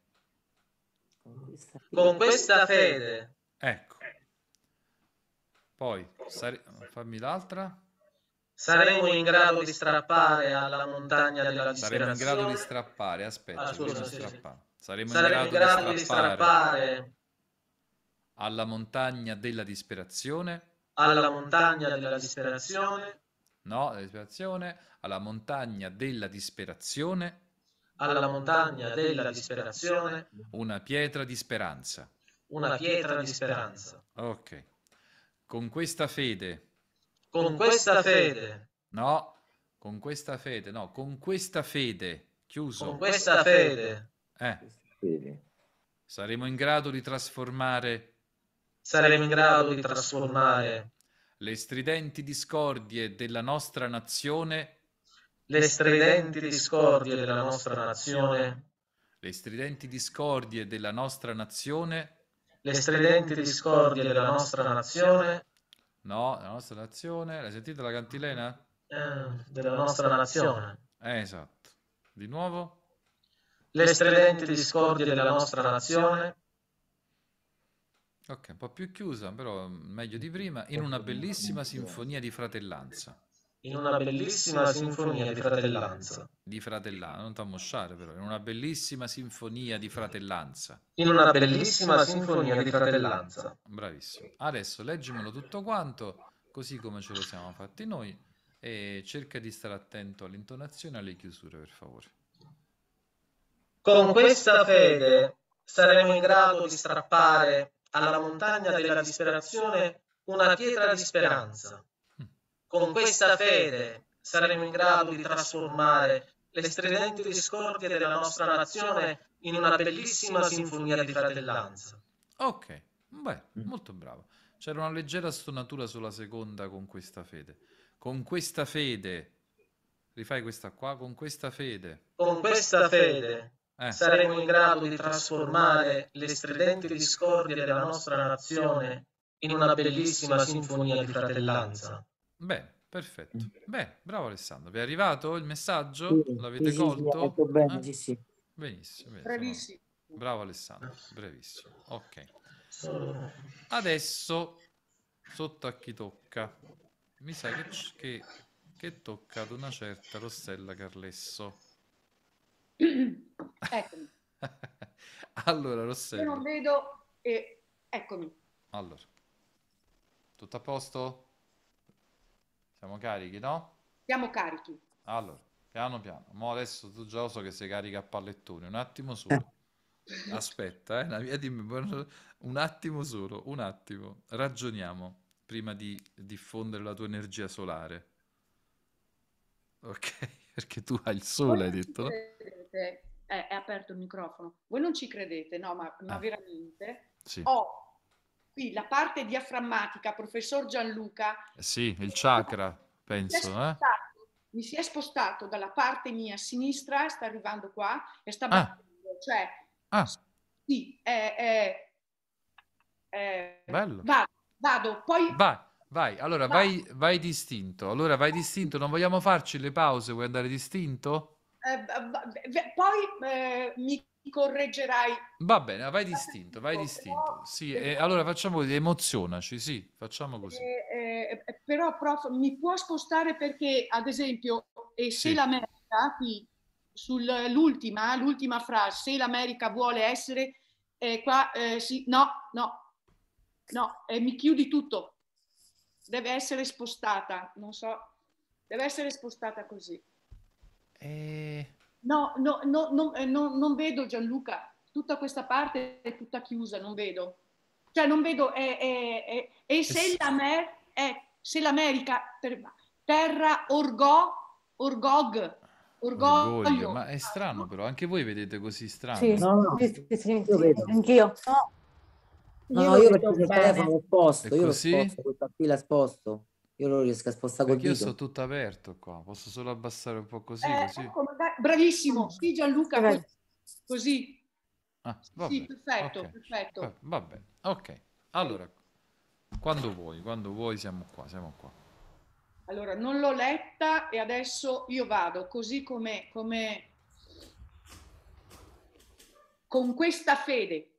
Con questa fede. Ecco. Poi, sare... fammi l'altra. Saremo in grado di strappare alla montagna della disperazione. Saremo in grado di strappare, aspetta, ah, scusa, sì, strappare. Saremo, Saremo in grado, in grado di, strappare di strappare alla montagna della disperazione. Alla montagna della disperazione. No, la disperazione, alla montagna della disperazione. Alla montagna della disperazione. Una pietra di speranza. Una pietra di speranza. Ok. Con questa fede. con questa fede. No, con questa fede, no, con questa fede, chiuso. Con questa fede. Eh. Fede. Saremo in grado di trasformare... Saremo in grado di trasformare... Le stridenti discordie della nostra nazione... Le stridenti discordie della nostra nazione... Le stridenti discordie della nostra nazione... Le stridenti discordie della nostra nazione... No, la nostra nazione... L'hai sentita la cantilena? Eh, della nostra nazione. Eh, esatto. Di nuovo? Le stridenti discordie della nostra nazione... Ok, un po' più chiusa, però meglio di prima, in una bellissima sinfonia di fratellanza. In una bellissima sinfonia di fratellanza. Di fratellanza, non t'ammosciare però, in una bellissima sinfonia di fratellanza. In una bellissima sinfonia di fratellanza. Bravissimo. Adesso leggimelo tutto quanto, così come ce lo siamo fatti noi, e cerca di stare attento all'intonazione e alle chiusure, per favore. Con questa fede saremo in grado di strappare alla montagna della disperazione una pietra di speranza. Con questa fede saremo in grado di trasformare le stridenti discordie della nostra nazione in una bellissima sinfonia di fratellanza. Ok, beh, molto bravo. C'era una leggera stonatura sulla seconda, con questa fede. Con questa fede, rifai questa qua, con questa fede. Con questa fede. Eh. Saremo in grado di trasformare le stridenti discordie della nostra nazione in una bellissima sinfonia di fratellanza. Beh, perfetto. Beh, bravo Alessandro. Vi è arrivato il messaggio? Sì, l'avete sì, colto? Sì, bene, eh? sì. Benissimo. benissimo. Bravissimo. Bravo Alessandro, bravissimo. Ok. Adesso, sotto a chi tocca? Mi sa che, che, che tocca ad una certa Rossella Carlesso. Eccomi. Allora, Rossella. Io non vedo, eh, eccomi. Allora, tutto a posto? Siamo carichi, no? Siamo carichi. Allora, piano piano. Mo adesso tu già lo so che sei carica a pallettoni. Un attimo solo. Aspetta, eh, dimmi, un attimo solo, un attimo. Ragioniamo prima di diffondere la tua energia solare. Ok. Perché tu hai il sole, hai detto, no? Eh, è aperto il microfono. Voi non ci credete, no, ma, ma ah, veramente. Sì. Ho qui la parte diaframmatica, professor Gianluca. Eh sì, il chakra, penso. Mi, spostato, eh? mi si è spostato dalla parte mia sinistra, sta arrivando qua, e sta battendo. Ah. Cioè, ah. Sì, è, è, è, bello. Vado, vado, poi... Vai. Vai, allora vai. Vai, vai distinto, allora vai distinto, non vogliamo farci le pause, vuoi andare distinto? Eh, poi eh, mi correggerai. Va bene, vai distinto, vai distinto. Sì, eh, allora facciamo così, emozionaci, sì, facciamo così. Eh, eh, però, prof, mi può spostare perché, ad esempio, eh, se sì. l'America, qui, sull'ultima, l'ultima frase, se l'America vuole essere, eh, qua, eh, sì, no, no, no, eh, mi chiudi tutto. Deve essere spostata, non so, deve essere spostata così. E... No, no, no, no, no, non vedo Gianluca, tutta questa parte è tutta chiusa, non vedo. Cioè non vedo, è, è, è, e se, es... l'Amer, è, se l'America per, terra orgò, orgog, orgoglio. orgoglio. Ma è strano però, anche voi vedete così strano. Sì, no, no, sì, sì, sì, io vedo. Anch'io. No. No, io, no, io perché il telefono lo sposto, io lo sposto, questa qui la sposto, io non riesco a spostare col dito. Perché io sto tutto aperto qua, posso solo abbassare un po' così, eh, così. Ecco, bravissimo, sì Gianluca, eh. così. Ah, sì, bene. perfetto, okay. perfetto. Va, va bene, ok. Allora, quando vuoi, quando vuoi siamo qua, siamo qua. Allora, non l'ho letta e adesso io vado, così come, come... con questa fede.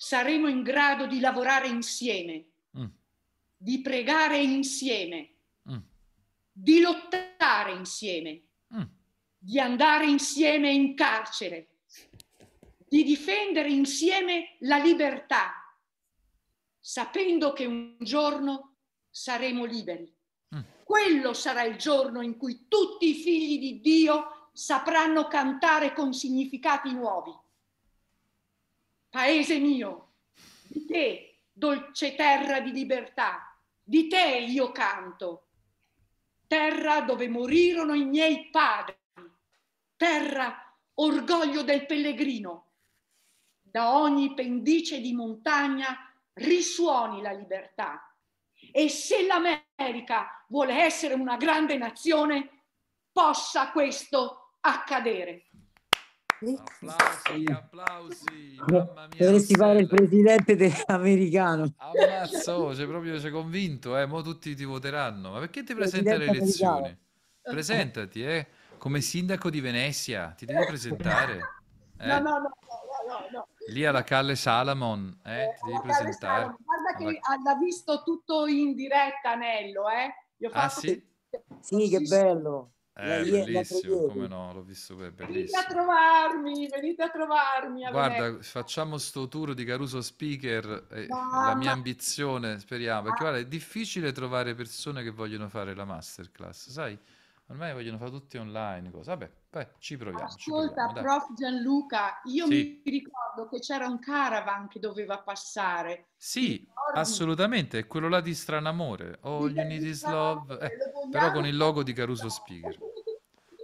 Saremo in grado di lavorare insieme, mm. di pregare insieme, mm. di lottare insieme, mm. di andare insieme in carcere, di difendere insieme la libertà, sapendo che un giorno saremo liberi. Mm. Quello sarà il giorno in cui tutti i figli di Dio sapranno cantare con significati nuovi. Paese mio, di te, dolce terra di libertà, di te io canto, terra dove morirono i miei padri, terra orgoglio del pellegrino. Da ogni pendice di montagna risuoni la libertà. E se l'America vuole essere una grande nazione, possa questo accadere. Applausi, applausi, mamma mia. Dovresti fare il presidente americano. Ammazzo, sei proprio sei convinto, eh? Mo tutti ti voteranno. Ma perché ti presenti alle elezioni? Presentati, eh? Come sindaco di Venezia, ti devi presentare. Eh? No, no, no, no, no, no. Lì alla Calle Salamon, eh? Ti devi presentare. Guarda che l'ha visto tutto in diretta, Nello, eh? Gli ho fatto... Ah, sì? Sì, che bello. È eh, bellissimo, come no, l'ho visto, è bellissimo. Venite a trovarmi, venite a trovarmi. A Guarda, Venezia. Facciamo sto tour di Caruso Speaker, eh, no, la mia ma... ambizione, speriamo, perché ah. guarda, è difficile trovare persone che vogliono fare la masterclass, sai? Ormai vogliono fare tutti online, cosa. Vabbè, beh, ci proviamo. Ascolta, ci proviamo, prof Gianluca, io sì. mi ricordo che c'era un caravan che doveva passare. Sì, assolutamente, è quello là di Stranamore, All You Need Is Love, eh, però con il logo di Caruso Speaker.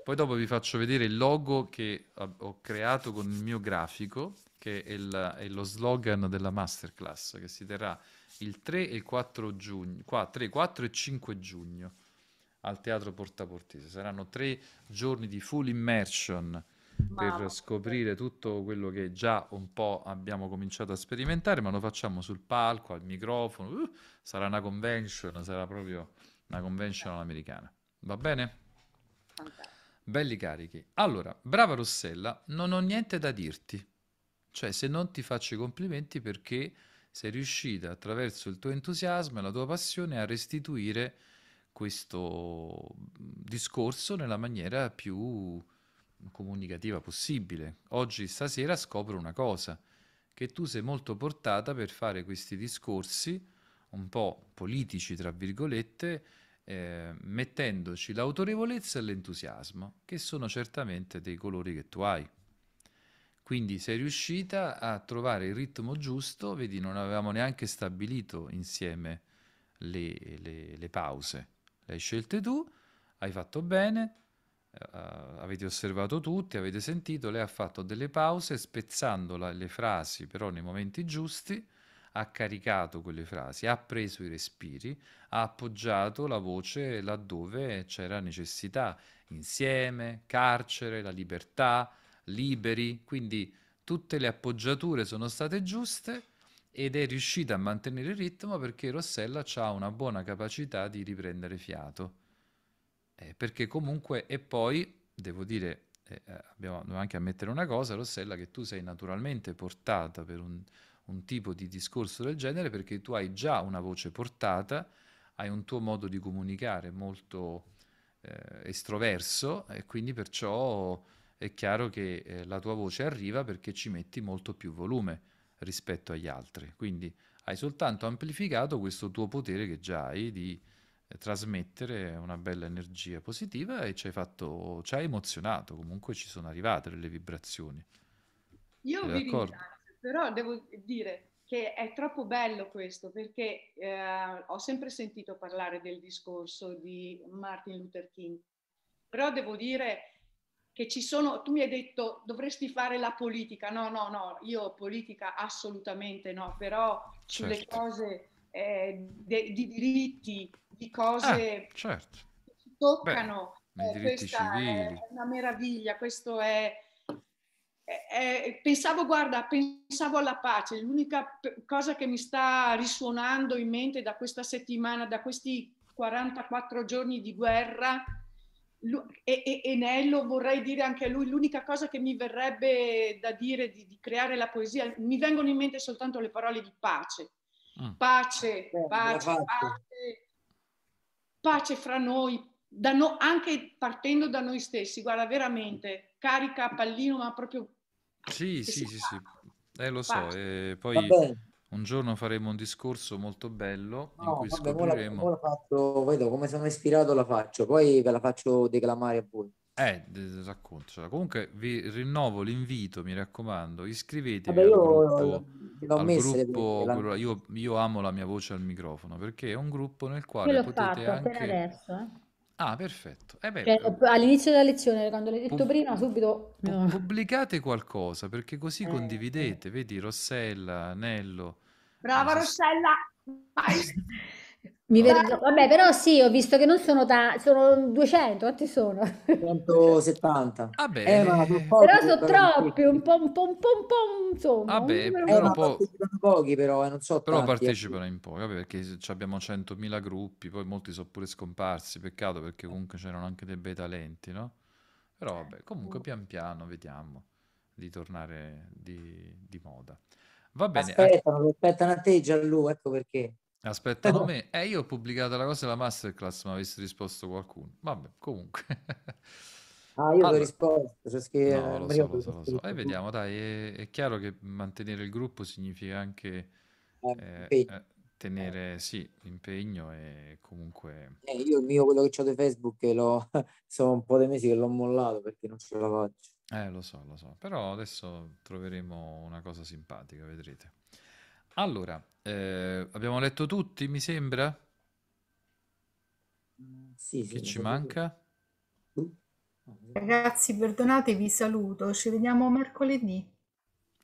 Poi dopo vi faccio vedere il logo che ho creato con il mio grafico, che è, il, è lo slogan della masterclass, che si terrà il tre e quattro giugno, qua, tre, quattro e cinque giugno. Al Teatro Porta Portese. Saranno tre giorni di full immersion wow. per scoprire tutto quello che già un po' abbiamo cominciato a sperimentare, ma lo facciamo sul palco, al microfono. Uh, sarà una convention, sarà proprio una convention americana. Va bene? Belli carichi. Allora, brava Rossella, non ho niente da dirti. Cioè, se non ti faccio i complimenti perché sei riuscita attraverso il tuo entusiasmo e la tua passione a restituire questo discorso nella maniera più comunicativa possibile. Oggi, stasera, scopro una cosa, che tu sei molto portata per fare questi discorsi un po' politici, tra virgolette, eh, mettendoci l'autorevolezza e l'entusiasmo, che sono certamente dei colori che tu hai. Quindi sei riuscita a trovare il ritmo giusto, vedi, non avevamo neanche stabilito insieme le, le, le pause. Le hai scelte tu, hai fatto bene, uh, avete osservato tutti, avete sentito, lei ha fatto delle pause spezzando la, le frasi però nei momenti giusti, ha caricato quelle frasi, ha preso i respiri, ha appoggiato la voce laddove c'era necessità, insieme, carcere, la libertà, liberi, quindi tutte le appoggiature sono state giuste ed è riuscita a mantenere il ritmo perché Rossella ha una buona capacità di riprendere fiato. Eh, perché comunque, e poi, devo dire, eh, abbiamo, dobbiamo anche ammettere una cosa, Rossella, che tu sei naturalmente portata per un, un tipo di discorso del genere, perché tu hai già una voce portata, hai un tuo modo di comunicare molto eh, estroverso, e quindi perciò è chiaro che eh, la tua voce arriva perché ci metti molto più volume rispetto agli altri, quindi hai soltanto amplificato questo tuo potere che già hai di eh, trasmettere una bella energia positiva e ci hai fatto, ci hai emozionato, comunque ci sono arrivate delle vibrazioni. Io vi ringrazio, però devo dire che è troppo bello questo, perché eh, ho sempre sentito parlare del discorso di Martin Luther King, però devo dire che ci sono, tu mi hai detto dovresti fare la politica, no, no, no, io politica assolutamente no, però certo. sulle cose eh, de, di diritti, di cose ah, certo. che ci toccano, beh, eh, questa civili. È una meraviglia, questo è, è, è, pensavo, guarda, pensavo alla pace, l'unica cosa che mi sta risuonando in mente da questa settimana, da questi quarantaquattro giorni di guerra, E, e, e Nello, vorrei dire anche a lui, l'unica cosa che mi verrebbe da dire di, di creare la poesia, mi vengono in mente soltanto le parole di pace, pace, mm. pace, eh, pace, pace fra noi, da no, anche partendo da noi stessi, guarda veramente, carica pallino ma proprio... Sì, sì, sì, sì, eh, lo pace. So, eh, poi un giorno faremo un discorso molto bello no, in cui vabbè, scopriremo... Poi la, poi la faccio, vedo, come sono ispirato la faccio, poi ve la faccio declamare a voi. Eh, raccontacela. Comunque vi rinnovo l'invito, mi raccomando, iscrivetevi vabbè, al gruppo... Io, al gruppo quello, io, io amo la mia voce al microfono, perché è un gruppo nel quale potete fatto, anche... Adesso, eh. Ah, perfetto. Eh beh, Cioè, all'inizio della lezione, quando l'hai detto pub- prima, subito... pu- pubblicate qualcosa, perché così eh, condividete, eh. Vedi, Rossella, Nello. Brava Rossella! Mi vergogno. Vabbè, però sì, ho visto che non sono tanti, sono duecento, quanti sono? centosettanta. Ah beh, eh, ma per pochi, però sono troppi, un po', un po', un po', un po', insomma. Ah beh, però, però un po'... partecipano pochi, però, eh, non so però tanti, partecipano eh. in pochi, vabbè, perché abbiamo centomila gruppi, poi molti sono pure scomparsi, peccato, perché comunque c'erano anche dei bei talenti, no? Però vabbè, comunque pian piano vediamo di tornare di, di moda. Va bene. Aspettano, aspettano a te Gianluca, ecco perché. Aspettano me, eh, io ho pubblicato la cosa della masterclass, ma avessi risposto qualcuno. Vabbè, comunque. Ah, io allora, ho risposto. Cioè che... No, lo so, lo so, lo so. E eh, vediamo, dai, è, è chiaro che mantenere il gruppo significa anche eh, eh, tenere, eh. sì, impegno e comunque... Eh, io il mio, quello che c'ho di Facebook, l'ho... sono un po' di mesi che l'ho mollato perché non ce la faccio. Eh, lo so, lo so. Però adesso troveremo una cosa simpatica, vedrete. Allora, eh, abbiamo letto tutti, mi sembra? Sì, sì. Che ci manca? Ragazzi, perdonate, vi saluto. Ci vediamo mercoledì.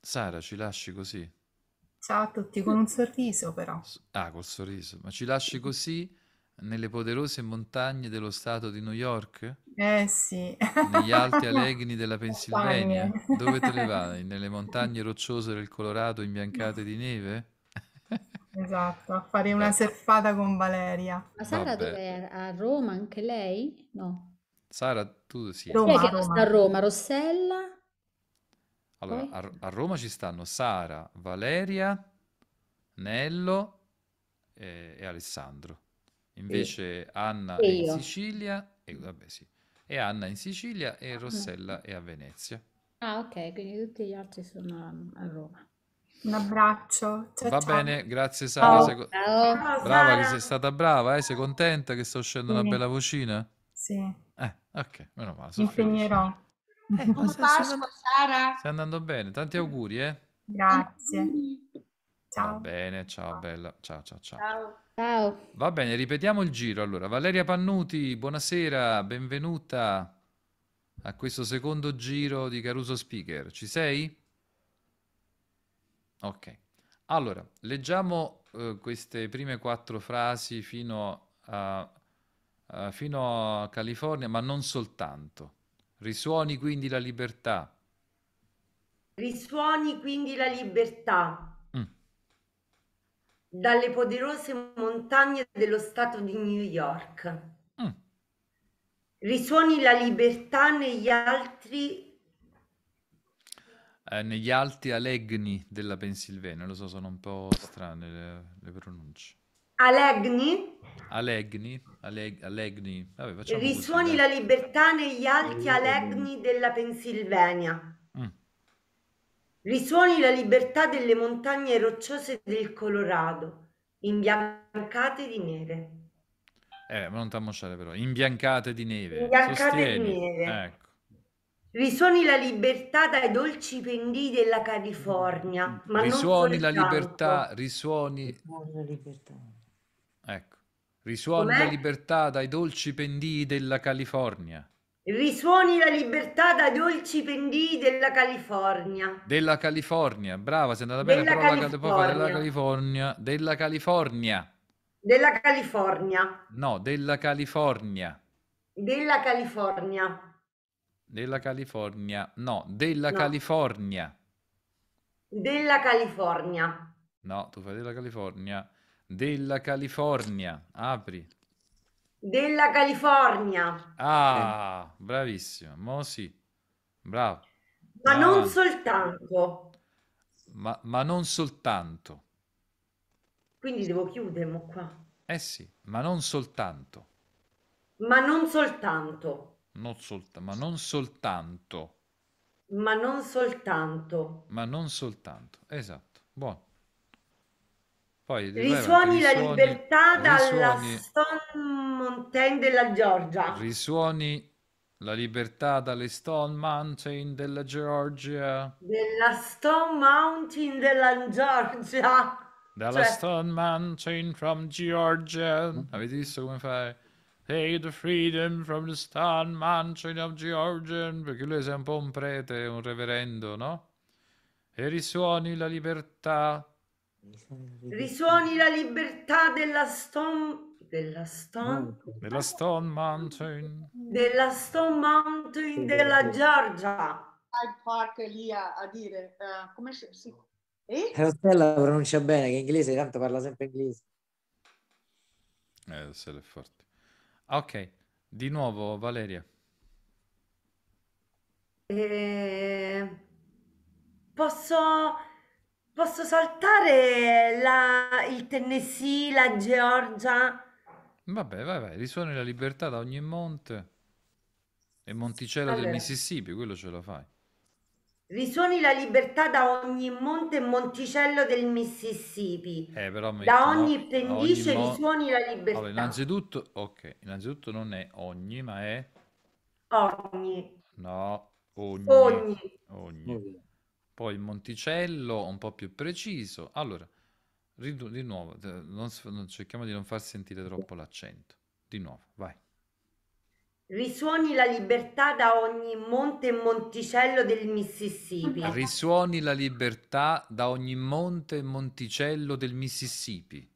Sara, ci lasci così? Ciao a tutti, con un sorriso però. Ah, col sorriso. Ma ci lasci così nelle poderose montagne dello stato di New York? Eh sì. Negli alti Allegheny della Pennsylvania? Dove te le vai? Nelle montagne rocciose del Colorado imbiancate di neve? Esatto, a fare una surfata con Valeria. Ma Sara dov'è? A Roma anche lei? No. Sara, tu sì. Roma, Roma. Che sta a Roma, Rossella? Allora, a, a Roma ci stanno Sara, Valeria, Nello e, e Alessandro. Invece sì. Anna e è in Sicilia e, vabbè, sì. e Anna in Sicilia e Rossella ah, è a Venezia. Ah, ok, quindi tutti gli altri sono a Roma. Un abbraccio. Ciao, va ciao. Bene, grazie Sara. Oh, sei co- ciao. Brava Sara. Che sei stata brava, eh? Sei contenta che sta uscendo sì. una bella vocina? Sì. Eh, ok, meno male. Mi impegnerò. Eh, Buon Pasqua, Sara. Stai andando bene, tanti auguri, eh? Grazie. Ciao. Va bene, ciao bella. Ciao, ciao, ciao. Ciao. Ciao. Va bene, ripetiamo il giro. Allora, Valeria Pannuti, buonasera, benvenuta a questo secondo giro di Caruso Speaker. Ci sei? Ok. Allora, leggiamo eh, queste prime quattro frasi fino a, a, fino a California, ma non soltanto. Risuoni quindi la libertà. Risuoni quindi la libertà. Dalle poderose montagne dello stato di New York. Mm. Risuoni la libertà negli altri... Eh, negli alti Allegheny della Pennsylvania, lo so, sono un po' strane le, le pronunce. Allegheny? Allegheny, Alleg- Allegheny. Vabbè, facciamo Risuoni così, la dai. libertà negli alti Allegheny della Pennsylvania. Mm. Risuoni la libertà delle montagne rocciose del Colorado, imbiancate di nere. Eh, ma non t'ammocciare però, imbiancate di neve. Imbiancate di neve. Ecco. Risuoni la libertà dai dolci pendii della California, ma risuoni non la libertà, risuoni... risuoni la libertà. Ecco. Risuoni Com'è? la libertà dai dolci pendii della California. Risuoni la libertà da dolci pendii della California. Della California, brava, sei andata bene. Della California. Della California. Della California. Della California. No, della California. Della California. Della California. No, della no. California. Della California. No, tu fai della California. Della California. Apri. Della California. Ah, sì. Bravissima. Mo sì. Bravo. Ma, ma non soltanto. Ma, ma non soltanto. Quindi devo chiudermo qua. Eh sì, ma non soltanto. Ma non soltanto. Non solta, ma non soltanto. Ma non soltanto. Ma non soltanto. Esatto. Buono. Poi, risuoni beh, la risuoni, libertà dalla risuoni, Stone Mountain della Georgia. Risuoni la libertà dalle Stone Mountain della Georgia. Della Stone Mountain della Georgia. Dalla cioè... Stone Mountain from Georgia. Avete visto come fai? Take the freedom from the Stone Mountain of Georgia. Perché lui è un po' un prete, un reverendo, no? E risuoni la libertà. Risuoni la libertà della Stone... Della Stone... Della Stone Mountain. Della Stone Mountain della Georgia. Hyde Park lì a, a dire... Uh, come si... si... Eh? Rossella pronuncia bene, che in inglese, tanto parla sempre inglese. Eh, Rossella è forte. Ok, di nuovo Valeria. Eh, posso, posso saltare la, il Tennessee, la Georgia? Vabbè, vai, vai, risuoni la libertà da ogni monte e Monticello allora. Del Mississippi, quello ce la fai. Risuoni la libertà da ogni monte e monticello del Mississippi. Eh, però mi da no, ogni pendice ogni risuoni la libertà. Allora, innanzitutto, ok, innanzitutto non è ogni, ma è... Ogni. No, ogni. Ogni. Ogni. Poi il monticello, un po' più preciso. Allora, di nuovo, non, non, cerchiamo di non far sentire troppo l'accento. Di nuovo, vai. Risuoni la libertà da ogni monte e monticello del Mississippi. Risuoni la libertà da ogni monte e monticello del Mississippi.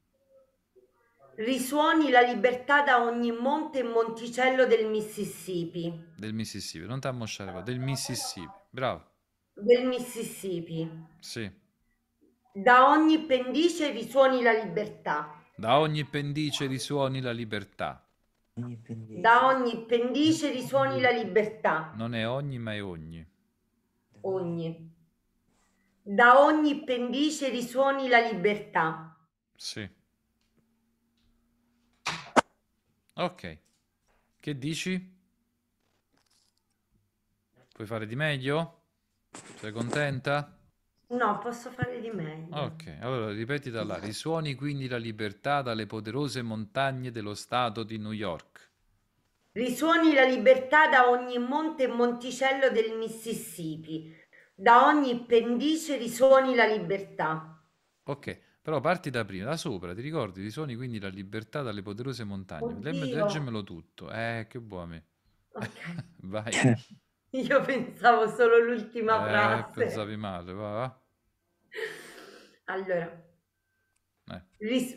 Risuoni la libertà da ogni monte e monticello del Mississippi. Del Mississippi, non t'ammosciare, del Mississippi, bravo. Del Mississippi. Sì. Da ogni pendice risuoni la libertà. Da ogni pendice risuoni la libertà. Da ogni pendice risuoni la libertà. Non è ogni, ma è ogni. Ogni. Da ogni pendice risuoni la libertà. Sì. Ok. Che dici? Puoi fare di meglio? Sei contenta? No, posso fare di meglio. Ok, allora ripeti da là. Risuoni quindi la libertà dalle poderose montagne dello stato di New York. Risuoni la libertà da ogni monte e monticello del Mississippi. Da ogni pendice risuoni la libertà. Ok, però parti da prima, da sopra, ti ricordi? Risuoni quindi la libertà dalle poderose montagne. Leggemelo tutto. Eh, che buono. Okay. Vai. Io pensavo solo l'ultima frase. Eh, pensavi male, va, va. Allora. Eh. Ris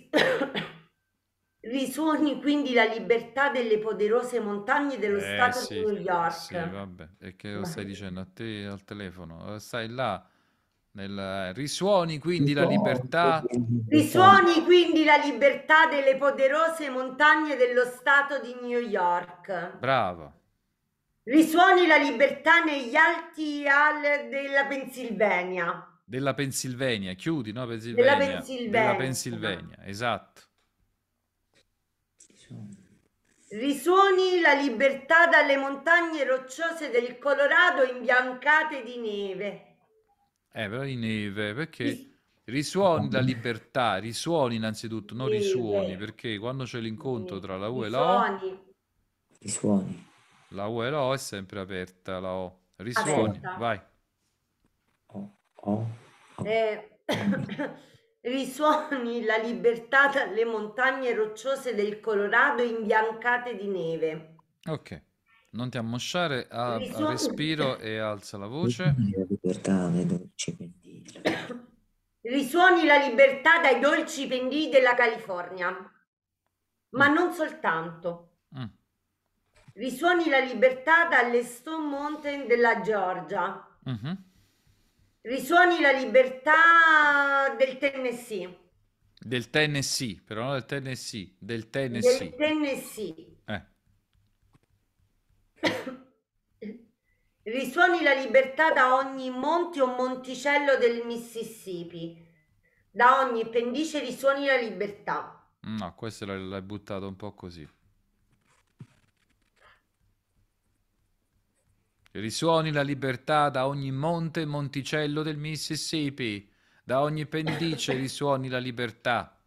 risuoni quindi la libertà delle poderose montagne dello eh, stato sì, di New York. Sì, vabbè, e che lo stai dicendo a te al telefono? Stai là, nel... risuoni quindi la libertà... Risuoni quindi la libertà delle poderose montagne dello stato di New York. Bravo. Risuoni la libertà negli alti al della Pennsylvania. Della Pennsylvania, chiudi, no? Pennsylvania. Della Pennsylvania. Della Pennsylvania, esatto. Risuoni la libertà dalle montagne rocciose del Colorado imbiancate di neve. Eh, però di neve, perché risuoni la libertà, risuoni innanzitutto, non risuoni, perché quando c'è l'incontro tra la U e la O... Risuoni. La U e la O è sempre aperta, la O. Risuoni, aperta. Vai. Oh, oh, oh. Eh, risuoni la libertà dalle montagne rocciose del Colorado imbiancate di neve. Ok, non ti ammosciare, a, risuoni... a respiro e alza la voce. La libertà dai dolci pendii. Risuoni la libertà dai dolci pendii della California, ma mm. non soltanto. Mm. Risuoni la libertà dalle Stone Mountain della Georgia. Mm-hmm. Risuoni la libertà del Tennessee. Del Tennessee, però non del Tennessee, del Tennessee. Del Tennessee. Eh. Risuoni la libertà da ogni monte o monticello del Mississippi. Da ogni pendice risuoni la libertà. No, questo l'hai buttato un po' così. Risuoni la libertà da ogni monte e monticello del Mississippi, da ogni pendice risuoni la libertà.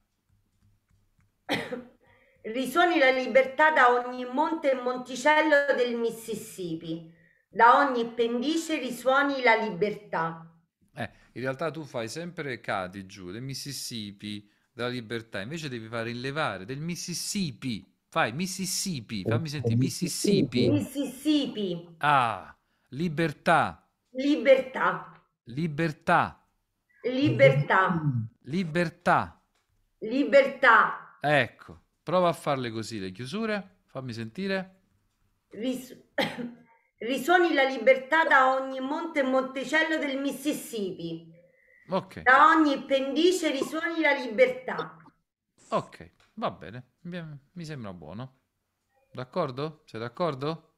Risuoni la libertà da ogni monte e monticello del Mississippi, da ogni pendice risuoni la libertà. Eh, in realtà tu fai sempre cadi giù del Mississippi, della libertà, invece devi fare il levare del Mississippi. Fai Mississippi, fammi sentire. Mississippi. Mississippi. Ah, libertà. Libertà. Libertà. Libertà. Libertà. Libertà. Ecco, prova a farle così le chiusure, fammi sentire. Ris risuoni la libertà da ogni monte e monticello del Mississippi. Ok. Da ogni pendice risuoni la libertà. Ok, va bene. Mi sembra buono. D'accordo? Sei d'accordo?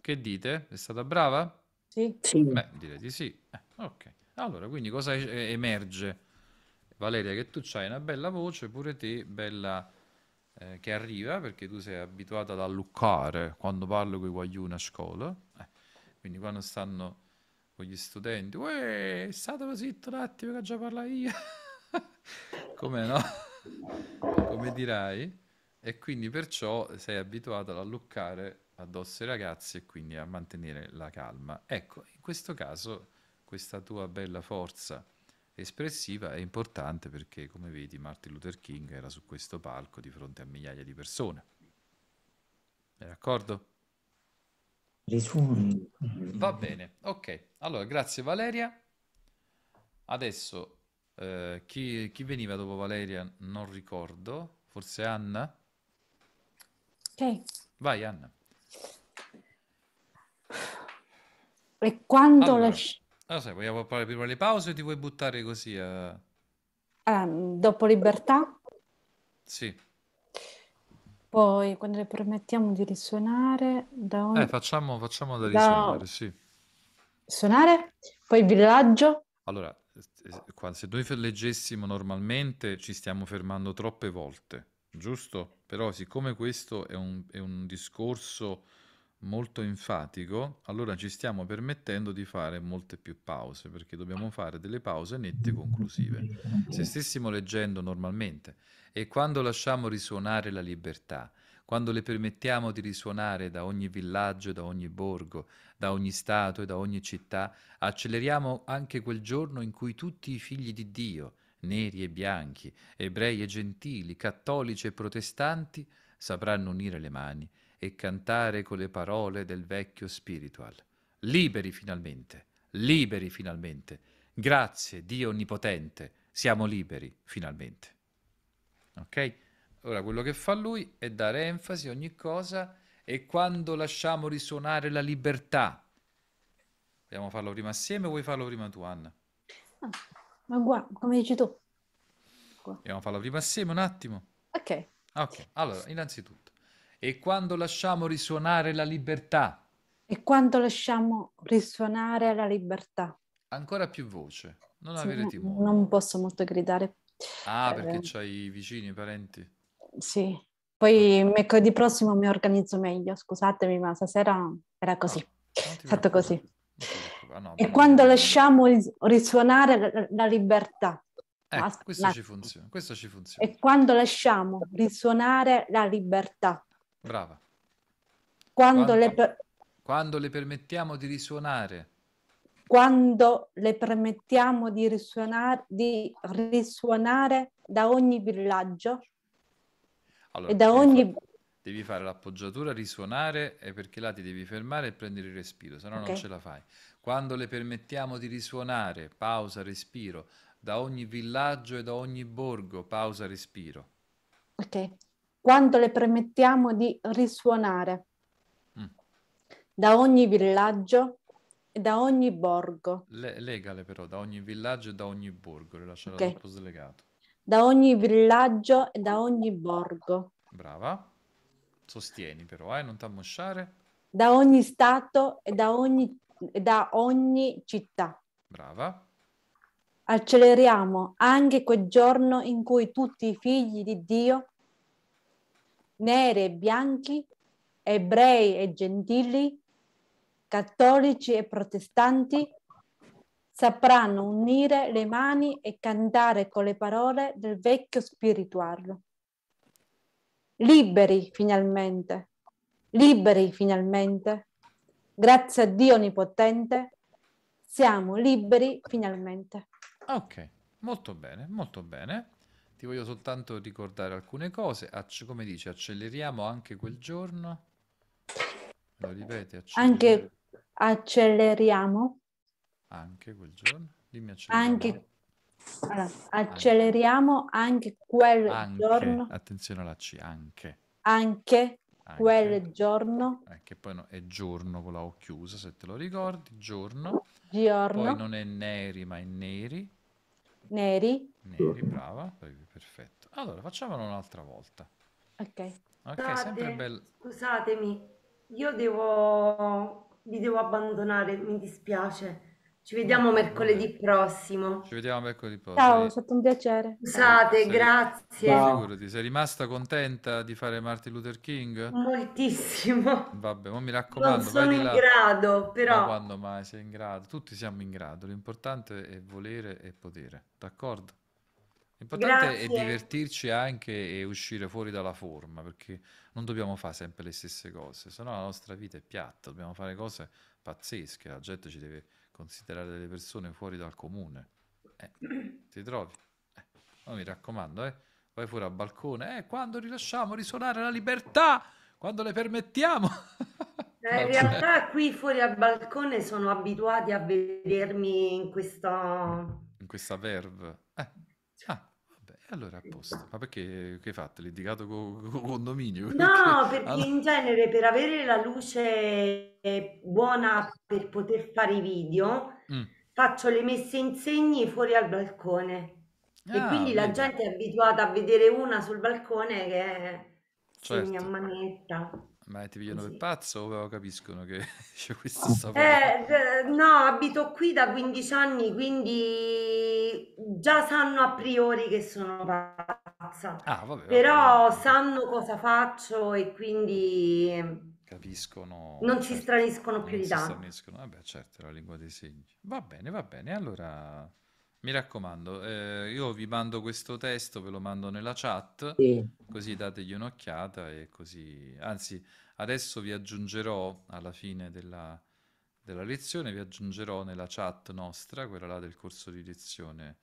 Che dite? È stata brava? Sì. Sì. Beh, direi di sì. Eh, ok. Allora, quindi cosa emerge? Valeria, che tu c'hai una bella voce, pure te, bella eh, che arriva, perché tu sei abituata ad alluccare quando parlo con i guaglioni a scuola. Eh, quindi quando stanno con gli studenti, uè, è stato così un attimo che già parla io. Come no? Come dirai, e quindi perciò sei abituata ad alluccare addosso ai ragazzi e quindi a mantenere la calma. Ecco, in questo caso questa tua bella forza espressiva è importante perché, come vedi, Martin Luther King era su questo palco di fronte a migliaia di persone. È d'accordo? Risuoni. Va bene, ok. Allora, grazie Valeria. Adesso... Uh, chi, chi veniva dopo Valeria non ricordo, forse Anna? Ok. Vai Anna. E quando allora, lasci... allora, sai, vogliamo parlare prima delle pause o ti vuoi buttare così? A... Uh, dopo libertà? Sì. Poi quando le permettiamo di risuonare... Da ogni... Eh, facciamo, facciamo da risuonare, da... sì. Suonare? Poi villaggio? Allora... se noi leggessimo normalmente ci stiamo fermando troppe volte, giusto? Però siccome questo è un, è un discorso molto enfatico, allora ci stiamo permettendo di fare molte più pause, perché dobbiamo fare delle pause nette e conclusive. Se stessimo leggendo normalmente, e quando lasciamo risuonare la libertà, quando le permettiamo di risuonare da ogni villaggio, da ogni borgo, da ogni stato e da ogni città, acceleriamo anche quel giorno in cui tutti i figli di Dio, neri e bianchi, ebrei e gentili, cattolici e protestanti, sapranno unire le mani e cantare con le parole del vecchio spiritual. Liberi finalmente, liberi finalmente. Grazie Dio Onnipotente, siamo liberi finalmente. Ok? Ora quello che fa lui è dare enfasi a ogni cosa e quando lasciamo risuonare la libertà. Vogliamo farlo prima assieme o vuoi farlo prima tu, Anna? Ah, ma guarda, come dici tu. Guarda. Vogliamo farlo prima assieme un attimo? Ok. Ok, allora, innanzitutto. E quando lasciamo risuonare la libertà? E quando lasciamo risuonare la libertà? Ancora più voce, non sì, avere timore. Non posso molto gridare. Ah, perché eh, c'hai i vicini, i parenti? Sì, poi mercoledì prossimo mi organizzo meglio, scusatemi, ma stasera era così, è no, stato così. Ah, no, e quando lasciamo risuonare la, la libertà. Ecco, As questo, ci funziona, questo ci funziona. E quando lasciamo risuonare la libertà. Brava. Quando, quando, le, per quando le permettiamo di risuonare. Quando le permettiamo di risuonare, di risuonare da ogni villaggio. Allora, e da ogni... devi fare l'appoggiatura, risuonare, e perché là ti devi fermare e prendere il respiro, se no okay, non ce la fai. Quando le permettiamo di risuonare, pausa, respiro, da ogni villaggio e da ogni borgo, pausa, respiro. Ok. Quando le permettiamo di risuonare mm. da ogni villaggio e da ogni borgo. Le legale però, da ogni villaggio e da ogni borgo, le lascerò okay, troppo slegato. Da ogni villaggio e da ogni borgo. Brava. Sostieni però, eh, non t'ammosciare. Da ogni stato e da ogni, e da ogni città. Brava. Acceleriamo anche quel giorno in cui tutti i figli di Dio, neri e bianchi, ebrei e gentili, cattolici e protestanti, sapranno unire le mani e cantare con le parole del vecchio spiritual. Liberi finalmente, liberi finalmente, grazie a Dio Onnipotente, siamo liberi finalmente. Ok, molto bene, molto bene. Ti voglio soltanto ricordare alcune cose. Acc- come dice, acceleriamo anche quel giorno. Lo ripeti? Acceleriamo. Anche acceleriamo. Anche quel giorno. Dimmi acceleriamo. Anche... Allora, acceleriamo anche, anche quel anche, giorno. Attenzione alla C, anche. Anche, anche quel giorno. Eh, che poi no, è giorno con la O chiusa, se te lo ricordi. Giorno. Giorno. Poi non è neri, ma è neri. Neri. Neri, brava. Perfetto. Allora, facciamolo un'altra volta. Ok. Ok, State, sempre bello. Scusatemi, io devo... vi devo abbandonare, mi dispiace. Ci vediamo mercoledì prossimo. Ci vediamo mercoledì prossimo. Ciao, è stato un piacere. Scusate, sei, grazie. Figurati, sei rimasta contenta di fare Martin Luther King? Moltissimo. Vabbè, ma mi raccomando. Non sono vai in là. grado, però. Ma quando mai sei in grado? Tutti siamo in grado. L'importante è volere e potere, d'accordo? L'importante grazie. è divertirci anche e uscire fuori dalla forma, perché non dobbiamo fare sempre le stesse cose, sennò la nostra vita è piatta, dobbiamo fare cose pazzesche, la gente ci deve... considerare delle persone fuori dal comune, eh, ti trovi? Eh, ma mi raccomando, eh, vai fuori al balcone, eh, quando rilasciamo risuonare la libertà, quando le permettiamo. Eh, in realtà qui fuori al balcone sono abituati a vedermi in questo... in questa verve. Eh. Ah. Allora a posto, ma perché che hai fatto? Litigato con co condominio? Perché... No, perché allora... in genere per avere la luce buona per poter fare i video mm. faccio le messe in segni fuori al balcone ah, e quindi bene. la gente è abituata a vedere una sul balcone che certo. segna a manetta. Ma ti pigliano per pazzo o capiscono che c'è questo sapore? Eh, no, abito qui da quindici anni, quindi già sanno a priori che sono pazza. Ah, vabbè, Però vabbè. sanno cosa faccio e quindi capiscono. Non certo. si straniscono più non di tanto. Non si straniscono, vabbè certo, la lingua dei segni. Va bene, va bene, allora mi raccomando, eh, io vi mando questo testo, ve lo mando nella chat, sì. così dategli un'occhiata e così... Anzi, adesso vi aggiungerò, alla fine della, della lezione, vi aggiungerò nella chat nostra, quella là del corso di lezione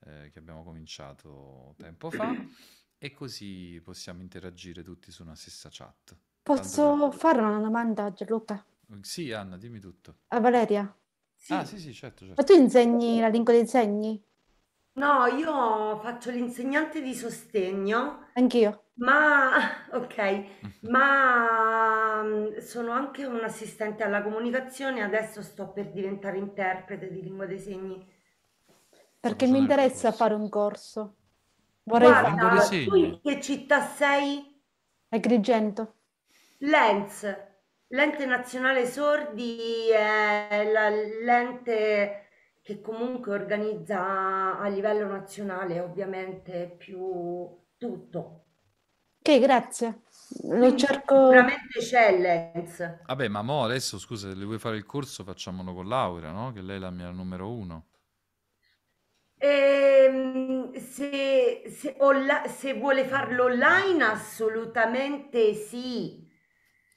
eh, che abbiamo cominciato tempo fa, e così possiamo interagire tutti su una stessa chat. Posso che... fare una domanda a Gianluca? Sì, Anna, dimmi tutto. A Valeria? Sì. Ah sì sì certo, certo. Ma tu insegni la lingua dei segni? No, io faccio l'insegnante di sostegno. Anch'io. Ma, ok, ma sono anche un assistente alla comunicazione, adesso sto per diventare interprete di lingua dei segni. Perché mi interessa fare un corso. Vorrei Guarda, fare... lingua dei segni. Tu in che città sei? Agrigento. Lenz. L'ente nazionale sordi è l'ente che comunque organizza a livello nazionale ovviamente più tutto. Ok, grazie. Lo Quindi cerco... Sicuramente c'è Lenz. Vabbè, ma mo adesso, scusa, se le vuoi fare il corso facciamolo con Laura, no? Che lei è la mia numero uno. Ehm, se, se, se vuole farlo online, assolutamente sì.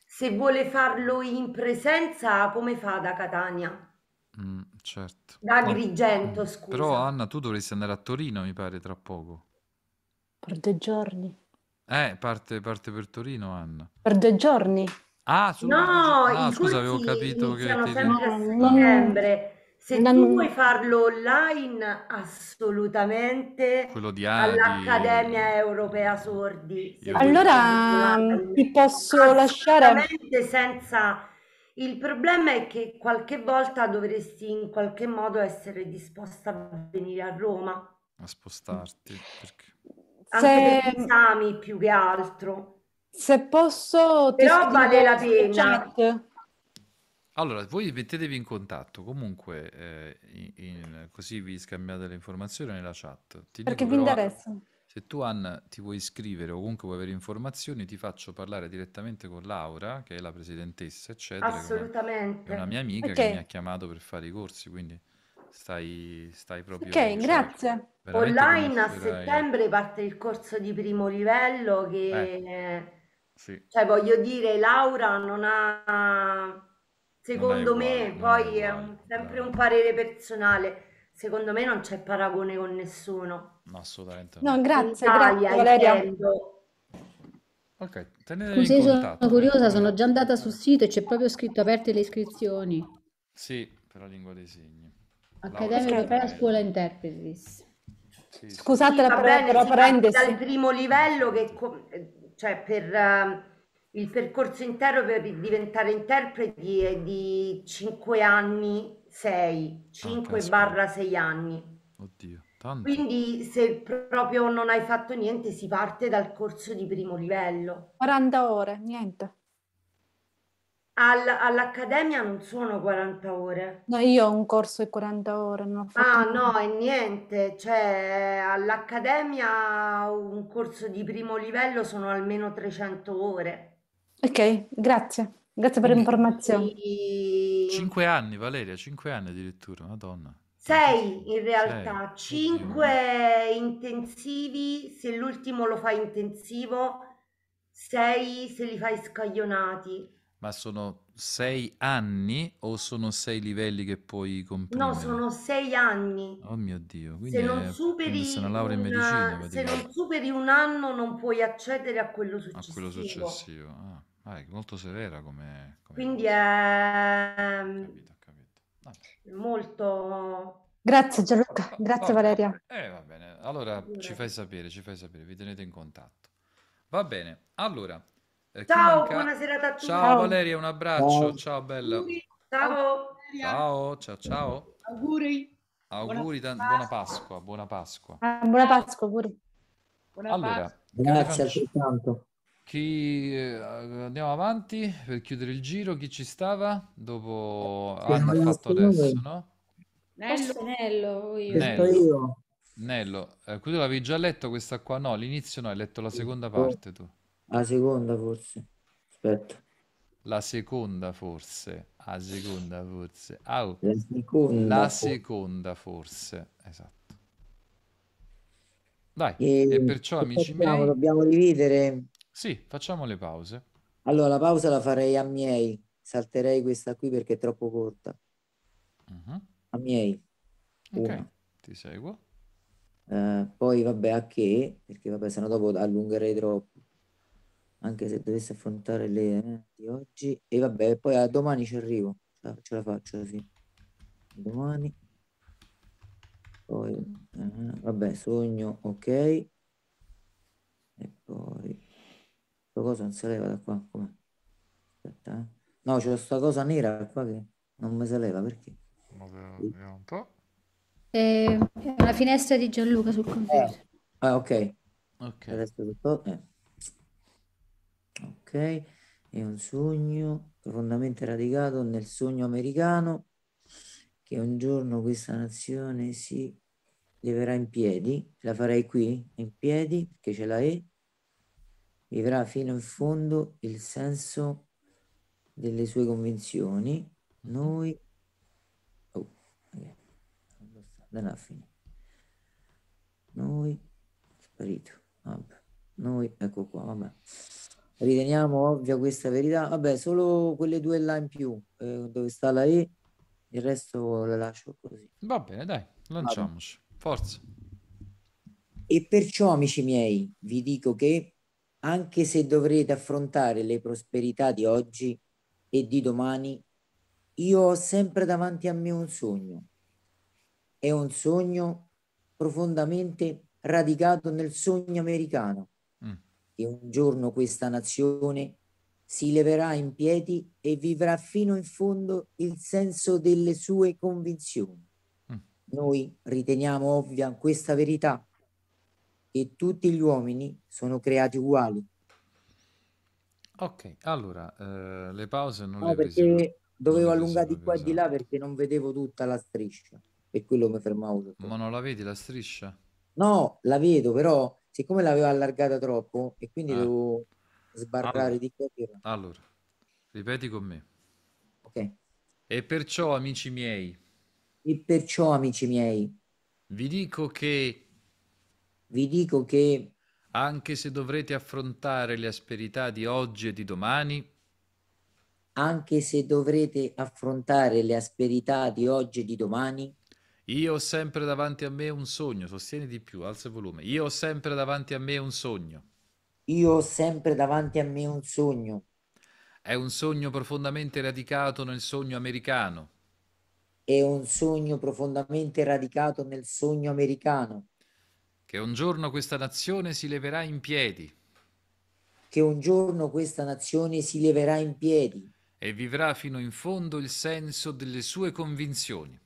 Se vuole farlo in presenza, come fa da Catania? Mm, certo. Da Agrigento, no, scusa. Però Anna, tu dovresti andare a Torino, mi pare, tra poco. Per due giorni. Eh, parte, parte per Torino, Anna. Per due giorni? Ah, sono... no, ah, scusa, avevo capito che... Ti... sempre a settembre. Se non... tu vuoi farlo online, assolutamente all'Accademia Europea Sordi. Se allora ti posso lasciare... senza... Il problema è che qualche volta dovresti in qualche modo essere disposta a venire a Roma. A spostarti. Perché... Anche se... per esami più che altro. Se posso... Però vale la pena. Allora, voi mettetevi in contatto, comunque, eh, in, in, così vi scambiate le informazioni nella chat. Ti Perché vi interessa. Se tu, Anna, ti vuoi iscrivere o comunque vuoi avere informazioni, ti faccio parlare direttamente con Laura, che è la presidentessa, eccetera. Assolutamente. È una, è una mia amica okay. che mi ha chiamato per fare i corsi, quindi stai, stai proprio... Ok, cioè, grazie. Online a settembre parte il corso di primo livello che... Eh. Sì. Cioè, voglio dire, Laura non ha... Secondo me, poi è sempre un parere personale. secondo me non c'è paragone con nessuno. No, assolutamente no. No, grazie, Italia, grazie Valeria. Intendo. Ok, tenete in contatto. Sono curiosa, eh. sono già andata sul sito e c'è proprio scritto aperte le iscrizioni. Sì, per la lingua dei segni. Accademia Europea okay. Scuola Interpreti. Sì, sì. Scusate sì, la parentesi. Prende dal primo livello che cioè per uh, il percorso intero per diventare interpreti è di cinque anni, sei, cinque barra sei anni. Oddio. Tanto. Quindi se proprio non hai fatto niente si parte dal corso di primo livello. quaranta ore, niente. All, all'accademia non sono quaranta ore. No, io ho un corso di quaranta ore. Non ho fatto ah niente. No, è niente. Cioè all'accademia un corso di primo livello sono almeno trecento ore. Ok, grazie. Grazie per l'informazione. E... cinque anni Valeria, cinque anni addirittura, madonna. Sei in realtà, cinque intensivi, se l'ultimo lo fai intensivo, sei se li fai scaglionati. Ma sono sei anni o sono sei livelli che puoi comprimere? No, sono sei anni. Oh mio Dio, quindi se non superi una laurea in medicina, se non superi un anno non puoi accedere a quello successivo. A quello successivo, ah, ah è molto severa come... come quindi è... Capito. Molto grazie Gianluca, grazie oh, Valeria. Eh, va bene, allora ci fai sapere, ci fai sapere, vi tenete in contatto. Va bene, allora. Eh, ciao, manca... buona serata a tutti. Ciao, ciao Valeria, un abbraccio, ciao, ciao bella. Ciao. Ciao, ciao, ciao. Auguri. Auguri, buona, buona Pasqua, buona Pasqua. Ah, buona Pasqua pure. Buona allora, Pasqua. Grazie altrettanto. Chi eh, andiamo avanti per chiudere il giro? Chi ci stava? Dopo Anna ha fatto adesso, no? Nello, Nello, io. Nello, Nello. Eh, tu l'avevi già letto questa qua? No, all'inizio no, hai letto la seconda parte tu. La seconda forse. Aspetta. La seconda forse. La seconda forse. Ah, la seconda, la seconda forse. forse. Esatto. Dai, e, e perciò amici facciamo, miei... Dobbiamo dividere... Sì, facciamo le pause. Allora, la pausa la farei a miei. Salterei questa qui perché è troppo corta. Uh-huh. A miei. Ok, una. Ti seguo. Uh, poi, vabbè, a che? Perché, vabbè, sennò dopo allungherei troppo. Anche se dovessi affrontare le eh, di oggi. E vabbè, poi a domani ci arrivo. Ce la faccio, alla fine. Domani. Poi, uh, vabbè, sogno, ok. E poi... cosa non si leva da qua, com'è? Aspetta, eh. No, c'è questa cosa nera qua che non mi si leva, perché? Un po'. È una finestra di Gianluca sul computer. Ah, eh, ok. Ok. Adesso eh. Ok, è un sogno profondamente radicato nel sogno americano che un giorno questa nazione si leverà in piedi, la farei qui, in piedi, perché ce la è. Vivrà fino in fondo il senso delle sue convinzioni. Noi oh, okay. Noi sparito vabbè. Noi ecco qua vabbè. Riteniamo ovvia questa verità, vabbè, solo quelle due là in più eh, dove sta la E, il resto la lascio così. Va bene, dai, lanciamoci, vabbè. Forza. E perciò amici miei vi dico che anche se dovrete affrontare le prosperità di oggi e di domani, io ho sempre davanti a me un sogno. È un sogno profondamente radicato nel sogno americano. Mm. E un giorno questa nazione si leverà in piedi e vivrà fino in fondo il senso delle sue convinzioni. Mm. Noi riteniamo ovvia questa verità. E tutti gli uomini sono creati uguali. Ok, allora, eh, le pause non no, le perché presiamo. Dovevo allungare di qua e di là perché non vedevo tutta la striscia. Per quello mi fermavo tutto. Ma non la vedi la striscia? No, la vedo, però siccome l'avevo allargata troppo e quindi ah. devo sbarrare allora. Di qua. Che... Allora, ripeti con me. Ok. E perciò, amici miei. E perciò, amici miei. Vi dico che... Vi dico che anche se dovrete affrontare le asperità di oggi e di domani, anche se dovrete affrontare le asperità di oggi e di domani, Io ho sempre davanti a me un sogno. Sostieni di più, alza il volume. Io ho sempre davanti a me un sogno. Io ho sempre davanti a me un sogno. È un sogno profondamente radicato nel sogno americano. È un sogno profondamente radicato nel sogno americano. Che un giorno questa nazione si leverà in piedi. Che un giorno questa nazione si leverà in piedi. E vivrà fino in fondo il senso delle sue convinzioni.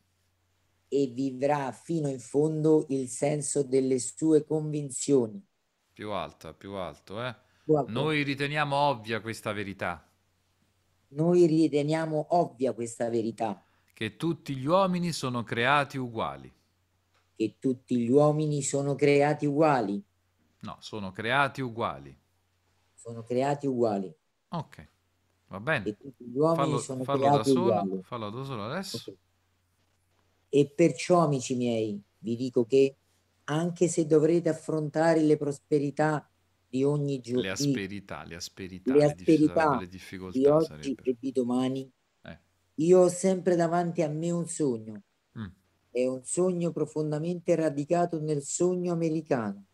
E vivrà fino in fondo il senso delle sue convinzioni. Più alta, più alto, eh? Più alto. Noi riteniamo ovvia questa verità. Noi riteniamo ovvia questa verità. Che tutti gli uomini sono creati uguali. Che tutti gli uomini sono creati uguali. No, sono creati uguali. Sono creati uguali. Ok, va bene. Che tutti gli uomini fallo, sono fallo creati da uguali. Solo, fallo da solo adesso. Okay. E perciò, amici miei, vi dico che anche se dovrete affrontare le prosperità di ogni giorno, le asperità, le asperità, le asperità le difficoltà di oggi sarebbero. E di domani, eh. Io ho sempre davanti a me un sogno. Mm. È un sogno profondamente radicato nel sogno americano,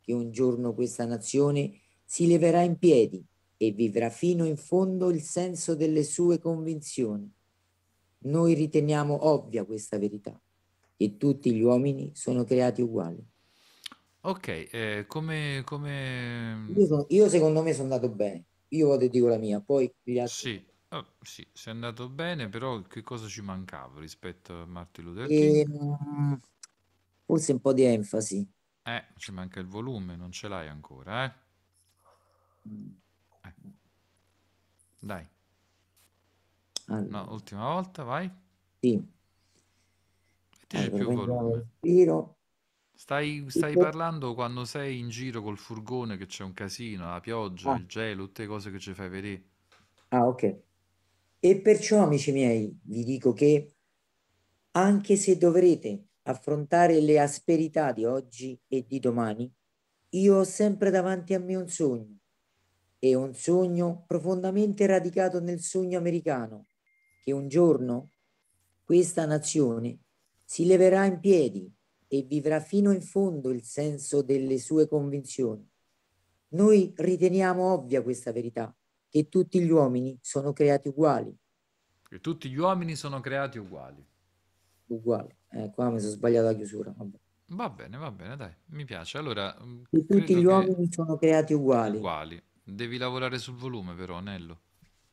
che un giorno questa nazione si leverà in piedi e vivrà fino in fondo il senso delle sue convinzioni. Noi riteniamo ovvia questa verità, che tutti gli uomini sono creati uguali. Ok, eh, come... come... Io, sono, io secondo me sono andato bene, io ti dico la mia, poi... Gli altri... Sì, oh, sì, sei andato bene, però che cosa ci mancava rispetto a Martin Luther King? E, forse un po' di enfasi. Eh, ci manca il volume, non ce l'hai ancora, eh? eh. Dai. Allora. No, ultima volta, vai. Sì. Mettici allora, più volume. Giro. Stai, stai e... parlando quando sei in giro col furgone, che c'è un casino, la pioggia, ah. il gelo, tutte le cose che ci fai vedere. Ah, ok. E perciò, amici miei, vi dico che anche se dovrete affrontare le asperità di oggi e di domani, io ho sempre davanti a me un sogno. È un sogno profondamente radicato nel sogno americano, che un giorno questa nazione si leverà in piedi e vivrà fino in fondo il senso delle sue convinzioni. Noi riteniamo ovvia questa verità, che tutti gli uomini sono creati uguali. Che tutti gli uomini sono creati uguali. Uguali. Eh, qua mi sono sbagliato la chiusura. Vabbè. Va bene, va bene, dai, mi piace. Allora, che tutti gli uomini sono creati uguali. Uguali. Devi lavorare sul volume però, Nello.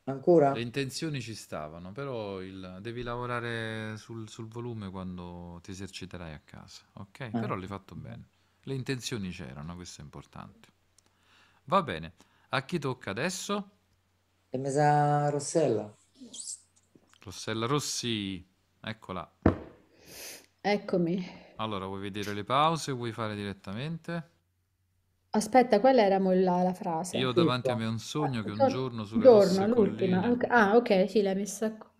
Ancora? Le intenzioni ci stavano, però il... devi lavorare sul, sul volume quando ti eserciterai a casa, ok? Eh. Però l'hai fatto bene. Le intenzioni c'erano, questo è importante. Va bene, a chi tocca adesso? È messa Rossella. Rossella Rossi, eccola. Eccomi. Allora, vuoi vedere le pause o vuoi fare direttamente? Aspetta, quella era la, la frase. Io ho davanti a me un sogno, ah, che un giorno sulle rosse colline. Ah, ok, sì, l'hai messa qua.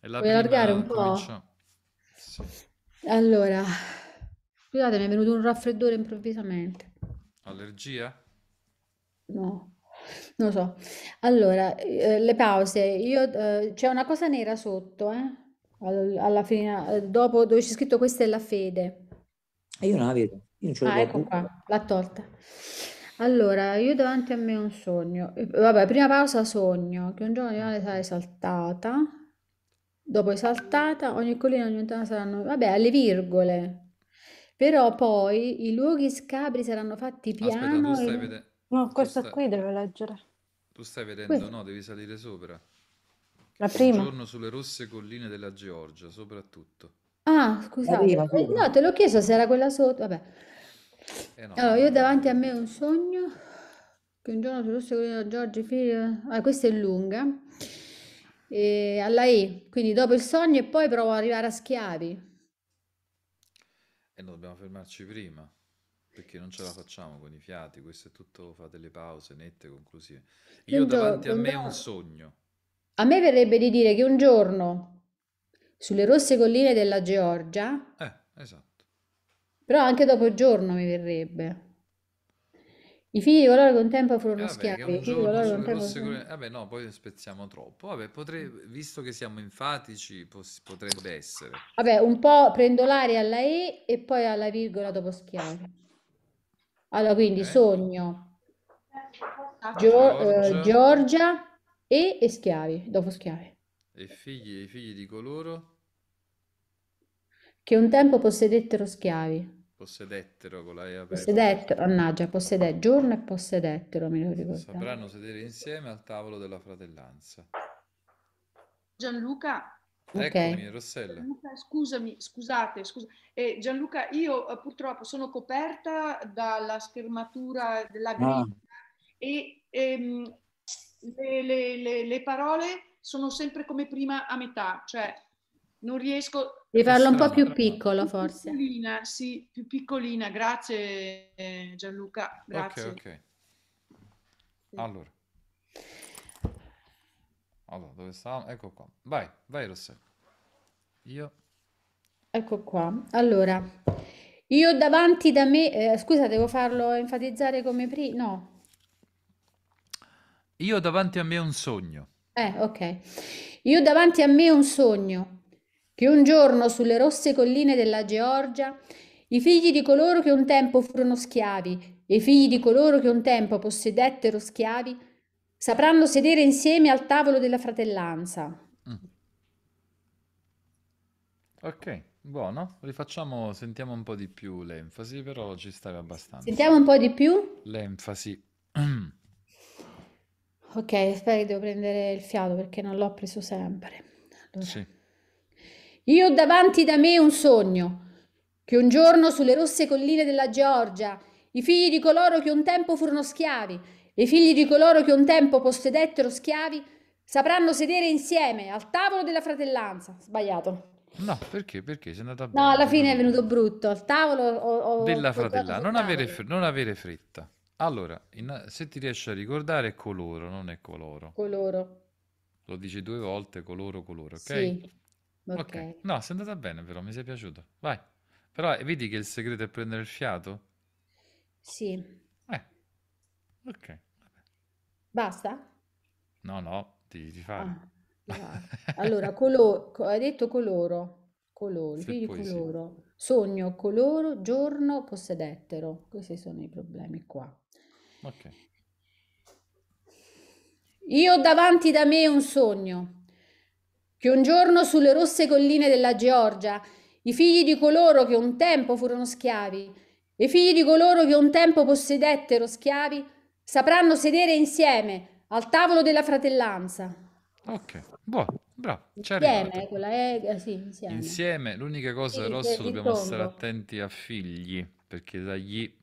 Vuoi allargare un po'? Sì. Allora, scusate, mi è venuto un raffreddore improvvisamente. Allergia? No, non lo so. Allora, eh, le pause. Io eh, c'è una cosa nera sotto, eh? Alla, alla fine, dopo dove c'è scritto "questa è la fede". E io non la vedo. Io non ah, ecco qua, l'ha tolta. Allora, io davanti a me un sogno. Vabbè, prima pausa sogno, che un giorno l'Unione sarà esaltata, dopo esaltata, ogni collina, ogni montagna saranno... Vabbè, alle virgole. Però poi i luoghi scabri saranno fatti piano. Aspetta, tu stai e... vedendo... No, questa stai... qui deve leggere. Tu stai vedendo, questa. No, devi salire sopra. La prima. Un giorno sulle rosse colline della Georgia, soprattutto. Ah, scusate, no, te l'ho chiesto se era quella sotto, vabbè. Eh no, allora, io davanti a me un sogno, che un giorno sono seguito Giorgio figlio... Ah, questa è lunga. E alla E, quindi dopo il sogno e poi provo ad arrivare a schiavi. E noi dobbiamo fermarci prima, perché non ce la facciamo con i fiati, questo è tutto, fate le pause nette, conclusive. Io davanti a me un sogno. A me verrebbe di dire che un giorno... sulle rosse colline della Georgia. Eh, esatto. Però anche dopo il giorno mi verrebbe. I figli di coloro che un tempo furono schiavi. Vabbè, che un giorno sulle fosse coloniali- vabbè, no, poi spezziamo troppo. Vabbè, potre- visto che siamo enfatici, pos- potrebbe essere. Vabbè, un po' prendo l'aria alla E e poi alla virgola dopo schiavi. Allora, quindi Ok. sogno, Gio- eh, Georgia Georgia e, e schiavi, dopo schiavi. e figli e figli di coloro Che un tempo possedettero schiavi. possedettero con la E aperta. Possedettero, mannaggia, possedettero, giorno e possedettero, me lo ricordo. Sapranno sedere insieme al tavolo della fratellanza. Gianluca, Ok. Eccomi, Rossella. Gianluca, scusami, scusate, scusa. Eh, Gianluca, io eh, purtroppo sono coperta dalla schermatura della griglia Ah, e ehm, le, le- le- le parole sono sempre come prima a metà, cioè non riesco. Devi È farlo un po' strano, più però. piccolo, Più forse. piccolina, sì, più piccolina, grazie eh, Gianluca, Ok, grazie. ok. Allora, allora, dove stavamo? Ecco qua. Vai, vai Rossella. Io, Ecco qua. Allora, io davanti da me, eh, scusa, devo farlo enfatizzare come prima, no. io ho davanti a me un sogno. Eh, ok. Io davanti a me un sogno, che un giorno sulle rosse colline della Georgia i figli di coloro che un tempo furono schiavi e i figli di coloro che un tempo possedettero schiavi sapranno sedere insieme al tavolo della fratellanza. Mm. Ok, buono. Rifacciamo, sentiamo un po' di più l'enfasi, però ci stava abbastanza. Sentiamo un po' di più? L'enfasi. Ok, aspetta che devo prendere il fiato perché non l'ho preso sempre. Allora. Sì. Io ho davanti da me un sogno, che un giorno sulle rosse colline della Georgia i figli di coloro che un tempo furono schiavi e i figli di coloro che un tempo possedettero schiavi sapranno sedere insieme al tavolo della fratellanza. Sbagliato. No, perché? Perché sei andata No, bene, alla fine è soprattutto. venuto brutto. Al tavolo ho, ho Della colgato fratellanza, sul non avere, tavolo. fre- non avere fretta. Allora, inna- se ti riesci a ricordare è coloro, non è coloro. Coloro. Lo dici due volte, coloro, coloro, ok? Sì. Ok, Ok. no, sei andata bene però, mi sei piaciuto. Vai. Però eh, vedi che il segreto è prendere il fiato? Sì. Eh, ok. Vabbè. Basta? No, no, ti rifare. Ah, va. Allora, coloro, hai detto coloro, coloro, Se figli di puoi, sì. coloro, sogno, coloro, giorno, possedettero. Questi sono i problemi qua. Ok. Io ho davanti da me un sogno, che un giorno sulle rosse colline della Georgia i figli di coloro che un tempo furono schiavi e i figli di coloro che un tempo possedettero schiavi sapranno sedere insieme al tavolo della fratellanza. Ok, buono, bravo, ci è Insieme, eh, arrivato. quella è, eh, sì, insieme. Insieme, l'unica cosa, Sì, sì, Rosso, dobbiamo stare riprondo. attenti a figli, perché da gli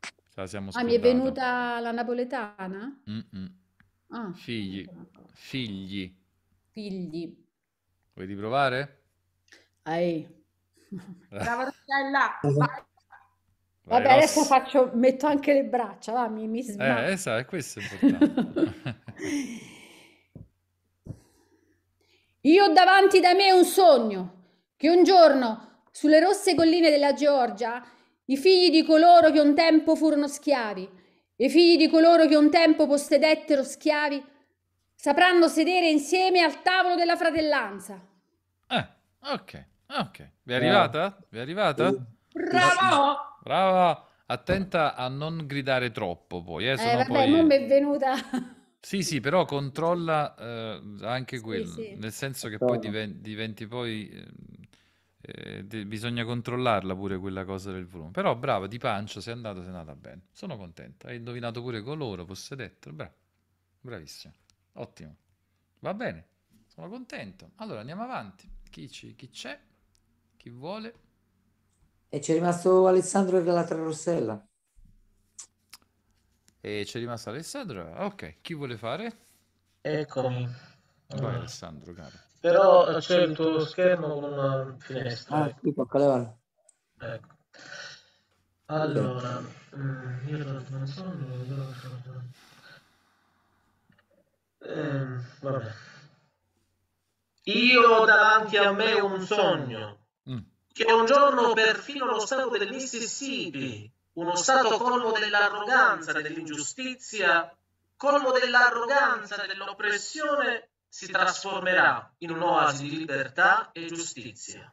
ce la siamo Ah, mi è scordata. venuta la napoletana? Mm-mm. Ah, non Figli, so. figli, figli. vuoi riprovare? Ai. Brava Rossella, vai. Vai, Vabbè, adesso Ross. faccio, metto anche le braccia, va, mi, mi Eh, sbatto. esatto, questo è importante. Io ho davanti da me un sogno, che un giorno, sulle rosse colline della Georgia, i figli di coloro che un tempo furono schiavi, e i figli di coloro che un tempo possedettero schiavi, sapranno sedere insieme al tavolo della fratellanza. Eh, ok, ok. Vi è Bravo. arrivata? Vi è arrivata? Brava! Sì. Bravo! Brava, attenta a non gridare troppo poi, eh, Eh, sennò vabbè, non poi... mi è venuta. Sì, sì, però controlla eh, anche Sì, quello, sì. nel senso che poi Attorno. diven- diventi poi... eh, eh, de- bisogna controllarla pure quella cosa del volume. Però brava, di pancia sei andata, sei andata bene. Sono contenta, hai indovinato pure coloro, possedettero, bravo, bravissimo, ottimo. Va bene, sono contento. Allora andiamo avanti. Chi, ci- chi c'è? Chi vuole? E c'è rimasto Alessandro e l'altra Rossella. E c'è rimasto Alessandro. Ok, chi vuole fare? Eccomi. Vai Eh, Alessandro, caro. Però c'è il tuo schermo con una finestra. Ah, Ecco. qui tocca levare. Ecco. Ok. Allora, mm, io non non so, non so, non so, non so. Ehm, vabbè. Io ho davanti a me un sogno Mm. che un giorno perfino lo stato del Mississippi uno stato colmo dell'arroganza, dell'ingiustizia, colmo dell'arroganza, dell'oppressione, si trasformerà in un'oasi di libertà e giustizia.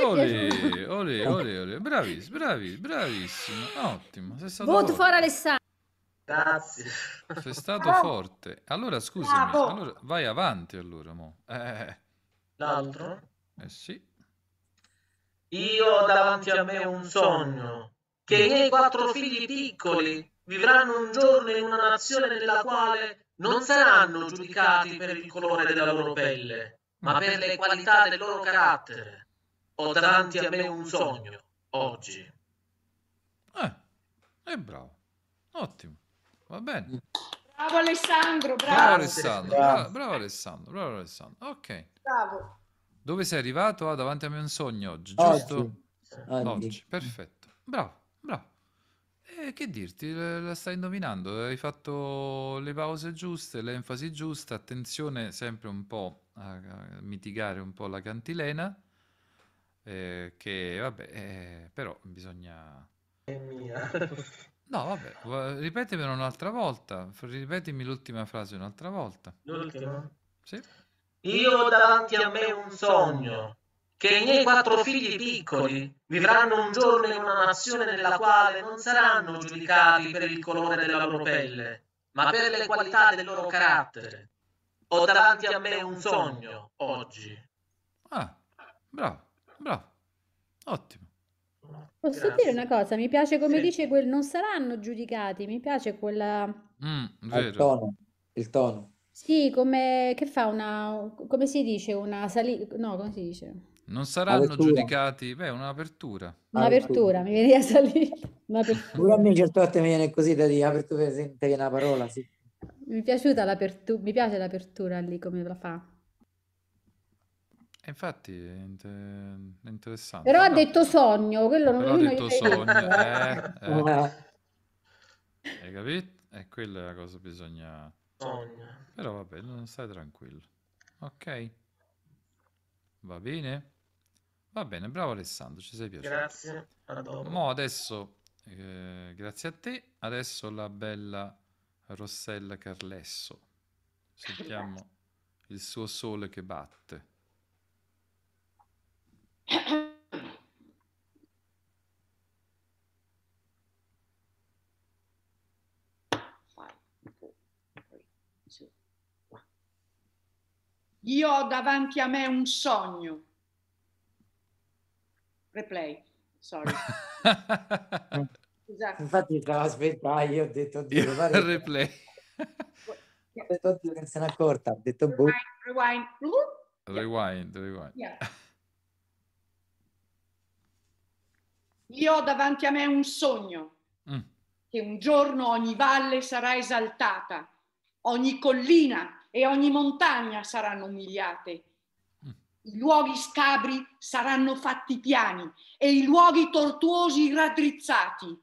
Ole, ole, ole, ole. Bravis, bravis, bravissimo, ottimo. Voto for Alessandro. Grazie. Sei stato oh. forte. Allora scusami, oh. allora, vai avanti allora. Mo. Eh. L'altro? Eh sì. Io ho davanti a me un sogno, che i miei quattro figli piccoli vivranno un giorno in una nazione nella quale non saranno giudicati per il colore della loro pelle, ma mm. per le qualità del loro carattere. Ho davanti a me un sogno, oggi. Eh, è bravo. Ottimo, va bene. Bravo Alessandro, bravo. Bravo Alessandro, bravo, bravo Alessandro, bravo Alessandro. Ok. Bravo. Dove sei arrivato? Ah, davanti a me un sogno oggi, giusto? Oggi, oggi. Perfetto. Bravo, bravo. E che dirti, la stai indovinando, hai fatto le pause giuste, l'enfasi giusta, attenzione sempre un po' a mitigare un po' la cantilena, eh, che vabbè, eh, però bisogna... È mia. No, vabbè, ripetimelo un'altra volta, ripetimi l'ultima frase un'altra volta. L'ultima? Sì. Io ho davanti a me un sogno, che i miei quattro figli piccoli vivranno un giorno in una nazione nella quale non saranno giudicati per il colore della loro pelle, ma per le qualità del loro carattere. Ho davanti a me un sogno, oggi. Ah, bravo, bravo, ottimo. Posso Grazie. dire una cosa? Mi piace come sì. dice quel non saranno giudicati, mi piace quella... Mm, vero. Il tono, il tono. Sì, come che fa una... come si dice? Una sali... no, come si dice? Non saranno apertura. giudicati... beh, un'apertura. Un'apertura, mi viene a salire. Pure a me certe volte mi viene così da dire, apertura, se viene una parola, sì. Mi è piaciuta l'apertura, mi piace l'apertura lì, come la fa. Infatti è interessante. Però ha no. detto sogno, quello non Però ha detto sogno, eh, eh. Hai capito? E quella è la cosa, bisogna... Sogno. Però vabbè, non stai tranquillo. Ok? Va bene? Va bene, bravo Alessandro, ci sei piaciuto. Grazie, a dopo. Mo adesso, eh, grazie a te, adesso la bella Rossella Carlesso. Sentiamo il suo sole che batte. Io ho davanti a me un sogno. Replay, sorry. Esatto. Infatti stavo aspettando, io ho detto Dio, il replay. Ho detto Dio che se n'è accorta, ho detto boh. Rewind, rewind. Rewind, rewind. Yeah. Io ho davanti a me un sogno, mm. che un giorno ogni valle sarà esaltata, ogni collina e ogni montagna saranno umiliate, mm. i luoghi scabri saranno fatti piani e i luoghi tortuosi raddrizzati,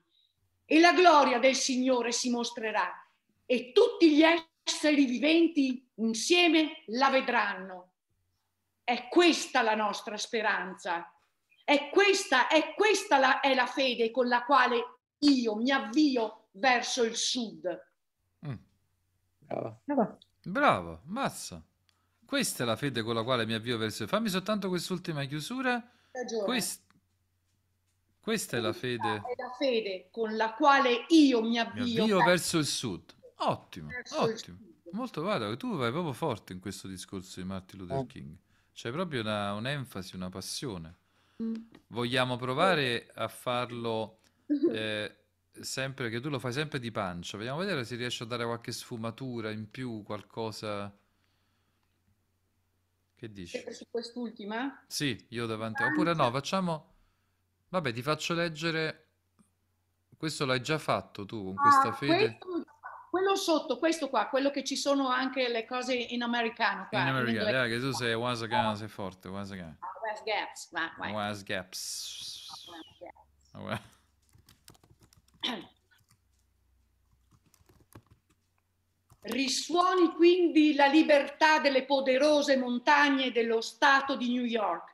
e la gloria del Signore si mostrerà e tutti gli esseri viventi insieme la vedranno. È questa la nostra speranza. È questa, è questa la, è la fede con la quale io mi avvio verso il sud. Mm. Bravo. Bravo. Bravo, mazza. Questa è la fede con la quale mi avvio verso il sud. Fammi soltanto quest'ultima chiusura. Quest... Questa è la fede. È la fede con la quale io mi avvio, mi avvio verso... verso il sud. Ottimo, verso ottimo. Sud. Molto, guarda, tu vai proprio forte in questo discorso di Martin Luther oh. King. C'è proprio un'enfasi, una passione. Vogliamo provare a farlo, eh, sempre che tu lo fai sempre di pancia. Vogliamo vedere se riesci a dare qualche sfumatura in più, qualcosa. Che dici? Su quest'ultima? Sì, io davanti. Oppure no, facciamo. Vabbè, ti faccio leggere. Questo l'hai già fatto tu con questa ah, fede. Questo, quello sotto, questo qua, quello che ci sono anche le cose in americano. Qua, in americano, in yeah, che tu sei once again, sei forte, once again. Gaps, vai, vai. Wise gaps. Wise gaps. Risuoni quindi la libertà delle poderose montagne dello stato di New York.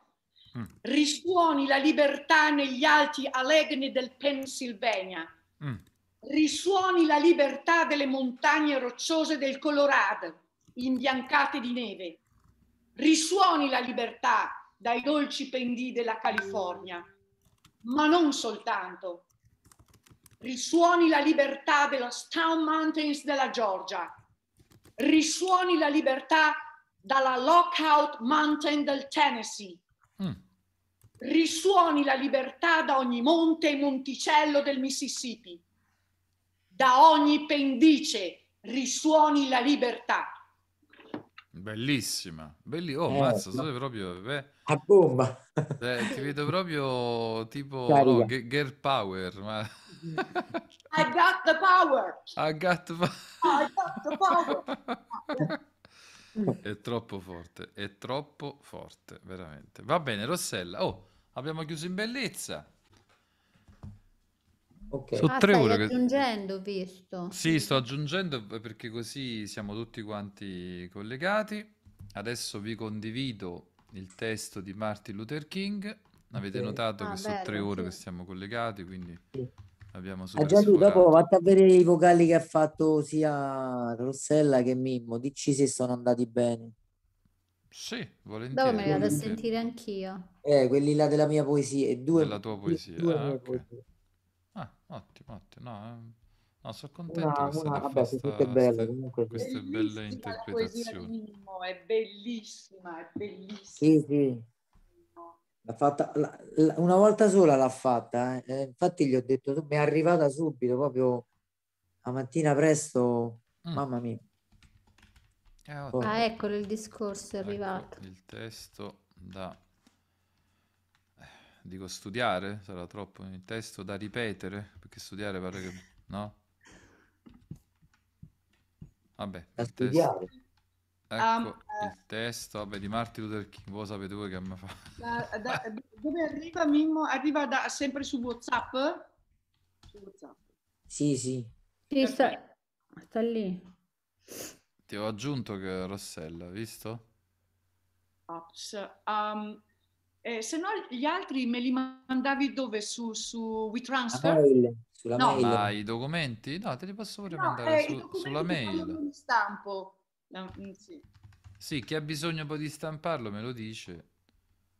Mm. Risuoni la libertà negli alti Allegheny del Pennsylvania. Mm. Risuoni la libertà delle montagne rocciose del Colorado, imbiancate di neve. Risuoni la libertà dai dolci pendii della California, ma non soltanto. Risuoni la libertà della Stone Mountains della Georgia. Risuoni la libertà dalla Lookout Mountain del Tennessee. Mm. Risuoni la libertà da ogni monte e monticello del Mississippi. Da ogni pendice risuoni la libertà. Bellissima, bellissima. Oh, eh, mazza, sono proprio beh. A bomba. Eh, ti vedo proprio tipo no, girl power, ma I got the power. I got the, I got the power. È troppo forte, è troppo forte, veramente. Va bene, Rossella. Oh, abbiamo chiuso in bellezza. Okay. So ah, tre stai ore aggiungendo, che... visto? Sì, sto aggiungendo perché così siamo tutti quanti collegati. Adesso vi condivido il testo di Martin Luther King. Avete okay. notato ah, che sono tre ore sì. che siamo collegati, quindi sì. abbiamo ah, già tu dopo vatti a vedere i vocali che ha fatto sia Rossella che Mimmo. Dici se sono andati bene. Sì, volentieri. Dopo me li vado a sentire anch'io. Eh, quelli là della mia poesia e due della tua poesia. Due ah, okay. poesia. Ah, ottimo, ottimo. No, no, sono contento che siate fatti queste belle interpretazioni. È bellissima, è bellissima. Sì, sì. L'ha fatta, la, la, una volta sola l'ha fatta. Eh. Infatti gli ho detto, mi è arrivata subito, proprio la mattina presto, mm. mamma mia. Eh, ah, eccolo il discorso, è ecco, arrivato. Il testo da... Dico studiare? Sarà troppo il testo da ripetere? Perché studiare pare che... No? Vabbè, da il testo... Ecco, um, il testo vabbè, di Martin Luther King. Voi sapete voi che mi fa... Da, da, dove arriva Mimmo? Arriva da, sempre su WhatsApp? Su WhatsApp. Sì, sì. sì sta, sta lì. Ti ho aggiunto che Rossella, visto? Ops. Um... Eh, se no gli altri me li mandavi dove? Su, su WeTransfer? Mail, sulla no. mail. Ah, i documenti? No, te li posso pure no, mandare eh, su, sulla mail. Stampo. No, sì. sì, chi ha bisogno poi di stamparlo me lo dice.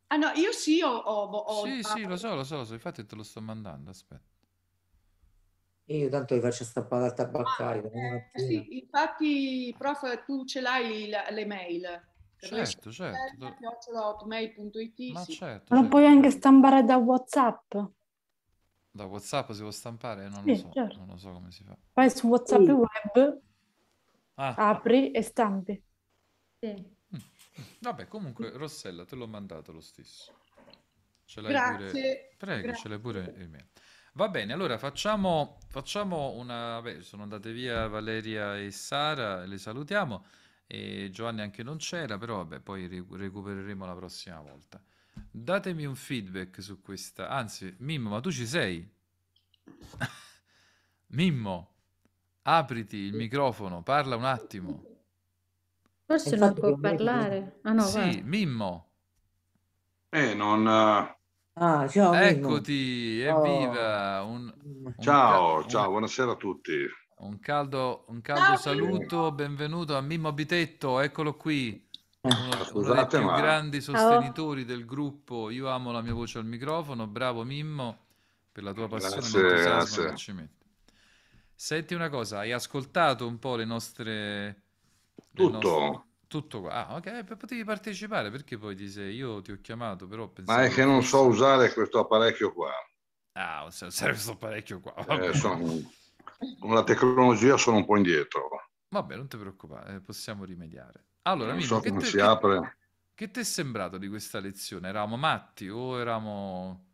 Ah no, io sì ho... ho, ho sì, sì, lo so, lo so, lo so, infatti te lo sto mandando, aspetta. Io tanto vi faccio stampare al tabaccaio. Ah, eh, sì, infatti, prof, tu ce l'hai le mail. Certo, certo. Ma certo, non puoi anche stampare da WhatsApp? Da WhatsApp si può stampare? Non lo so, non lo so come si fa. Vai su WhatsApp web, apri e stampi. Vabbè, comunque Rossella te l'ho mandato lo stesso. Ce l'hai pure. Prego, ce l'hai pure in me. Va bene, allora facciamo facciamo una... Beh, sono andate via Valeria e Sara, le salutiamo. E Giovanni anche non c'era, però vabbè, poi recupereremo la prossima volta. Datemi un feedback su questa, anzi Mimmo, ma tu ci sei? Mimmo, apriti il microfono, parla un attimo. Forse non può parlare. Ah, no, sì, vai. Mimmo. Eh, non... Ah, ciao, eccoti, Mimmo. Evviva. Un, un ciao, un... ciao, buonasera a tutti. Un caldo, un caldo saluto, benvenuto a Mimmo Bitetto, eccolo qui, uno, uno dei più grandi sostenitori del gruppo. Io amo la mia voce al microfono, bravo Mimmo per la tua passione. Grazie, grazie. Senti una cosa, hai ascoltato un po' le nostre... Le tutto. Nostre, tutto qua, ah, ok, per potevi partecipare, perché poi ti sei, io ti ho chiamato, però... Ma è che, che non so usare questo apparecchio qua. Ah, serve questo apparecchio qua, vabbè. Eh, sono... Con la tecnologia sono un po' indietro. Vabbè, non ti preoccupare, possiamo rimediare. Allora, Mimmo, so che, te, si che, apre. Che ti è sembrato di questa lezione? Eravamo matti o eravamo...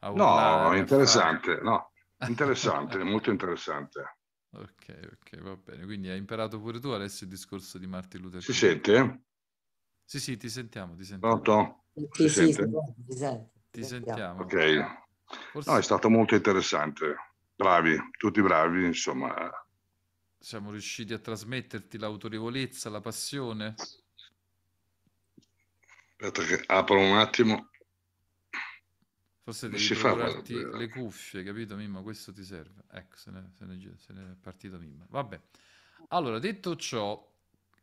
A no, interessante, no. Interessante, molto interessante. Ok, ok, va bene. Quindi hai imparato pure tu adesso il discorso di Martin Luther King. Si sente? Sì, sì, ti sentiamo, ti sentiamo. Pronto? Sì, si sì, sente? si sente. Ti sentiamo. Ok. Forse... No, è stato molto interessante. Bravi, tutti bravi, insomma. Siamo riusciti a trasmetterti l'autorevolezza, la passione? Aspetta che apro un attimo. Forse devi procurarti fa, le cuffie, capito Mimmo? Questo ti serve. Ecco, se ne, se ne, se ne è partito Mimmo. Vabbè. Allora, detto ciò,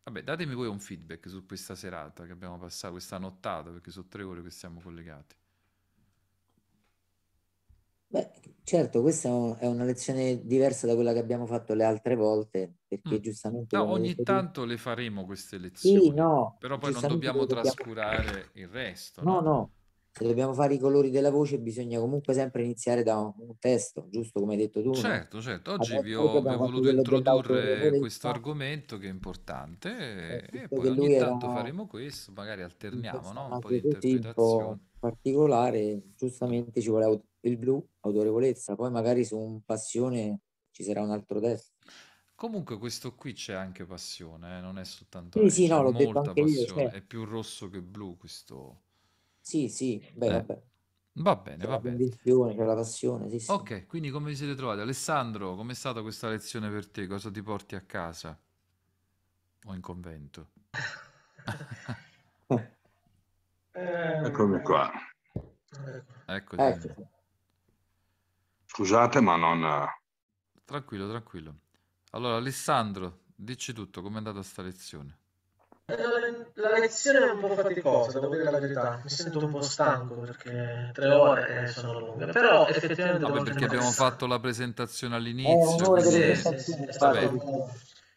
vabbè, datemi voi un feedback su questa serata che abbiamo passato, questa nottata, perché sono tre ore che siamo collegati. Beh, certo, questa è una lezione diversa da quella che abbiamo fatto le altre volte, perché mm. giustamente... No, ogni tanto le faremo queste lezioni, sì, no, però poi non dobbiamo trascurare dobbiamo... il resto. No, no, no, se dobbiamo fare i colori della voce bisogna comunque sempre iniziare da un testo, giusto come hai detto tu. Certo, certo, oggi vi ho voluto introdurre questo argomento che è importante, e poi ogni tanto faremo questo, magari alterniamo, no? Un po' di interpretazione. Particolare, giustamente ci vuole il blu, autorevolezza, poi magari su un passione ci sarà un altro testo. Comunque questo qui c'è anche passione, eh? Non è soltanto sì, sì, no, l'ho detto anche io, cioè... è più rosso che blu questo. Sì, sì, beh, eh. vabbè. Va bene, va bene. C'è la passione, sì, sì. Ok, quindi come vi siete trovati? Alessandro, com'è stata questa lezione per te? Cosa ti porti a casa? O in convento? Eccomi qua. Ecco. Ecco. Scusate, ma non... Tranquillo, tranquillo. Allora, Alessandro, dici tutto, com'è andata sta lezione? La lezione è un po' faticosa, devo dire la verità. Mi sento un po' stanco perché tre ore sono lunghe, però effettivamente... Vabbè, perché abbiamo fatto la presentazione all'inizio. Eh, sì, sì,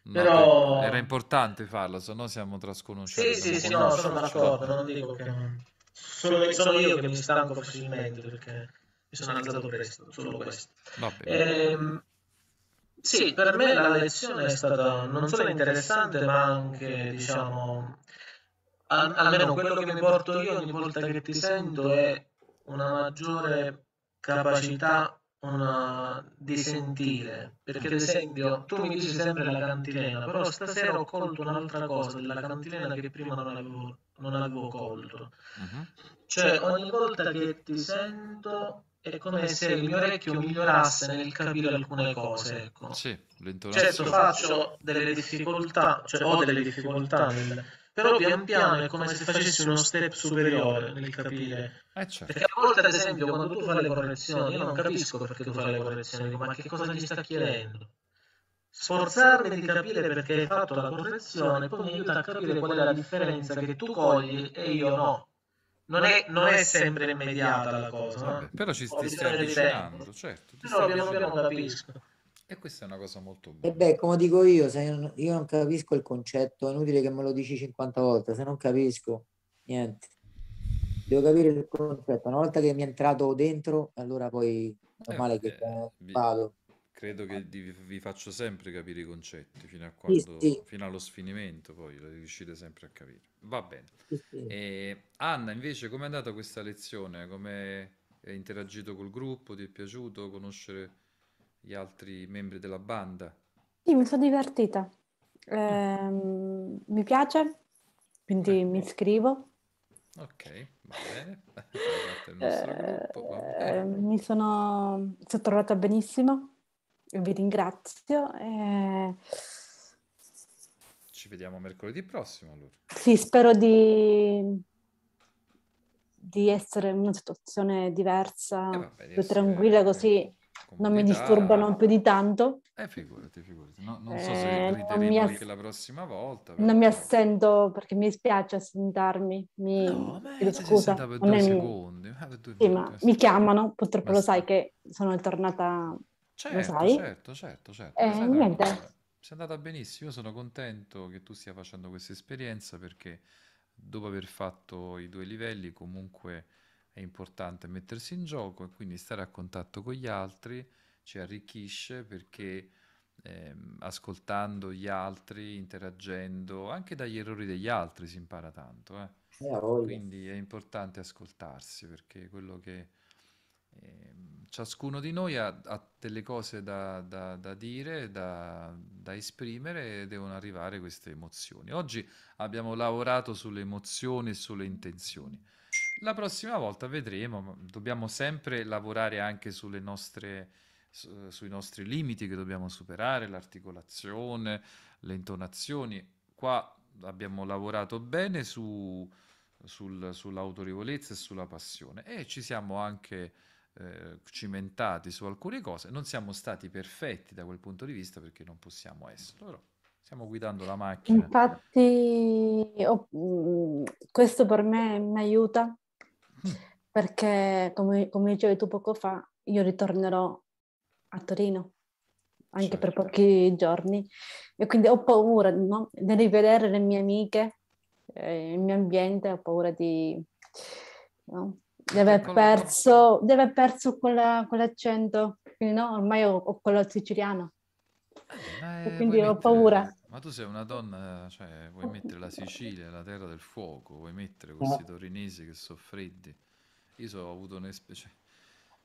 No, però... Era importante farlo, se no siamo trasconosciuti. Sì, sì, sì, no, sono d'accordo, non dico che... Sono, sono io che mi stanco facilmente perché mi sono alzato presto, solo questo. Ehm, sì, per me la lezione è stata non solo interessante, ma anche, diciamo, al, almeno quello che mi porto io ogni volta che ti sento è una maggiore capacità Una... di sentire, perché ad esempio tu mi dici sempre la cantilena, però stasera ho colto un'altra cosa della cantilena che prima non avevo, non avevo colto. Uh-huh. Cioè ogni volta che ti sento è come se il mio orecchio migliorasse nel capire alcune cose, ecco. Sì, certo, faccio delle difficoltà, cioè ho delle difficoltà nel... però pian piano è come se facessi uno step superiore nel capire. Eh, certo. Perché a volte, ad esempio, quando tu fai le correzioni, io non capisco perché tu fai le correzioni, ma che cosa gli sta chiedendo? Sforzarmi di capire perché hai fatto la correzione poi mi aiuta a capire qual è la differenza che tu cogli e io no. Non è, non è sempre immediata la cosa. Vabbè, no? Però ci stai, stai avvicinando, certo. Però piano piano capisco. E questa è una cosa molto buona. E beh, come dico io, se non, io non capisco il concetto, è inutile che me lo dici cinquanta volte, se non capisco niente. Devo capire il concetto. Una volta che mi è entrato dentro, allora poi è normale eh, che eh, vi, vado. Credo che vi, vi faccio sempre capire i concetti, fino a quando, sì, sì. fino allo sfinimento, poi lo riuscite sempre a capire. Va bene. Sì, sì. E Anna, invece, com'è andata questa lezione? Come hai interagito col gruppo? Ti è piaciuto conoscere gli altri membri della banda? Sì, mi sono divertita, eh, mi piace, quindi eh. mi iscrivo. Ok, va bene. Il nostro eh, gruppo, va bene. Mi sono, sono trovata benissimo, vi ringrazio. E... Ci vediamo mercoledì prossimo allora. Sì, spero di... di essere in una situazione diversa, eh, vabbè, più tranquilla, così... Comunità. Non mi disturbano più di tanto. Eh, figurati, figurati. No, non so se rideremo anche la prossima volta. Però... Non mi assento perché mi spiace assentarmi. Mi... No, beh, scusa. Per due secondi. Per due sì, ma mi chiamano, purtroppo ma... lo sai che sono tornata... Certo, lo sai? certo, certo. certo. Eh, sei niente. Andata... sei andata benissimo, io sono contento che tu stia facendo questa esperienza perché dopo aver fatto i due livelli comunque... È importante mettersi in gioco e quindi stare a contatto con gli altri ci arricchisce perché ehm, ascoltando gli altri, interagendo, anche dagli errori degli altri si impara tanto. Eh? Eh, quindi è importante ascoltarsi perché quello che ehm, ciascuno di noi ha, ha delle cose da, da, da dire, da, da esprimere e devono arrivare queste emozioni. Oggi abbiamo lavorato sulle emozioni e sulle intenzioni. La prossima volta vedremo, dobbiamo sempre lavorare anche sulle nostre, su, sui nostri limiti che dobbiamo superare, l'articolazione, le intonazioni. Qua abbiamo lavorato bene su, sul, sull'autorevolezza e sulla passione, e ci siamo anche eh, cimentati su alcune cose. Non siamo stati perfetti da quel punto di vista, perché non possiamo esserlo, però stiamo guidando la macchina. Infatti oh, questo per me mi aiuta, mm. perché come, come dicevi tu poco fa, io ritornerò a Torino anche certo. per pochi giorni, e quindi ho paura, no? di rivedere le mie amiche, eh, il mio ambiente, ho paura di, no? di aver perso, di aver perso quella, quell'accento, quindi no, ormai ho, ho quello siciliano, eh, e quindi ho mettere, paura. Ma tu sei una donna, cioè vuoi mettere la Sicilia, la terra del fuoco, vuoi mettere questi torinesi che sono freddi? Io so, ho avuto un'especie...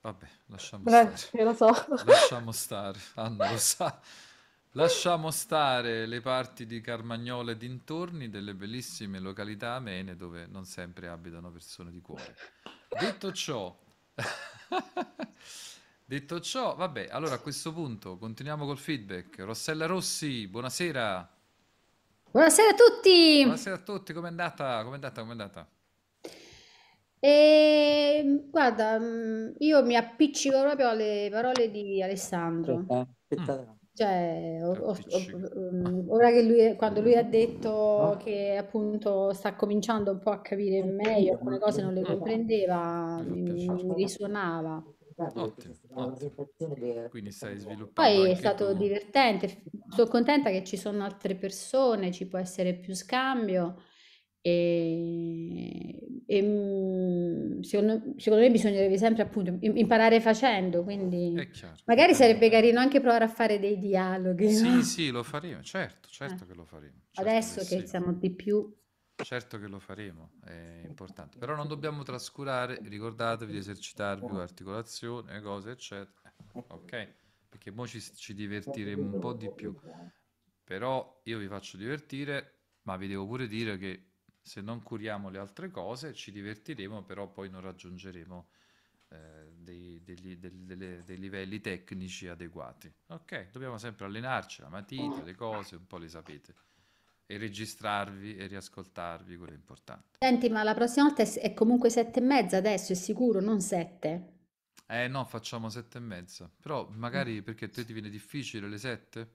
Vabbè, lasciamo Beh, stare, lo so. lasciamo stare, Anna lo sa, lasciamo stare le parti di Carmagnola e dintorni, delle bellissime località amene dove non sempre abitano persone di cuore. Detto ciò, detto ciò, vabbè, allora a questo punto continuiamo col feedback. Rossella Rossi, buonasera. Buonasera a tutti. Buonasera a tutti, com'è andata, com'è andata, com'è andata? E guarda, io mi appiccico proprio alle parole di Alessandro. Aspetta, cioè, ho, ho, ho, ora che lui, quando lui ha detto che appunto sta cominciando un po' a capire meglio, alcune cose non le comprendeva, mi, mi risuonava. Ottimo, ottimo. Quindi stai sviluppando. Poi è stato tu... divertente. Sono contenta che ci sono altre persone, ci può essere più scambio. E, e secondo, secondo me bisognerebbe sempre appunto imparare facendo, quindi magari sarebbe carino anche provare a fare dei dialoghi. Sì, no? sì, lo faremo, certo, certo eh. che lo faremo. Certo Adesso che, che siamo di più. Certo che lo faremo, è importante. Però non dobbiamo trascurare, ricordatevi di esercitarvi con l'articolazione, cose, eccetera. Ok? Perché mo ci, ci divertiremo un po' di più. Però io vi faccio divertire, ma vi devo pure dire che se non curiamo le altre cose ci divertiremo, però poi non raggiungeremo eh, dei, degli, dei, delle, dei livelli tecnici adeguati. Ok, dobbiamo sempre allenarci, la matita, le cose, un po' le sapete, e registrarvi e riascoltarvi, quello è importante. Senti, ma la prossima volta è comunque sette e mezza adesso, è sicuro, non sette? Eh no, facciamo sette e mezza, però magari perché a te ti viene difficile le sette?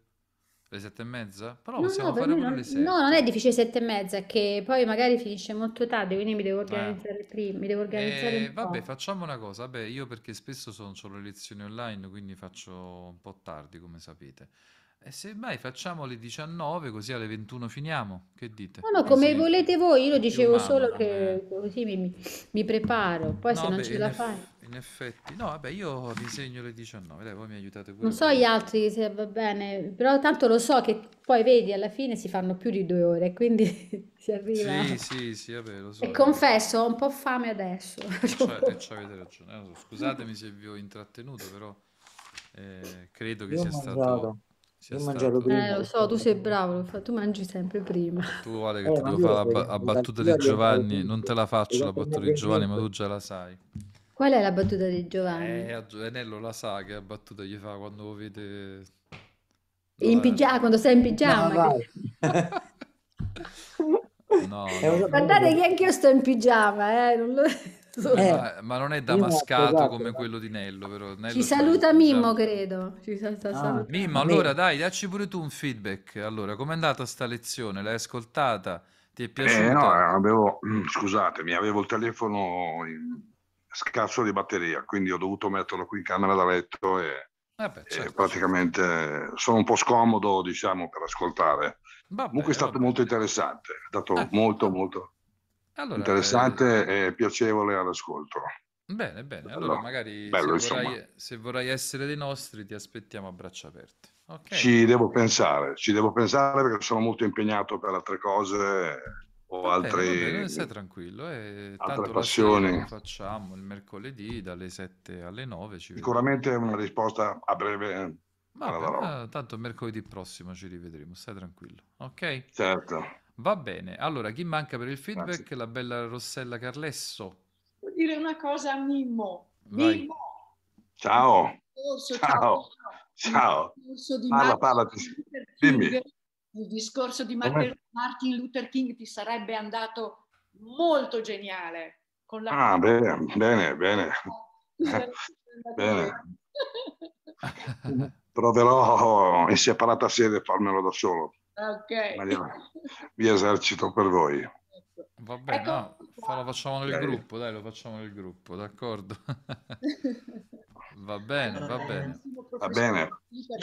Le sette e mezza? Però no, possiamo no, fare pure non, le sette. No, non è difficile sette e mezza, che poi magari finisce molto tardi, quindi mi devo organizzare eh. prima, mi devo organizzare eh, un Vabbè, po'. Facciamo una cosa, vabbè, io perché spesso sono, ho le lezioni online, quindi faccio un po' tardi, come sapete. E semmai facciamo alle diciannove, così alle ventuno finiamo, che dite? No, no, come così volete voi, io lo dicevo umano, solo che eh. così mi, mi preparo, poi no, se non beh, ce la fai... In effetti, no, vabbè, io disegno le diciannove, dai, voi mi aiutate pure. Non so gli altri se va bene, però tanto lo so che poi vedi, alla fine si fanno più di due ore, quindi si arriva... Sì, sì, sì, vabbè, lo so. E confesso, ho un po' fame adesso. E cioè, e cioè avete ragione, scusatemi se vi ho intrattenuto, però eh, credo che io sia stato... Io mangiavo prima. Eh, lo so, tu sei bravo, tu mangi sempre prima. Tu guarda che eh, ti devo fare la, la battuta di Giovanni, non te la faccio la battuta di Giovanni, ma tu già la sai. Qual è la battuta di Giovanni? Eh, Nello la sa che la battuta gli fa quando vede... In pigiama, quando sei in pigiama. No, no, no. Guardate che anche io sto in pigiama, eh, non lo... Eh, ma, ma non è damascato esatto, come esatto. quello di Nello, però. Nello ci saluta Mimmo, credo. Ci sa, sta, ah, Mimmo, allora dai, dacci pure tu un feedback. Allora, com'è andata sta lezione? L'hai ascoltata? Ti è piaciuta? Eh, no, avevo, scusatemi, avevo il telefono in scarso di batteria, quindi ho dovuto metterlo qui in camera da letto e, Vabbè, certo, e praticamente certo. sono un po' scomodo, diciamo, per ascoltare. Vabbè, Comunque è stato vabbè. molto interessante, è stato ah. molto, molto... Allora, interessante eh, e piacevole all'ascolto. Bene, bene. Allora, allora magari bello, se, vorrai, se vorrai essere dei nostri, ti aspettiamo a braccia aperte. Okay. Ci devo pensare, ci devo pensare perché sono molto impegnato per altre cose o va altri. Bene, stai tranquillo. Eh, altre tanto passioni. Lo facciamo il mercoledì dalle sette alle nove. Ci Sicuramente vediamo. Una risposta a breve. Ma beh, tanto mercoledì prossimo ci rivedremo. Stai tranquillo, ok? Certo. Va bene, allora chi manca per il feedback? Grazie. La bella Rossella Carlesso. Vuol dire una cosa a Mimmo. Vai. Mimmo! Ciao! Ciao! Ciao! Ciao. Il discorso di parla, parla. Dimmi. Il discorso di Martin Luther King ti sarebbe andato molto geniale. Con la ah, bene, bene, bene. Bene. Proverò in separata sede a farmelo da solo. Ok. Vi esercito per voi. Va bene, ecco, no, lo facciamo nel dai. gruppo, dai, lo facciamo nel gruppo, d'accordo? Va bene, va bene. Va bene.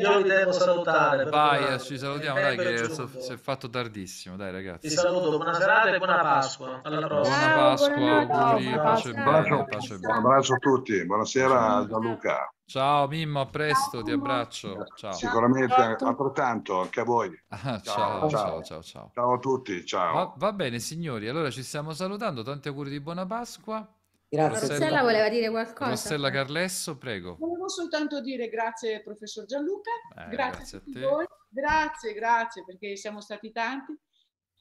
Io vi devo salutare. Vai, ci salutiamo, dai, che si è fatto tardissimo, dai ragazzi. Ti saluto, buona serata e buona Pasqua. Alla prossima. Buona Pasqua, buona auguri, buona pace bene, pace bene. Un abbraccio a tutti, buonasera Gianluca. Ciao Mimmo, a presto, ti abbraccio. Ciao. Sicuramente altrettanto anche a voi. Ah, ciao, ciao, ciao, ciao, ciao. Ciao a tutti, ciao. Va, va bene signori, allora ci stiamo salutando, tanti auguri di buona Pasqua. Grazie. Rossella voleva dire qualcosa. Rossella Carlesso, prego. Volevo soltanto dire grazie professor Gianluca, eh, grazie, grazie a tutti a te. Voi, grazie, grazie perché siamo stati tanti.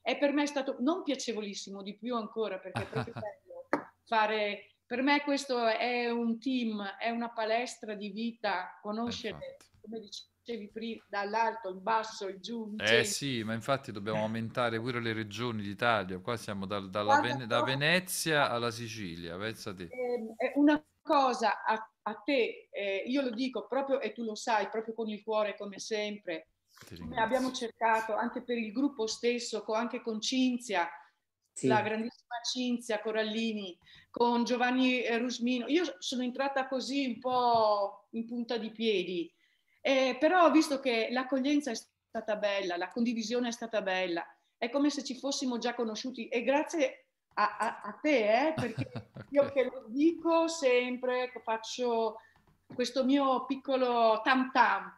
E per me è stato non piacevolissimo, di più ancora, perché è proprio bello fare... Per me questo è un team, è una palestra di vita, conoscere, infatti. Come dicevi prima, dall'alto, il basso, il giù. Eh il... sì, ma infatti dobbiamo aumentare pure le regioni d'Italia, qua siamo da, dalla Vene, da Venezia alla Sicilia, pensate. Eh, una cosa a, a te, eh, io lo dico proprio, e tu lo sai, proprio con il cuore come sempre, come abbiamo cercato anche per il gruppo stesso, anche con Cinzia, sì. La grandissima Cinzia Corallini, con Giovanni Rusmino. Io sono entrata così un po' in punta di piedi, eh, però ho visto che l'accoglienza è stata bella, la condivisione è stata bella, è come se ci fossimo già conosciuti, e grazie a, a, a te, eh, perché okay. Io che lo dico sempre, faccio questo mio piccolo tam tam,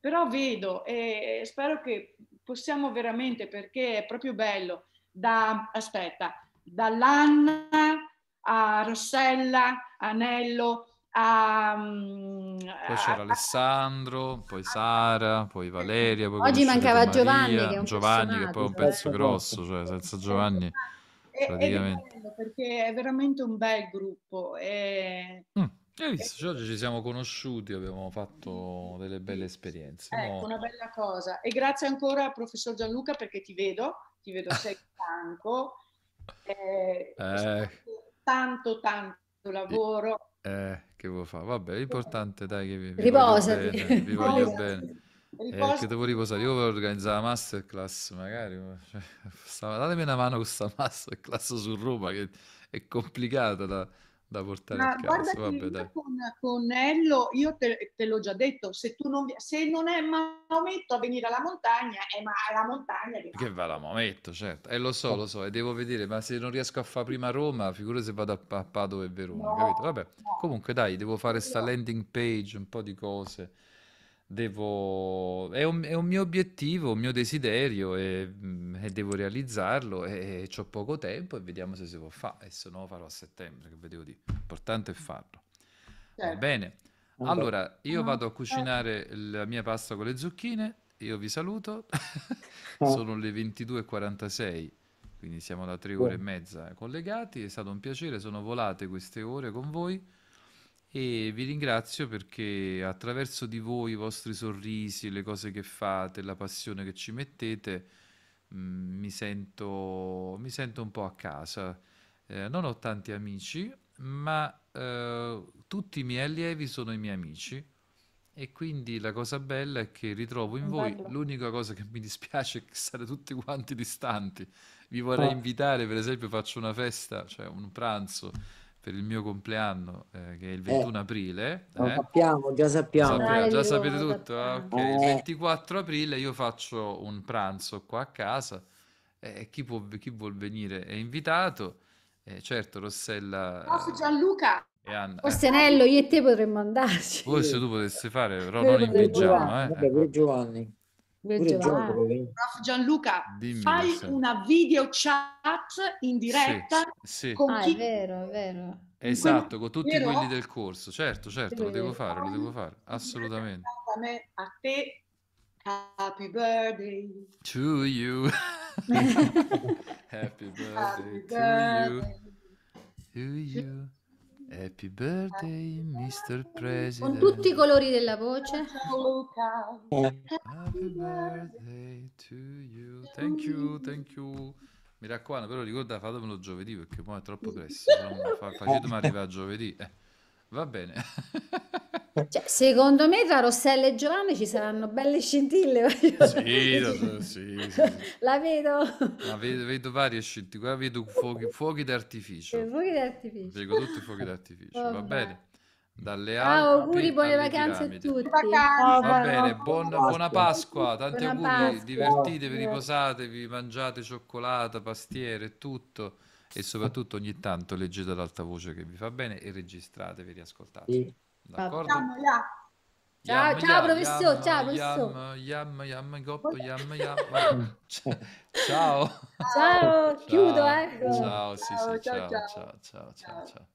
però vedo e spero che possiamo veramente, perché è proprio bello. Da, aspetta, dall'Anna a Rossella, a Nello, a, poi c'era Alessandro, poi Sara, poi Valeria. Poi oggi mancava Maria, Giovanni, che è un Giovanni che poi è un pezzo grosso, cioè senza Giovanni è, praticamente. È perché è veramente un bel gruppo. E... Mm. Hai visto, oggi ci siamo conosciuti, abbiamo fatto delle belle esperienze. Ecco, no? Una bella cosa. E grazie ancora al professor Gianluca, perché ti vedo, ti vedo sei stanco, eh, eh. tanto tanto lavoro. Eh, che vuoi fare? Vabbè, l'importante dai che vi, vi riposati. Voglio bene, vi voglio bene. Eh, che devo riposare, io volevo organizzare la masterclass magari, cioè, datemi una mano con questa masterclass su Roma che è complicata da... da portare a casa. Guarda, con, con Nello io te, te l'ho già detto, se tu non se non è Maometto a venire alla montagna, è ma alla montagna che, che va la Maometto, certo, e eh, lo so, lo so, e devo vedere, ma se non riesco a fare prima Roma, figurati se vado a Padova e Verona, no, capito? Vabbè, no. Comunque dai, devo fare sta landing page, un po' di cose, devo è un, è un mio obiettivo, un mio desiderio, e, e devo realizzarlo, e, e c'ho poco tempo e vediamo se si può fare, e se no farò a settembre, che vedevo di importante è farlo, certo. Va bene, allora io vado a cucinare la mia pasta con le zucchine, io vi saluto. Sono le ventidue e quarantasei, quindi siamo da tre ore e mezza collegati, è stato un piacere, sono volate queste ore con voi. E vi ringrazio perché attraverso di voi, i vostri sorrisi, le cose che fate, la passione che ci mettete, mh, mi sento, mi sento un po' a casa. Eh, non ho tanti amici, ma eh, tutti i miei allievi sono i miei amici, e quindi la cosa bella è che ritrovo in voi. L'unica cosa che mi dispiace è che sarete tutti quanti distanti. Vi vorrei oh. invitare, per esempio faccio una festa, cioè un pranzo, per il mio compleanno, eh, che è il ventuno aprile. Eh. Lo sappiamo, già sappiamo. Lo sappiamo, già sapete tutto. Eh? Okay. Il ventiquattro aprile io faccio un pranzo qua a casa, e eh, chi, chi vuol venire è invitato. Eh, certo, Rossella... No, Gianluca! E Anna. Forse Nello, io e te potremmo andarci. Voi se tu potessi fare, però non in pigiama. Eh. Vabbè, pure Giovanni. Pure Giovanni. Prof Gianluca, dimmi, fai Rossella. Una video chat in diretta, sì, sì. Con ah, chi... è vero, è vero. Esatto, con tutti vero? Quelli del corso, certo, certo, lo devo fare, lo devo fare, assolutamente. A te, happy birthday to you. Happy birthday to you. To you. Happy birthday, mister President. Con tutti i colori della voce. Happy birthday to you. Thank you, thank you. Mi raccomando, però ricorda, fatemelo giovedì perché poi è troppo presto. Fa, facetemi arrivare giovedì. Eh, va bene. Cioè, secondo me tra Rossella e Giovanni ci saranno belle scintille. Sì, sì, sì, sì. La vedo. Ma vedo, vedo varie scintille. Qua vedo fuochi, fuochi d'artificio. Fuochi d'artificio. Vedo tutti i fuoci d'artificio. Oh, va, va bene. Dalle Ciao, auguri, buone vacanze piramidi. A tutti. Va, va bene, buona, buona Pasqua, tanti buona auguri, Pasqua. Divertitevi, riposatevi, mangiate cioccolata, pastiere, tutto. E soprattutto ogni tanto leggete ad alta voce che vi fa bene e registratevi, riascoltate. Sì. D'accordo? Ciao, ciao professore, ciao professore. Yam, yam, gop, yam, yam. Ciao. Ciao. Ciao, chiudo, ecco. Ciao, ciao, sì, sì, ciao, ciao, ciao, ciao, ciao. Ciao.